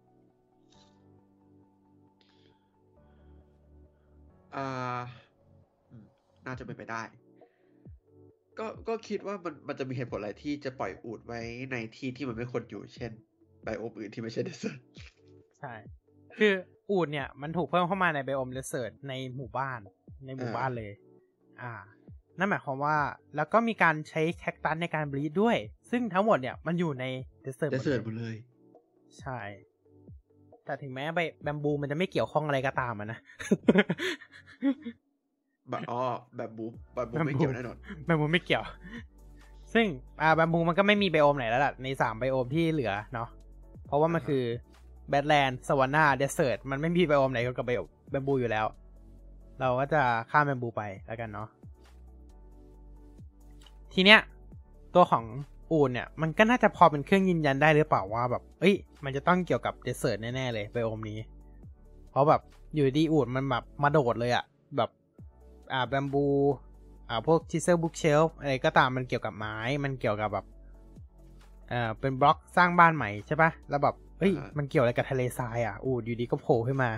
น่าจะเป็นไปได้ก็คิดว่ามันจะมีเหตุผลอะไรที่จะปล่อยอูฐไว้ในที่ที่มันไม่ควรอยู่เช่นไบโอมอื่นที่ไม่ใช่ Desert ใช่คืออูฐเนี่ยมันถูกเพิ่มเข้ามาในไบโอม Desert ในหมู่บ้านเลยนั่นหมายความว่าแล้วก็มีการใช้แคคตัสในการบลีดด้วยซึ่งทั้งหมดเนี่ยมันอยู่ใน Desert หมดเลยใช่แต่ถึงแม้แบมบูมันจะไม่เกี่ยวข้องอะไรก็ตามอ่ะนะ แบมบูไม่เกี่ยวแน่นอนแบมบูไม่เกี่ยวซึ่งแบมบูมันก็ไม่มีไบโอมไหนแล้วล่ะใน3ไบโอมที่เหลือเนาะเพราะว่ามันคือแบดแลนด์ ซาวันน่า เดสเสิร์ตมันไม่มีไบโอมไหนเกี่ยวกับแบมบูอยู่แล้วเราก็จะข้ามแบมบูไปแล้วกันเนาะทีเนี้ยตัวของอูนเนี่ยมันก็น่าจะพอเป็นเครื่องยืนยันได้หรือเปล่าว่าแบบเอ้ยมันจะต้องเกี่ยวกับเดสเสิร์ตแน่ๆเลยไบโอมนี้เพราะแบบอยู่ดีอูนมันแบบมาโดดเลยอะแบบแบมบูพวกทิเซลบุ๊กเชลฟ์อะไรก็ตามมันเกี่ยวกับไม้มันเกี่ยวกับแบบเป็นบล็อกสร้างบ้านใหม่ใช่ปะแล้วแบบเฮ้ยมันเกี่ยวอะไรกับทะเลทรายอ่ะอูดอยู่ดีก็โผล่ขึ้นมา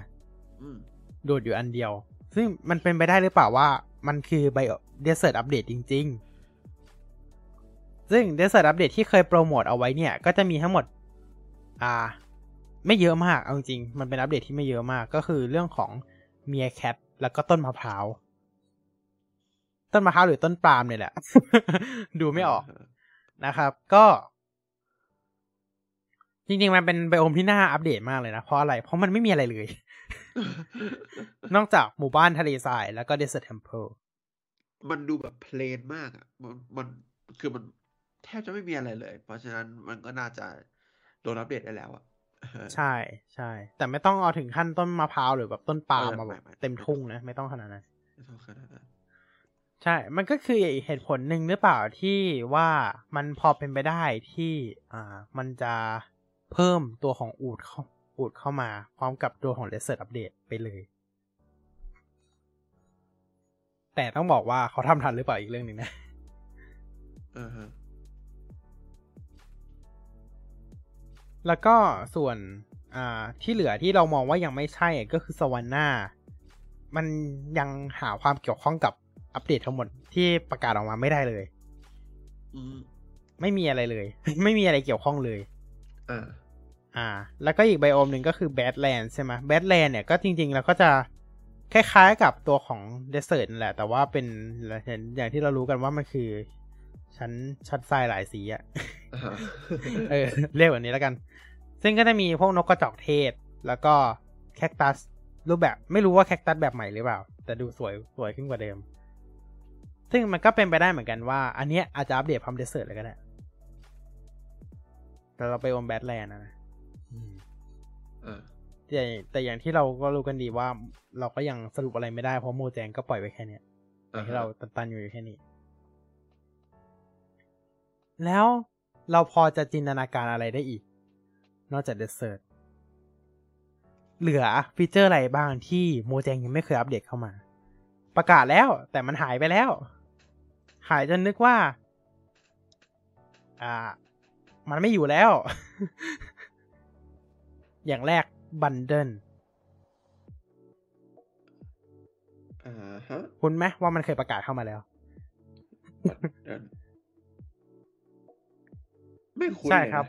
โดดอยู่อันเดียวซึ่งมันเป็นไปได้หรือเปล่าว่ามันคือไบโอเดสเสิร์ตอัปเดตจริงๆซึ่งเดสเสิร์ตอัปเดตที่เคยโปรโมทเอาไว้เนี่ยก็จะมีทั้งหมดไม่เยอะมากเอาจริงมันเป็นอัปเดตที่ไม่เยอะมากก็คือเรื่องของเมียแคทแล้วก็ต้นมะพร้าวหรือต้นปาล์มเนี่ยแหละ ดูไม่ออกนะครับก็จริงๆมันเป็นไบโอมที่น่าอัปเดตมากเลยนะเพราะอะไรเพราะมันไม่มีอะไรเลย นอกจากหมู่บ้านทะเลทรายแล้วก็ Desert Temple มันดูแบบเพลนมากอ่ะมันคือมันแทบจะไม่มีอะไรเลยเพราะฉะนั้นมันก็น่าจะโดนอัปเดตได้แล้วอ่ะ ใช่ใช่แต่ไม่ต้องเอาถึงขั้นต้นมะพร้าวหรือแบบต้นปาล์มมาแบบเต็มทุ่งนะไม่ต้องขนาดนั้นใช่มันก็คือเหตุผลหนึ่งหรือเปล่าที่ว่ามันพอเป็นไปได้ที่มันจะเพิ่มตัวของอูฐเข้ามาพร้อมกับตัวของ Desert Update ไปเลยแต่ต้องบอกว่าเขาทำทันหรือเปล่าอีกเรื่องหนึ่งนะแล้วก็ส่วนที่เหลือที่เรามองว่ายังไม่ใช่ก็คือ Savanna มันยังหาความเกี่ยวข้องกับอัปเดตทั้งหมดที่ประกาศออกมาไม่ได้เลยไม่มีอะไรเลย ไม่มีอะไรเกี่ยวข้องเลยแล้วก็อีกไบโอมหนึ่งก็คือ Badland ใช่ไหม Badland เนี่ยก็จริงๆแล้วก็จะคล้ายๆกับตัวของ Desert นั่นแหละแต่ว่าเป็นอย่างที่เรารู้กันว่ามันคือชั้นทรายหลายสีอ่ะ เรียกแบบนี้แล้วกันซึ่งก็จะมีพวกนกกระจอกเทศแล้วก็แคคตัสรูปแบบไม่รู้ว่าแคคตัสแบบใหม่หรือเปล่าแต่ดูสวยขึ้นกว่าเดิมซึ่งมันก็เป็นไปได้เหมือนกันว่าอันเนี้ยอาจจะอัปเดตพร้อม Desert เลยก็ได้แต่เราไปอมแบทแลนด์นะแต่อย่างที่เราก็รู้กันดีว่าเราก็ยังสรุปอะไรไม่ได้เพราะโมแจงก็ปล่อยไปแค่เนี้ยที่เราตันๆอยู่แค่นี้แล้วเราพอจะจินตนาการอะไรได้อีกนอกจาก Desert เหลือฟีเจอร์อะไรบ้างที่โมแจงยังไม่เคยอัปเดตเข้ามาประกาศแล้วแต่มันหายไปแล้วหายจนนึกว่ามันไม่อยู่แล้ว อย่างแรกบันเดิลคุณไหมว่ามันเคยประกาศเข้ามาแล้ว ไม่คุ้นใช่ครับ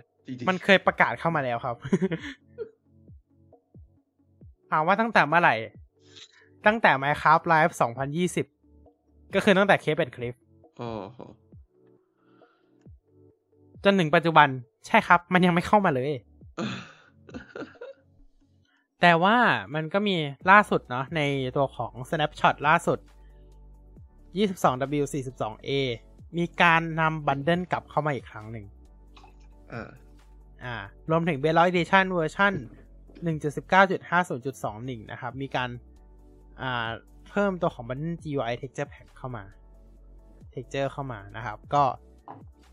มันเคยประกาศเข้ามาแล้วครับถามว่าตั้งแต่เมื่อไหร่ตั้งแต่ Minecraft Live 2020ก็คือตั้งแต่เคปเป็นคลิปจนถึงปัจจุบันใช่ครับมันยังไม่เข้ามาเลย แต่ว่ามันก็มีล่าสุดเนาะในตัวของ Snapshot ล่าสุด 22W42A มีการนำบันเดิลกลับเข้ามาอีกครั้งหนึ่งรวมถึง Bedrock Edition เวอร์ชั่น 1.19.50.21 นะครับมีการเพิ่มตัวของบันเดิล GUI Texture Pack เข้ามา Texture เข้ามานะครับก็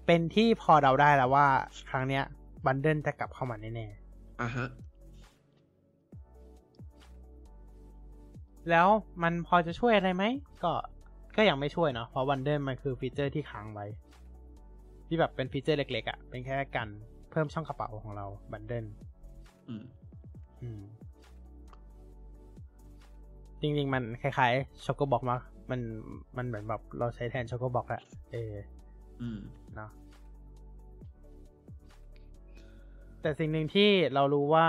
เป็นที่พอเดาได้แล้วว่าครั้งเนี้ยบันเดิลจะกลับเข้ามาแน่ๆอ่ะฮะแล้วมันพอจะช่วยอะไรไหมก็ยังไม่ช่วยเนาะเพราะบันเดิลมันคือฟีเจอร์ที่ค้างไว้ที่แบบเป็นฟีเจอร์เล็กๆอ่ะเป็นแค่กันเพิ่มช่องกระเป๋าของเราบันเดิลจริงๆมันคล้ายๆช็อกโกบ็อกมามันเหมือนแบบเราใช้แทนช็อกโกบ็อกอะเนาะแต่สิ่งหนึ่งที่เรารู้ว่า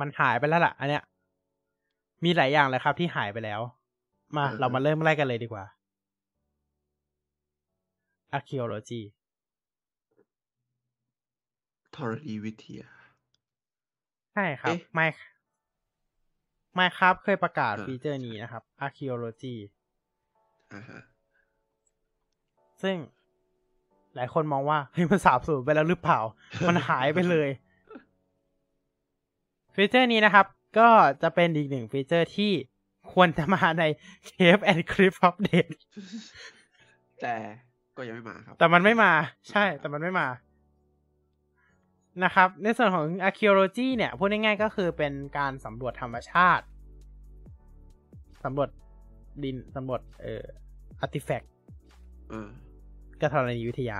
มันหายไปแล้วล่ะอันเนี้ยมีหลายอย่างเลยครับที่หายไปแล้วมาเรามาเริ่มไล่กันเลยดีกว่า Archaeology ธรณีวิทยาใช่ครับMinecraft เคยประกาศฟีเจอร์นี้นะครับ Archaeology ซึ่งหลายคนมองว่าเฮ้ยมันสาบสูญไปแล้วหรือเปล่า มันหายไปเลยฟีเจอร์นี้นะครับก็จะเป็นอีกหนึ่งฟีเจอร์ที่ควรจะมาใน Cave and Crypt Update แต่ก็ยังไม่มาครับแต่มันไม่มาใช่แต่มันไม่มานะครับในส่วนของ Archaeology เนี่ยพูดง่ายๆก็คือเป็นการสำรวจธรรมชาติสำรวจดินสำรวจartifact ก็ธรณีวิทยา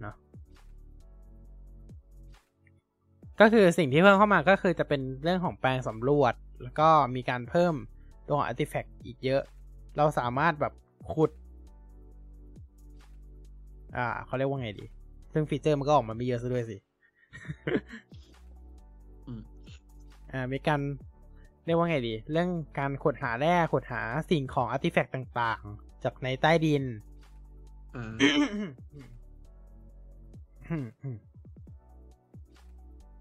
เนาะก็คือสิ่งที่เพิ่มเข้ามาก็คือจะเป็นเรื่องของแปลงสำรวจแล้วก็มีการเพิ่มตัวของ artifact อีกเยอะเราสามารถแบบขุดเขาเรียกว่าไงดีซึ่งฟีเจอร์มันก็ออกมาไม่เยอะซะด้วยสิมีการเรียกว่าไงดีเรื่องการขุดหาแร่ขุดหาสิ่งของอาร์ติแฟกต์ต่างๆจากในใต้ดิน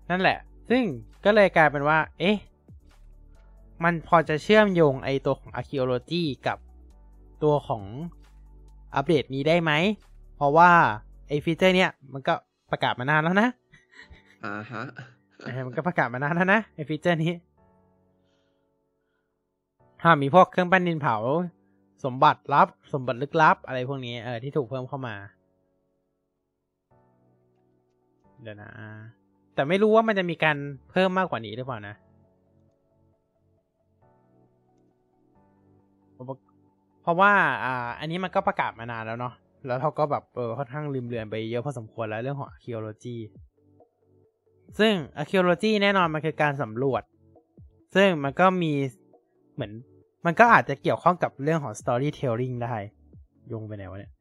นั่นแหละซึ่งก็เลยกลายเป็นว่าเอ๊ะมันพอจะเชื่อมโยงไอตัวของ Archaeology กับตัวของอัปเดตนี้ได้ไหมเพราะว่าไอฟีเจอร์เนี้ยมันก็ประกาศมานานแล้วนะมันก็ประกาศมานานแล้วนะไอฟีเจอร์นี้มีพวกเครื่องปั้นดินเผาสมบัติลับสมบัติลึกลับอะไรพวกนี้ที่ถูกเพิ่มเข้ามาเดี๋ยวนะแต่ไม่รู้ว่ามันจะมีการเพิ่มมากกว่านี้หรือเปล่านะเพราะว่าอันนี้มันก็ประกาศมานานแล้วเนาะแล้วเขาก็แบบค่อนข้างลืมเลือนไปเยอะพอสมควรแล้วเรื่องของ Archaeology ซึ่ง Archaeology แน่นอนมันคือการสำรวจซึ่งมันก็มีเหมือนมันก็อาจจะเกี่ยวข้องกับเรื่องของ Storytelling ได้ยงไปไหนวะเนี่ย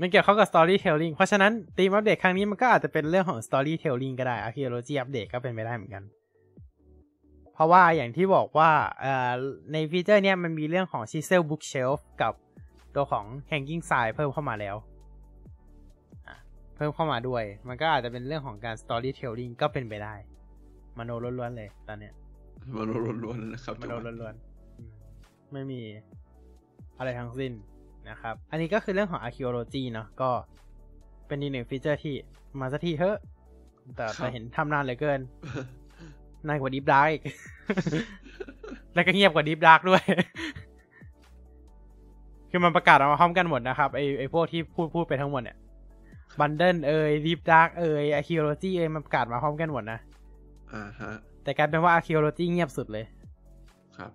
มันเกี่ยวข้องกับ Storytelling เพราะฉะนั้นทีมอัปเดตครั้งนี้มันก็อาจจะเป็นเรื่องของ Storytelling ก็ได้ Archaeology อัปเดตก็เป็นไปได้เหมือนกันเพราะว่าอย่างที่บอกว่าในฟีเจอร์เนี้ยมันมีเรื่องของ Chisel Bookshelf กับตัวของ Hanging Sign เพิ่มเข้ามาแล้วเพิ่มเข้ามาด้วยมันก็อาจจะเป็นเรื่องของการ Storytelling ก็เป็นไปได้มโนล้วนๆเลยตอนเนี้ยมโนล้วนๆนะครับมโนล้วนๆไม่มีอะไรทั้งสิ้นนะครับอันนี้ก็คือเรื่องของ Archaeology เนาะก็เป็นอีกหนึ่งฟีเจอร์ที่มาสักทีเถอะแต่เห็นทำนานเหลือเกินนานกว่า Deep Dark อีกแล้วก็เงียบกว่า Deep Dark ด้วยคือมันประกาศออกมาพร้อมกันหมดนะครับไอ้พวกที่พูดไปทั้งหมดเนี่ยบันเดิลDeep Dark Archaeology มันประกาศมาพร้อมกันหมดนะแต่กลายเป็นว่า Archaeology เงียบสุดเลยครับ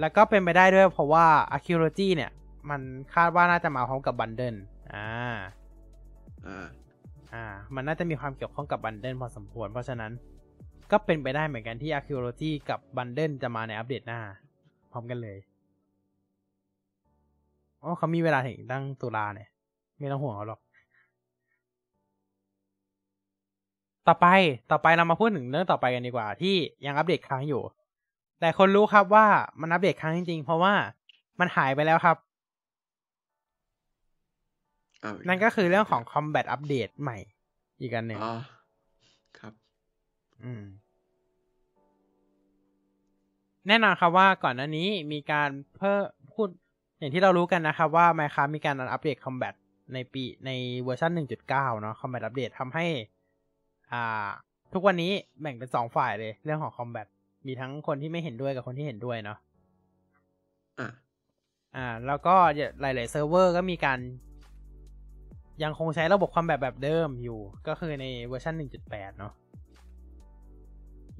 แล้วก็เป็นไปได้ด้วยเพราะว่า Archaeology เนี่ยมันคาดว่าน่าจะมาพร้อมกับบันเดิลมันน่าจะมีความเกี่ยวข้องกับบันเดิลพอสมควรเพราะฉะนั้นก็เป็นไปได้เหมือนกันที่ Archaeology กับ Bundle จะมาในอัปเดตหน้า พร้อมกันเลยอ๋อเขามีเวลาถึงตั้งตุลาเนี่ยไม่ต้องห่วงเขาหรอกต่อไปเรามาพูดถึงเรื่องต่อไปกันดีกว่าที่ยังอัปเดตค้างอยู่แต่คนรู้ครับว่ามันอัปเดตค้างจริงๆเพราะว่ามันหายไปแล้วครับนั่นก็คือเรื่องของ Combat อัปเดตใหม่อีกอันหนึ่งอ๋อครับแน่นอนครับว่าก่อนหน้านี้มีการเพิ่มพูดอย่างที่เรารู้กันนะครับว่า Minecraft มีการอัปเดต Combat ในเวอร์ชัน 1.9 เนาะ Combat อัปเดตทำให้ทุกวันนี้แบ่งเป็น2ฝ่ายเลยเรื่องของ Combat มีทั้งคนที่ไม่เห็นด้วยกับคนที่เห็นด้วยเนาะแล้วก็หลายๆเซิร์ฟเวอร์ก็มีการยังคงใช้ระบบความแบบเดิมอยู่ก็คือในเวอร์ชัน 1.8 เนาะ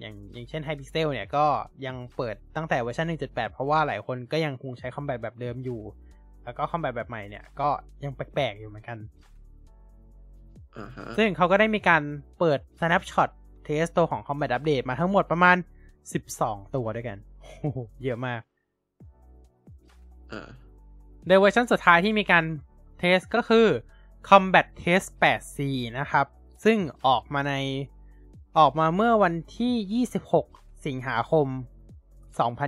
อย่างเช่น Hypixel เนี่ยก็ยังเปิดตั้งแต่เวอร์ชัน 1.8 เพราะว่าหลายคนก็ยังคงใช้คอมแบทแบบเดิมอยู่แล้วก็คอมแบทแบบใหม่เนี่ยก็ยังแปลกๆอยู่เหมือนกันซึ่งเขาก็ได้มีการเปิด Snapshot Test ตัวของ Combat Update มาทั้งหมดประมาณ12ตัวด้วยกันโอ้โหเยอะมากโดยเวอร์ชันสุดท้ายที่มีการเทสก็คือ Combat Test 8C นะครับซึ่งออกมาเมื่อวันที่26สิงหาคม2020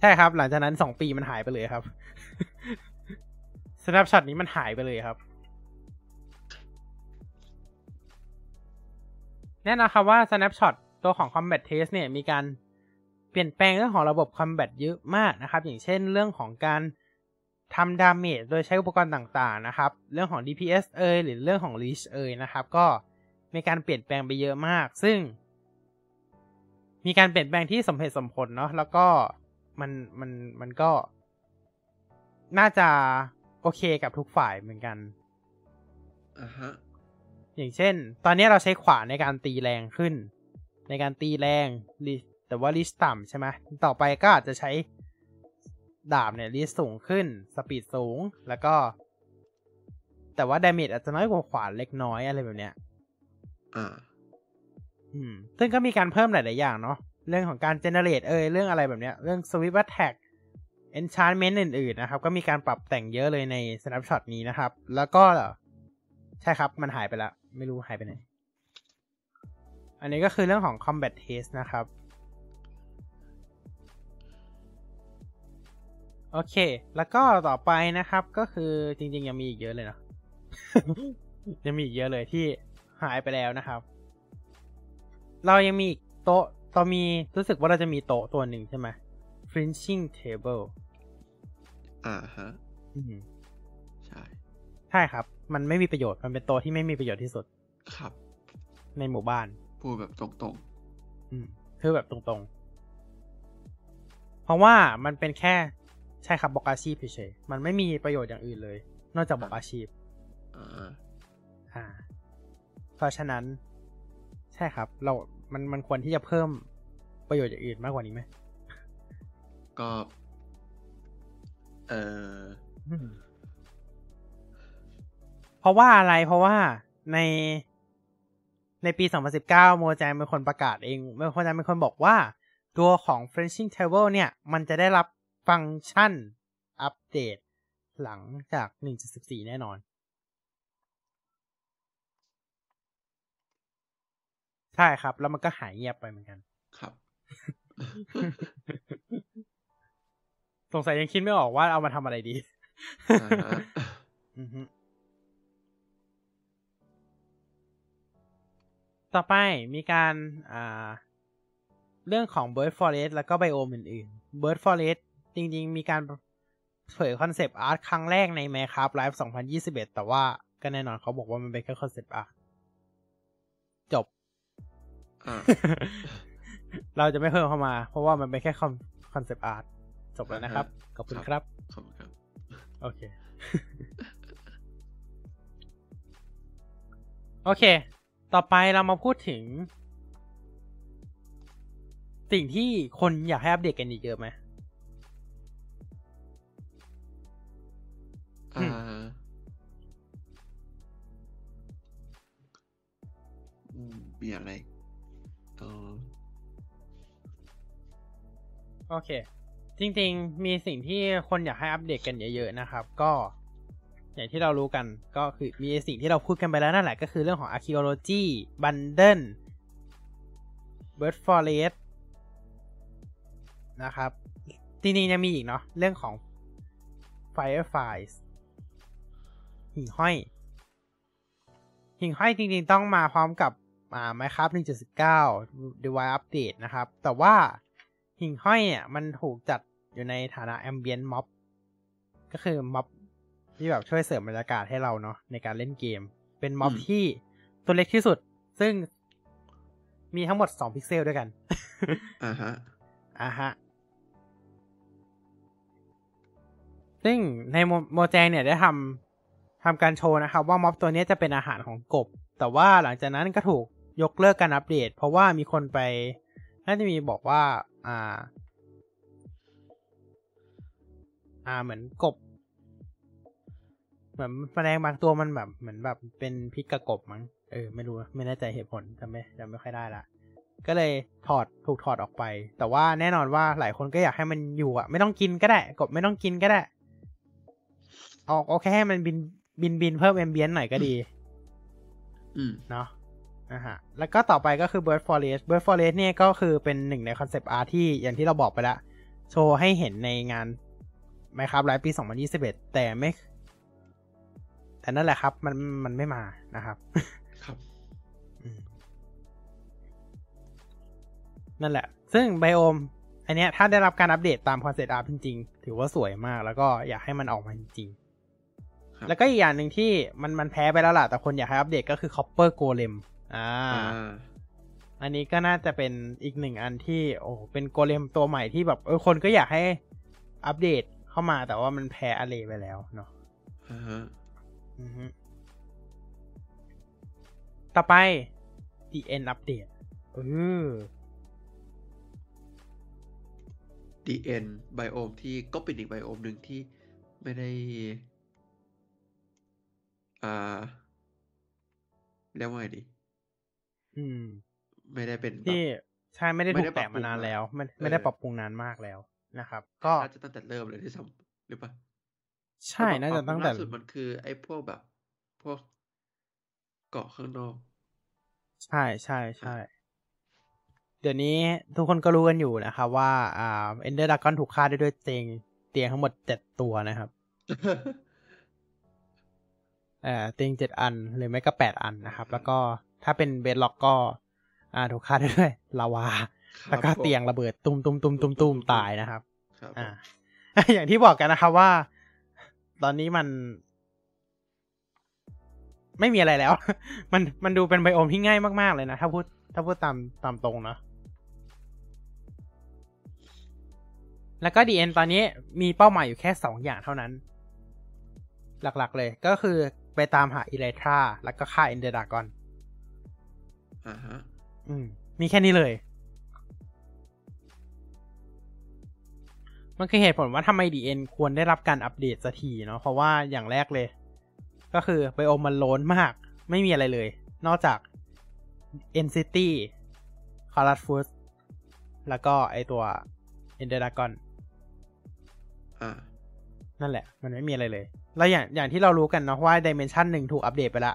ใช่ครับหลังจากนั้น2ปีมันหายไปเลยครับ Snapshot นี้มันหายไปเลยครับแน่นอนครับว่า Snapshot ตัวของ Combat Test เนี่ยมีการเปลี่ยนแปลงเรื่องของระบบ Combat เยอะมากนะครับอย่างเช่นเรื่องของการทำดาเมจโดยใช้อุปกรณ์ต่างๆนะครับเรื่องของ DPS หรือเรื่องของ Reach นะครับก็มีการเปลี่ยนแปลงไปเยอะมากซึ่งมีการเปลี่ยนแปลงที่สมเหตุสมผลเนาะแล้วก็มันก็น่าจะโอเคกับทุกฝ่ายเหมือนกันอย่างเช่นตอนนี้เราใช้ขวานในการตีแรงขึ้นในการตีแรงแต่ว่า Reach ต่ำใช่ไหมต่อไปก็อาจจะใช้ดาบเนี่ยรีสสูงขึ้นสปีดสูงแล้วก็แต่ว่าดาเมจอาจจะน้อยกว่าขวานเล็กน้อยอะไรแบบเนี้ยซึ่งก็มีการเพิ่มหลายๆอย่างเนาะเรื่องของการเจเนเรตเรื่องอะไรแบบเนี้ยเรื่องสวิปแท็กเอนชานเมนต์อื่นๆนะครับก็มีการปรับแต่งเยอะเลยใน Snapshot นี้นะครับแล้วก็ใช่ครับมันหายไปแล้วไม่รู้หายไปไหนอันนี้ก็คือเรื่องของ Combat Test นะครับโอเคแล้วก็ต่อไปนะครับก็คือจริงๆยังมีอีกเยอะเลยเนาะ ยังมีอีกเยอะเลยที่หายไปแล้วนะครับเรายังมีโต๊ะต่อมีรู้สึกว่าเราจะมีโต๊ะตัวหนึ่งใช่ไหม Flinching Table ฮะใช่ครับมันไม่มีประโยชน์มันเป็นโต๊ะที่ไม่มีประโยชน์ที่สุดครับในหมู่บ้านพูดแบบตรงๆคือแบบตรงๆเพราะว่ามันเป็นแค่ใช่ครับบอกอาชีพเฉยๆมันไม่มีประโยชน์อย่างอื่นเลยนอกจากบอกอาชีพเพราะฉะนั้นใช่ครับเรามันควรที่จะเพิ่มประโยชน์อย่างอื่นมากกว่านี้ไหมก็เพราะว่าอะไรเพราะว่าในปี2019โมแจมเป็นคนประกาศเองโมแจมเป็นคนบอกว่าตัวของ Flinching Table เนี่ยมันจะได้รับฟังก์ชันอัปเดตหลังจาก 1.14 แน่นอนใช่ครับแล้วมันก็หายเงียบไปเหมือนกันครับ สงสัยยังคิดไม่ออกว่าเอามาทำอะไรดี ต่อไปมีการเรื่องของ Bird Forest แล้วก็ไบโอมอื่นๆ Bird Forestจริงๆมีการเผยคอนเซปต์อาร์ตครั้งแรกใน Minecraft Live 2021แต่ว่าก็แน่นอนเขาบอกว่ามันเป็นแค่คอนเซปต์อาร์ตจบ เราจะไม่เพิ่มเข้ามาเพราะว่ามันเป็นแค่คอนเซปต์อาร์ตจบแล้วนะครับขอบคุณครับขอบคุณครับโอเค ต่อไปเรามาพูดถึงสิ่งที่คนอยากให้อัปเดตกันอีกเยอะไหมมีอะไร โอเคจริงๆมีสิ่งที่คนอยากให้อัปเดตกันเยอะๆนะครับก็อย่างที่เรารู้กันก็คือมีสิ่งที่เราพูดกันไปแล้วนั่นแหละก็คือเรื่องของ Archaeology Bundle Bird Forest นะครับจริงๆยังมีอีกเนาะเรื่องของ Fireflies หิ่งห้อยจริงๆต้องมาพร้อมกับMinecraft 1.19 Device Update นะครับแต่ว่าหิ่งห้อยเนี่ยมันถูกจัดอยู่ในฐานะ Ambient Mob ก็คือ Mob ที่แบบช่วยเสริมบรรยากาศให้เราเนาะในการเล่นเกมเป็น Mob ที่ตัวเล็กที่สุดซึ่งมีทั้งหมด2พิกเซลด้วยกันซึ่งในโมแจงเนี่ยได้ทำการโชว์นะครับว่าม็อบตัวนี้จะเป็นอาหารของกบแต่ว่าหลังจากนั้นก็ถูกยกเลิกการอัปเดตเพราะว่ามีคนไปน่าจะมีบอกว่าเหมือนกบเหมือนแมลงบางตัวมันแบบเหมือนแบบเป็นพิษกับกบมั้งไม่รู้ไม่แน่ใจเหตุผลจำไม่ค่อยได้ละก็เลยถูกถอดออกไปแต่ว่าแน่นอนว่าหลายคนก็อยากให้มันอยู่อ่ะไม่ต้องกินก็ได้กบไม่ต้องกินก็ได้โอเคให้มันบินเพิ่มแอมเบียนซ์หน่อยก็ดีเนาะแล้วก็ต่อไปก็คือ Bird Forestเนี่ยก็คือเป็นหนึ่งในคอนเซปต์อาร์ตที่อย่างที่เราบอกไปแล้วโชว์ให้เห็นในงาน Minecraft Live ปี2021แต่นั่นแหละครับมันไม่มานะครับนั่นแหละซึ่งไบโอมอันเนี้ยถ้าได้รับการอัปเดตตามคอนเซปต์อาร์ตจริงๆถือว่าสวยมากแล้วก็อยากให้มันออกมาจริงๆแล้วก็อีกอย่างหนึ่งที่มันแพ้ไปแล้วล่ะแต่คนอยากให้อัปเดตก็คือ Copper Golem อันนี้ก็น่าจะเป็นอีกหนึ่งอันที่เป็นโกเลมตัวใหม่ที่แบบคนก็อยากให้อัปเดตเข้ามาแต่ว่ามันแพ้อะเลไปแล้วเนาะต่อไป DN Update DN ไบโอมที่ก็เป็นอีกไบโอมหนึ่งที่ไม่ได้เรียกว่าไงดีไม่ได้เป็นที่ใช่ไม่ได้ถูกแตะมานานแล้วไม่ได้ปรับปรุงนานมากแล้วนะครับก็น่าจะตั้งแต่เริ่มเลยที่ซ้ำหรือเปล่าใช่น่าจะตั้งแต่สุดมันคือไอ้พวกแบบพวกเกาะข้างนอกใช่ใช่ใช่เดี๋ยวนี้ทุกคนก็รู้กันอยู่นะครับว่าเอนเดอร์ดากอนถูกฆ่าด้วยเตียงทั้งหมด7ตัวนะครับเตียง7อันหรือไม่ก็8อันนะครับแล้วก็ถ้าเป็นเบดล็อกก็ถูกฆ่าด้วยลาวาแล้วก็เตียงระเบิดตุ้มตายนะครับอย่างที่บอกกันนะครับว่าตอนนี้มันไม่มีอะไรแล้วมันดูเป็นไบโอมที่ง่ายมากๆเลยนะถ้าพูดตามตรงนะแล้วก็ DN ตอนนี้มีเป้าหมายอยู่แค่2อย่างเท่านั้นหลักๆเลยก็คือไปตามหาอิเลทราแล้วก็ฆ่าเอนเดอร์ดากอนมีแค่นี้เลยมันคือเหตุผลว่าทำไม DN ควรได้รับการอัปเดตสักทีเนาะเพราะว่าอย่างแรกเลยก็คือไบโอมมันโล้นมากไม่มีอะไรเลยนอกจาก Entity Colorful แล้วก็ไอตัว Ender Dragon นั่นแหละมันไม่มีอะไรเลยแล้วอย่างที่เรารู้กันเนาะว่า Dimension 1 ถูกอัปเดตไปละ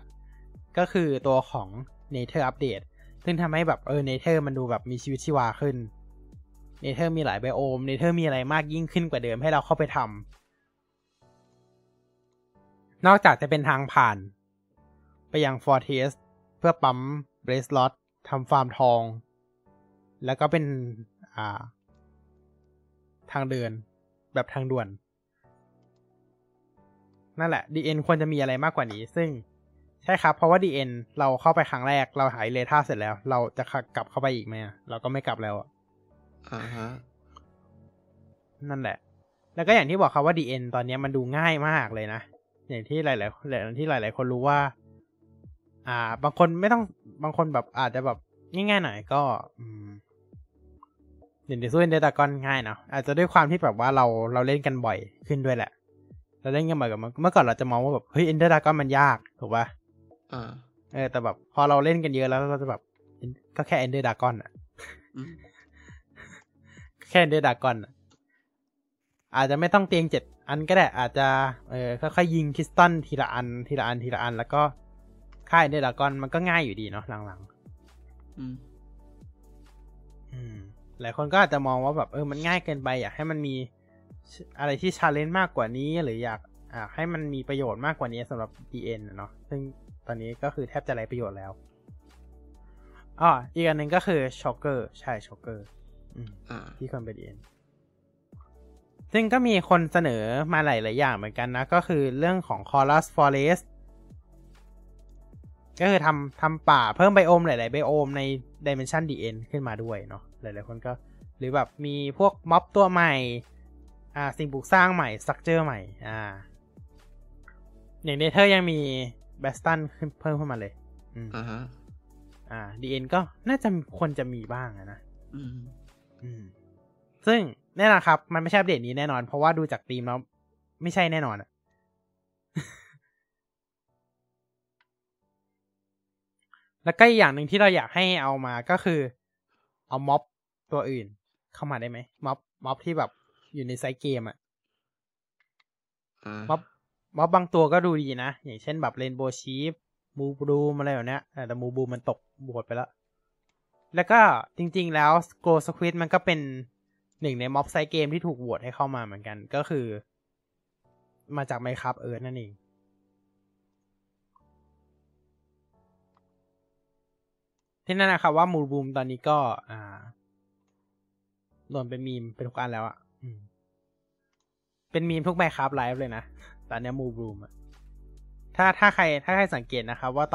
ก็คือตัวของ Nature Update ซึ่งทำให้แบบNature มันดูแบบมีชีวิตชีวาขึ้น Nature มีหลายไบโอม Nature มีอะไรมากยิ่งขึ้นกว่าเดิมให้เราเข้าไปทำนอกจากจะเป็นทางผ่านไปยังFortressเพื่อปั๊มเบรสล็อตทำฟาร์มทองแล้วก็เป็นทางเดินแบบทางด่วนนั่นแหละ DN ควรจะมีอะไรมากกว่านี้ซึ่งใช่ครับเพราะว่า DN เราเข้าไปครั้งแรกเราหายเลท่าเสร็จแล้วเราจะกลับเข้าไปอีกไหมเราก็ไม่กลับแล้วนั่นแหละแล้วก็อย่างที่บอกครับว่า DN ตอนนี้มันดูง่ายมากเลยนะอย่างที่หลายๆคนรู้ว่าบางคนไม่ต้องบางคนแบบอาจจะแบบง่ายๆหน่อยก็เดี๋ยวสู้เอนเดอร์ดากอนง่ายเนาะอาจจะด้วยความที่แบบว่าเราเล่นกันบ่อยขึ้นด้วยแหละเราเล่นกันบ่อยกับเมื่อก่อนเราจะมองว่าแบบเฮ้ยเอนเดอร์ดากอนมันยากถูกป่ะแต่แบบพอเราเล่นกันเยอะแล้วเราจะแบบก็แค่เอนเดอร์ดากอน แค่เดดากอนอาจจะไม่ต้องเตียง7อันก็ได้อาจจะค่อยๆยิงคริสตัลทีละอันทีละอันทีละอันแล้วก็ค่ายเดดากอนมันก็ง่ายอยู่ดีเนาะหลังๆหลายคนก็อาจจะมองว่าแบบมันง่ายเกินไปอยากให้มันมีอะไรที่ชาเลนจ์มากกว่านี้หรืออยากให้มันมีประโยชน์มากกว่านี้สำหรับ DN เนาะซึ่งตอนนี้ก็คือแทบจะไร้ประโยชน์แล้วอีกอันหนึ่งก็คือช็อกเกอร์ใช่ช็อกเกอร์ที่คนเป็น DN ซึ่งก็มีคนเสนอมาหลายๆอย่างเหมือนกันนะก็คือเรื่องของ Chorus Forest ก็คือทำป่าเพิ่มไบโอมหลายๆไบโอมใน Dimension DN ขึ้นมาด้วยเนาะหลายๆคนก็หรือแบบมีพวกม็อบตัวใหม่สิ่งปลูกสร้างใหม่สตรัคเจอร์ใหม่อย่างเนเธอร์ยังมีแบสตันเพิ่มขึ้นมาเลยDN ก็น่าจะควรจะมีบ้างนะซึ่งแน่นอนครับมันไม่ใช่อัปเดตนี้แน่นอนเพราะว่าดูจากธีมแล้วไม่ใช่แน่นอนแล้วก็อีกอย่างหนึ่งที่เราอยากให้เอามาก็คือเอาม็อบตัวอื่นเข้ามาได้ไหมม็อบที่แบบอยู่ในไซส์เกมอะม็อบบางตัวก็ดูดีนะอย่างเช่นแบบเรนโบว์ชีฟมูบูมอะไรแบบเนี้ยแต่มูบูมมันตกบวชไปแล้วก็จริงๆแล้วโกสควิดมันก็เป็นหนึ่งในม็อบไซส์เกมที่ถูกบวชให้เข้ามาเหมือนกันก็คือมาจาก Minecraft Edge นั่นเองที่นั่นนะครับว่ามูบูมตอนนี้ก็โดนเป็นมีมเป็นทุกอันแล้วอะเป็นมีมทุก Minecraft Live เลยนะตอนนี้มูบูมถ้าใครสังเกตนะครับว่า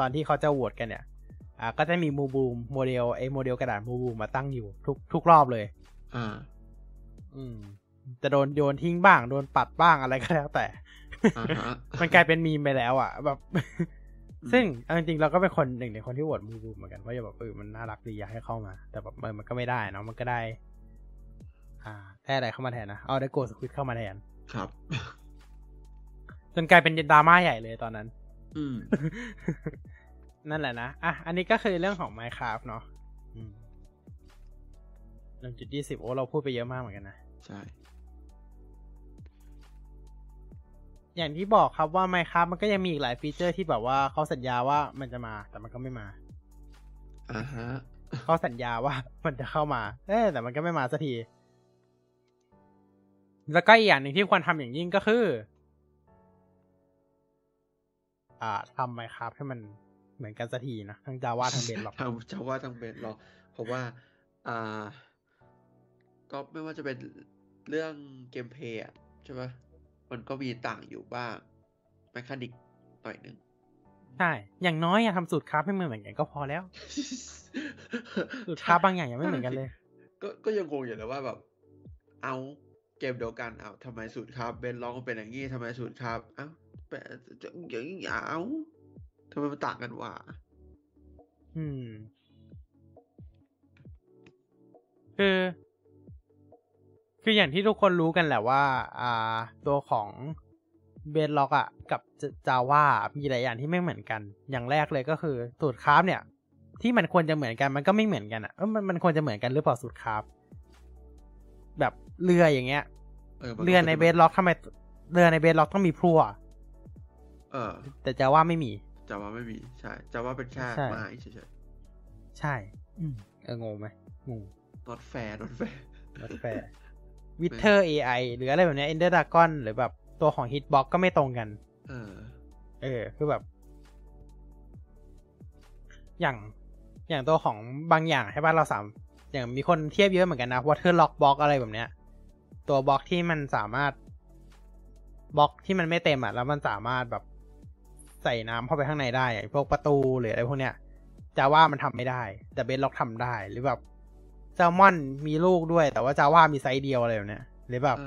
ตอนที่เขาจะโหวตกันเนี่ยก็จะมีมูบูมโมเดลกระดาษมูบูมมาตั้งอยู่ทุกรอบเลยจะโดนโยนทิ้งบ้างโดนปัดบ้างอะไรก็แล้วแต่ มันกลายเป็นมีมไปแล้วอ่ะแบบซึ่งจริงๆเราก็เป็นคนหนึ่งในคนที่โหวตมูบูมเหมือนกันเพราะแบบมันน่ารักดีอยากให้เข้ามาแต่แบบมันก็ไม่ได้เนาะมันก็ได้ได้อะไรเข้ามาแทนนะเอาได้โกสควิดเข้ามาแทนครับจนกลายเป็นดราม่าใหญ่เลยตอนนั้นนั่นแหละนะอันนี้ก็คือเรื่องของ Minecraft เนาะ 1.20 โอ้เราพูดไปเยอะมากเหมือนกันนะใช่อย่างที่บอกครับว่า Minecraft มันก็ยังมีอีกหลายฟีเจอร์ที่แบบว่าเขาสัญญาว่ามันจะมาแต่มันก็ไม่มาเขาสัญญาว่ามันจะเข้ามาแต่มันก็ไม่มาสักทีแล้วก็อีกอย่างหนึ่งที่ควรทำอย่างยิ่งก็คือทำ Minecraft ให้มันเหมือนกันสักทีนะทั้ง Java ทั้ง Bedrock เพราะว่าก็ไม่ว่าจะเป็นเรื่องเกมเพลย์ใช่ป่ะมันก็มีต่างอยู่บ้างเมคานิกหน่อยนึงใช่อย่างน้อยทำสูตรคราฟให้มันเหมือนกันก็พอแล้วสูตรคราฟบางอย่างยังไม่เหมือนกันเลยก็ยังงงอยู่เลยว่าแบบเอาเกมเดียวกันทำไมสูตรคราฟBedrockเป็นอย่างงี้ทำไมสูตรคราฟอย่างงี้ทำไมมันต่างกันวะคืออย่างที่ทุกคนรู้กันแหละว่าตัวของBedrockกับ Java มีหลายอย่างที่ไม่เหมือนกันอย่างแรกเลยก็คือสูตรคราฟเนี่ยที่มันควรจะเหมือนกันมันก็ไม่เหมือนกันมันควรจะเหมือนกันหรือเปล่าสูตรคราฟแบบเรืออย่างเงี้ยเรือในBedrockทำไมเรือในBedrockต้องมีพลั่วแต่Javaไม่มีJavaไม่มีใช่Javaเป็นแค่ไม้เฉยๆใช่งงไหมงง not fair not fair Wither AI หรืออะไรแบบนี้ Ender Dragon หรือแบบตัวของ Hitbox ก็ไม่ตรงกันคือแบบอย่างตัวของบางอย่างให้บ้านเรา3อย่างมีคนเทียบเยอะเหมือนกันนะ Waterlock Block อะไรแบบเนี้ยตัวบล็อกที่มันสามารถบล็อกที่มันไม่เต็มแล้วมันสามารถแบบใส่น้ำเข้าไปข้างในได้พวกประตูหรืออะไรพวกเนี้ยJavaมันทำไม่ได้แต่Bedrockทำได้หรือแบบแซลมอนมีลูกด้วยแต่ว่าJavaมีไซส์เดียวอะไรแบบเนี้ยหรือแบบ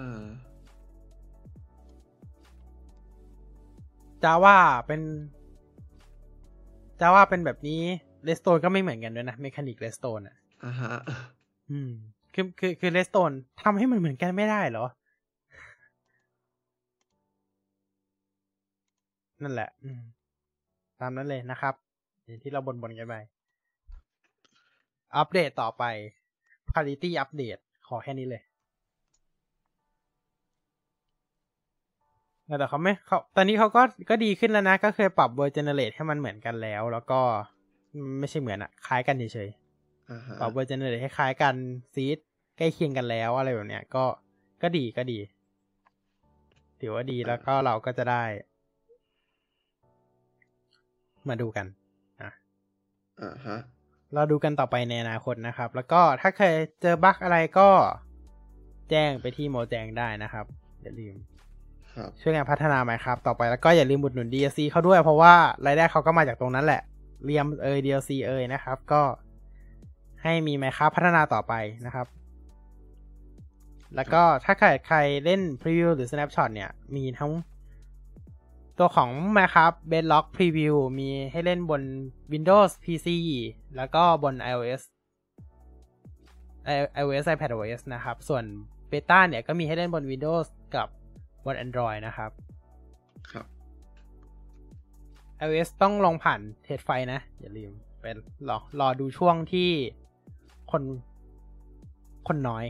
Javaเป็นแบบนี้Redstoneก็ไม่เหมือนกันด้วยนะเมคานิกRedstoneคือRedstoneทำให้มันเหมือนกันไม่ได้เหรอนั่นแหละตามนั้นเลยนะครับอย่างที่เราบ่นกันไปอัปเดตต่อไป Parity Update ข อแค่นี้เลยแต่เขาตอนนี้เขาก็ดีขึ้นแล้วนะก็เคยปรับ Word Generate ให้มันเหมือนกันแล้วก็ไม่ใช่เหมือนอะคล้ายกันเฉยๆปรับ Word Generate ให้คล้ายกันซีดใกล้เคียงกันแล้วอะไรแบบเนี้ยก็ดีถือว่าดีแล้วก็เราก็จะได้มาดูกันเราดูกันต่อไปในอนาคตนะครับแล้วก็ถ้าเคยเจอบั๊กอะไรก็แจ้งไปที่โมแจงได้นะครับอย่าลืมช่วยงานพัฒนา Minecraft ต่อไปแล้วก็อย่าลืมอุดหนุน DLC เขาด้วยเพราะว่ารายได้เขาก็มาจากตรงนั้นแหละเรียมDLC นะครับก็ให้มี Minecraft พัฒนาต่อไปนะครับแล้วก็ถ้าใครเล่น Preview หรือ Snapshot เนี่ยมีทั้งตัวของ Minecraft Bedrock Preview มีให้เล่นบน Windows PC แล้วก็บน iOS iPad OS นะครับส่วนเบต้าเนี่ยก็มีให้เล่นบน Windows กับบน Android นะครับครับ iOS ต้องลงผ่านเทสไฟนะอย่าลืมไปรอดูช่วงที่คนน้อย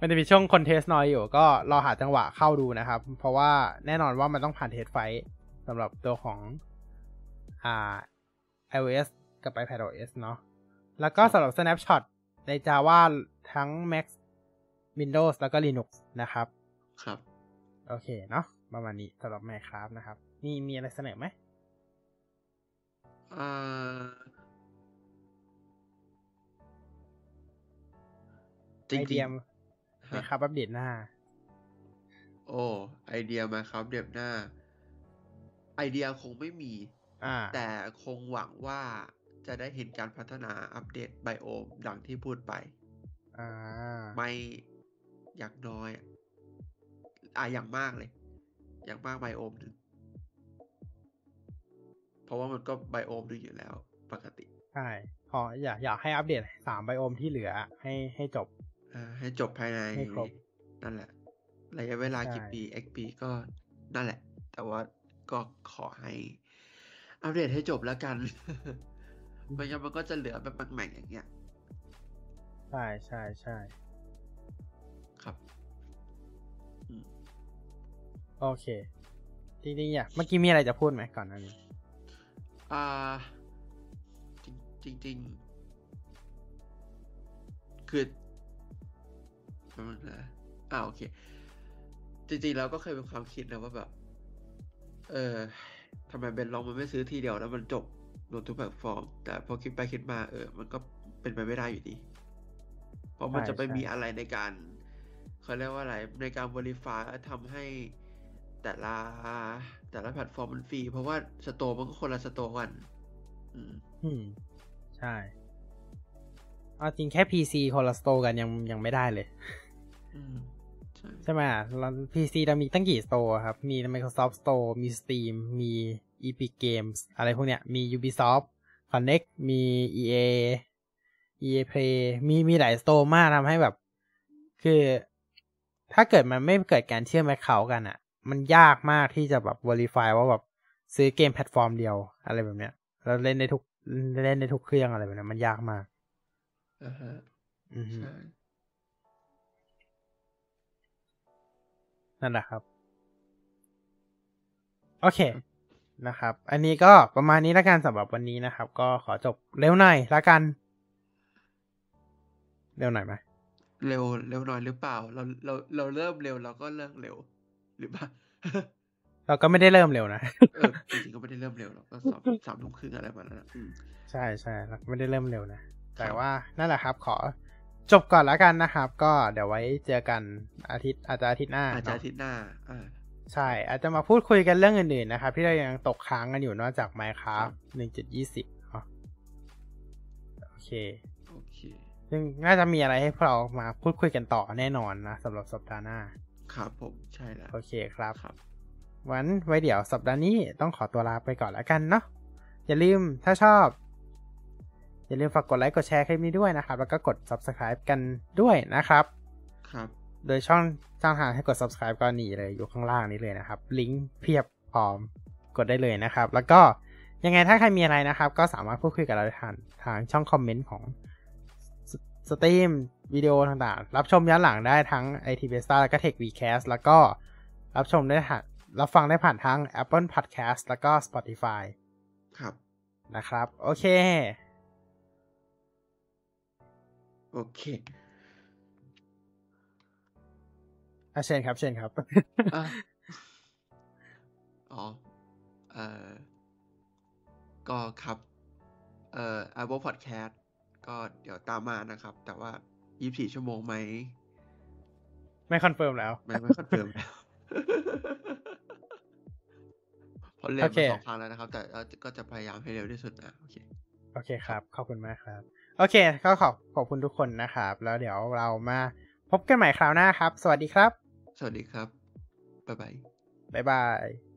มันจะมีช่วงคนเทสน้อยอยู่ก็รอหาจังหวะเข้าดูนะครับเพราะว่าแน่นอนว่ามันต้องผ่านเทสไฟสำหรับตัวของiOS กับ iPadOS เนาะแล้วก็สำหรับ Snapshot ใน Java ทั้ง Mac Windows แล้วก็ Linux นะครับครับโอเคเนาะประมาณนี้สำหรับ Minecraft นะครับนี่มีอะไรเสนอไหมจริงๆนะครับอัปเดตหน้าโอ้ไอเดียมาครับเด็บหน้าไอเดียคงไม่มีแต่คงหวังว่าจะได้เห็นการพัฒนาอัปเดตไบโอมดังที่พูดไปไม่อยากน้อยอย่างมากเลยอย่างมากไบโอมนึงเพราะว่ามันก็ไบโอมนึงอยู่แล้วปกติใช่ขออยากให้อัปเดต3ไบโอมที่เหลือให้จบให้จบภายในนั่นแหละระยะเวลากี่ปี x ปีก็นั่นแหละแต่ว่าก็ขอให้อัปเดตให้จบแล้วกันไม่งั้นมันก็จะเหลือแบบแหม่งอย่างเงี้ยใช่ใช่ใช่ครับโอเคจริงๆอ่ะเมื่อกี้มีอะไรจะพูดไหมก่อนหน้านี้จริงๆคือโอเคจริงๆแล้วก็เคยเป็นความคิดนะว่าแบบทำไมเบนลองมันไม่ซื้อทีเดียวแล้วมันจบโดนทุกแพลตฟอร์มแต่พอคิดไปคิดมามันก็เป็นไปไม่ได้อยู่ดีเพราะมันจะไปมีอะไรในการเขาเรียกว่าอะไรในการ verify ทำให้แต่ละแพลตฟอร์มมันฟรีเพราะว่าสโตร์มันก็คนละสโตร์กันใช่เอาจริงแค่ PC คนละสโตร์กันยังไม่ได้เลยใช่ไหมเรา PC เรามีตั้งกี่สโตร์ครับมี Microsoft Store มี Steam มี Epic Games อะไรพวกเนี้ยมี Ubisoft Connect มี EA Play มีหลายสโตร์มากทำให้แบบคือถ้าเกิดมันไม่เกิดการเชื่อมแอคเคาท์กันอ่ะมันยากมากที่จะแบบ verify ว่าแบบซื้อเกมแพลตฟอร์มเดียวอะไรแบบเนี้ยเราเล่นในทุกเครื่องอะไรแบบนั้นมันยากมากนั่นแหละครับโอเคนะครับอันนี้ก็ประมาณนี้ละกันสำหรับวันนี้นะครับก็ขอจบเร็วหน่อยละกันเร็วหน่อยไหมเร็วหน่อยหรือเปล่าเราเริ่มเร็วเราก็เลิกเร็วหรือเปล่าเราก็ไม่ได้เริ่มเร็วนะจริงๆก็ไม่ได้เริ่มเร็วหรอกก็3 ทุ่มครึ่งอะไรแบบนั้นใช่ใช่เราไม่ได้เริ่มเร็วนะแต่ว่านั่นแหละครับขอจบก่อนแล้วกันนะครับก็เดี๋ยวไว้เจอกันอาทิตย์หน้าใช่อาจจะมาพูดคุยกันเรื่องอื่นๆนะครับที่เรายังตกค้างกันอยู่นอกจาก Minecraft 1.20 โอเคซึ่งน่าจะมีอะไรให้พวกเรามาพูดคุยกันต่อแน่นอนนะสำหรับสัปดาห์หน้าครับผมใช่แล้วโอเคครับวันไว้เดี๋ยวสัปดาห์นี้ต้องขอตัวลาไปก่อนแล้วกันเนาะอย่าลืมถ้าชอบอย่าลืมฝากกดไลค์กดแชร์คลิปนี้ด้วยนะครับแล้วก็กด Subscribe กันด้วยนะครับครับโดยช่องทางหาให้กด Subscribe ก็นี่เลยอยู่ข้างล่างนี้เลยนะครับลิงก์เพียบพร้อมกดได้เลยนะครับแล้วก็ยังไงถ้าใครมีอะไรนะครับก็สามารถพูดคุยกับเราได้ทางช่องคอมเมนต์ของ สตรีมวิดีโอต่างๆรับชมย้อนหลังได้ทั้ง iTVStar แล้วก็ TechVcast แล้วก็รับชมได้รับฟังได้ผ่านทั้ง Apple Podcast แล้วก็ Spotify ครับนะครับโอเคเชิญครับเชิญครับก็ครับApple Podcast ก็เดี๋ยวตามมานะครับแต่ว่า24ชั่วโมงไหมไม่คอนเฟิร์มแล้วไม่คอนเฟิร์มแล้วพอเล่นมา2ครั้งแล้วนะครับแต่ก็จะพยายามให้เร็วที่สุดนะโอเคครับขอบคุณมากครับโอเคก็ขอบคุณทุกคนนะครับแล้วเดี๋ยวเรามาพบกันใหม่คราวหน้าครับสวัสดีครับบ๊ายบาย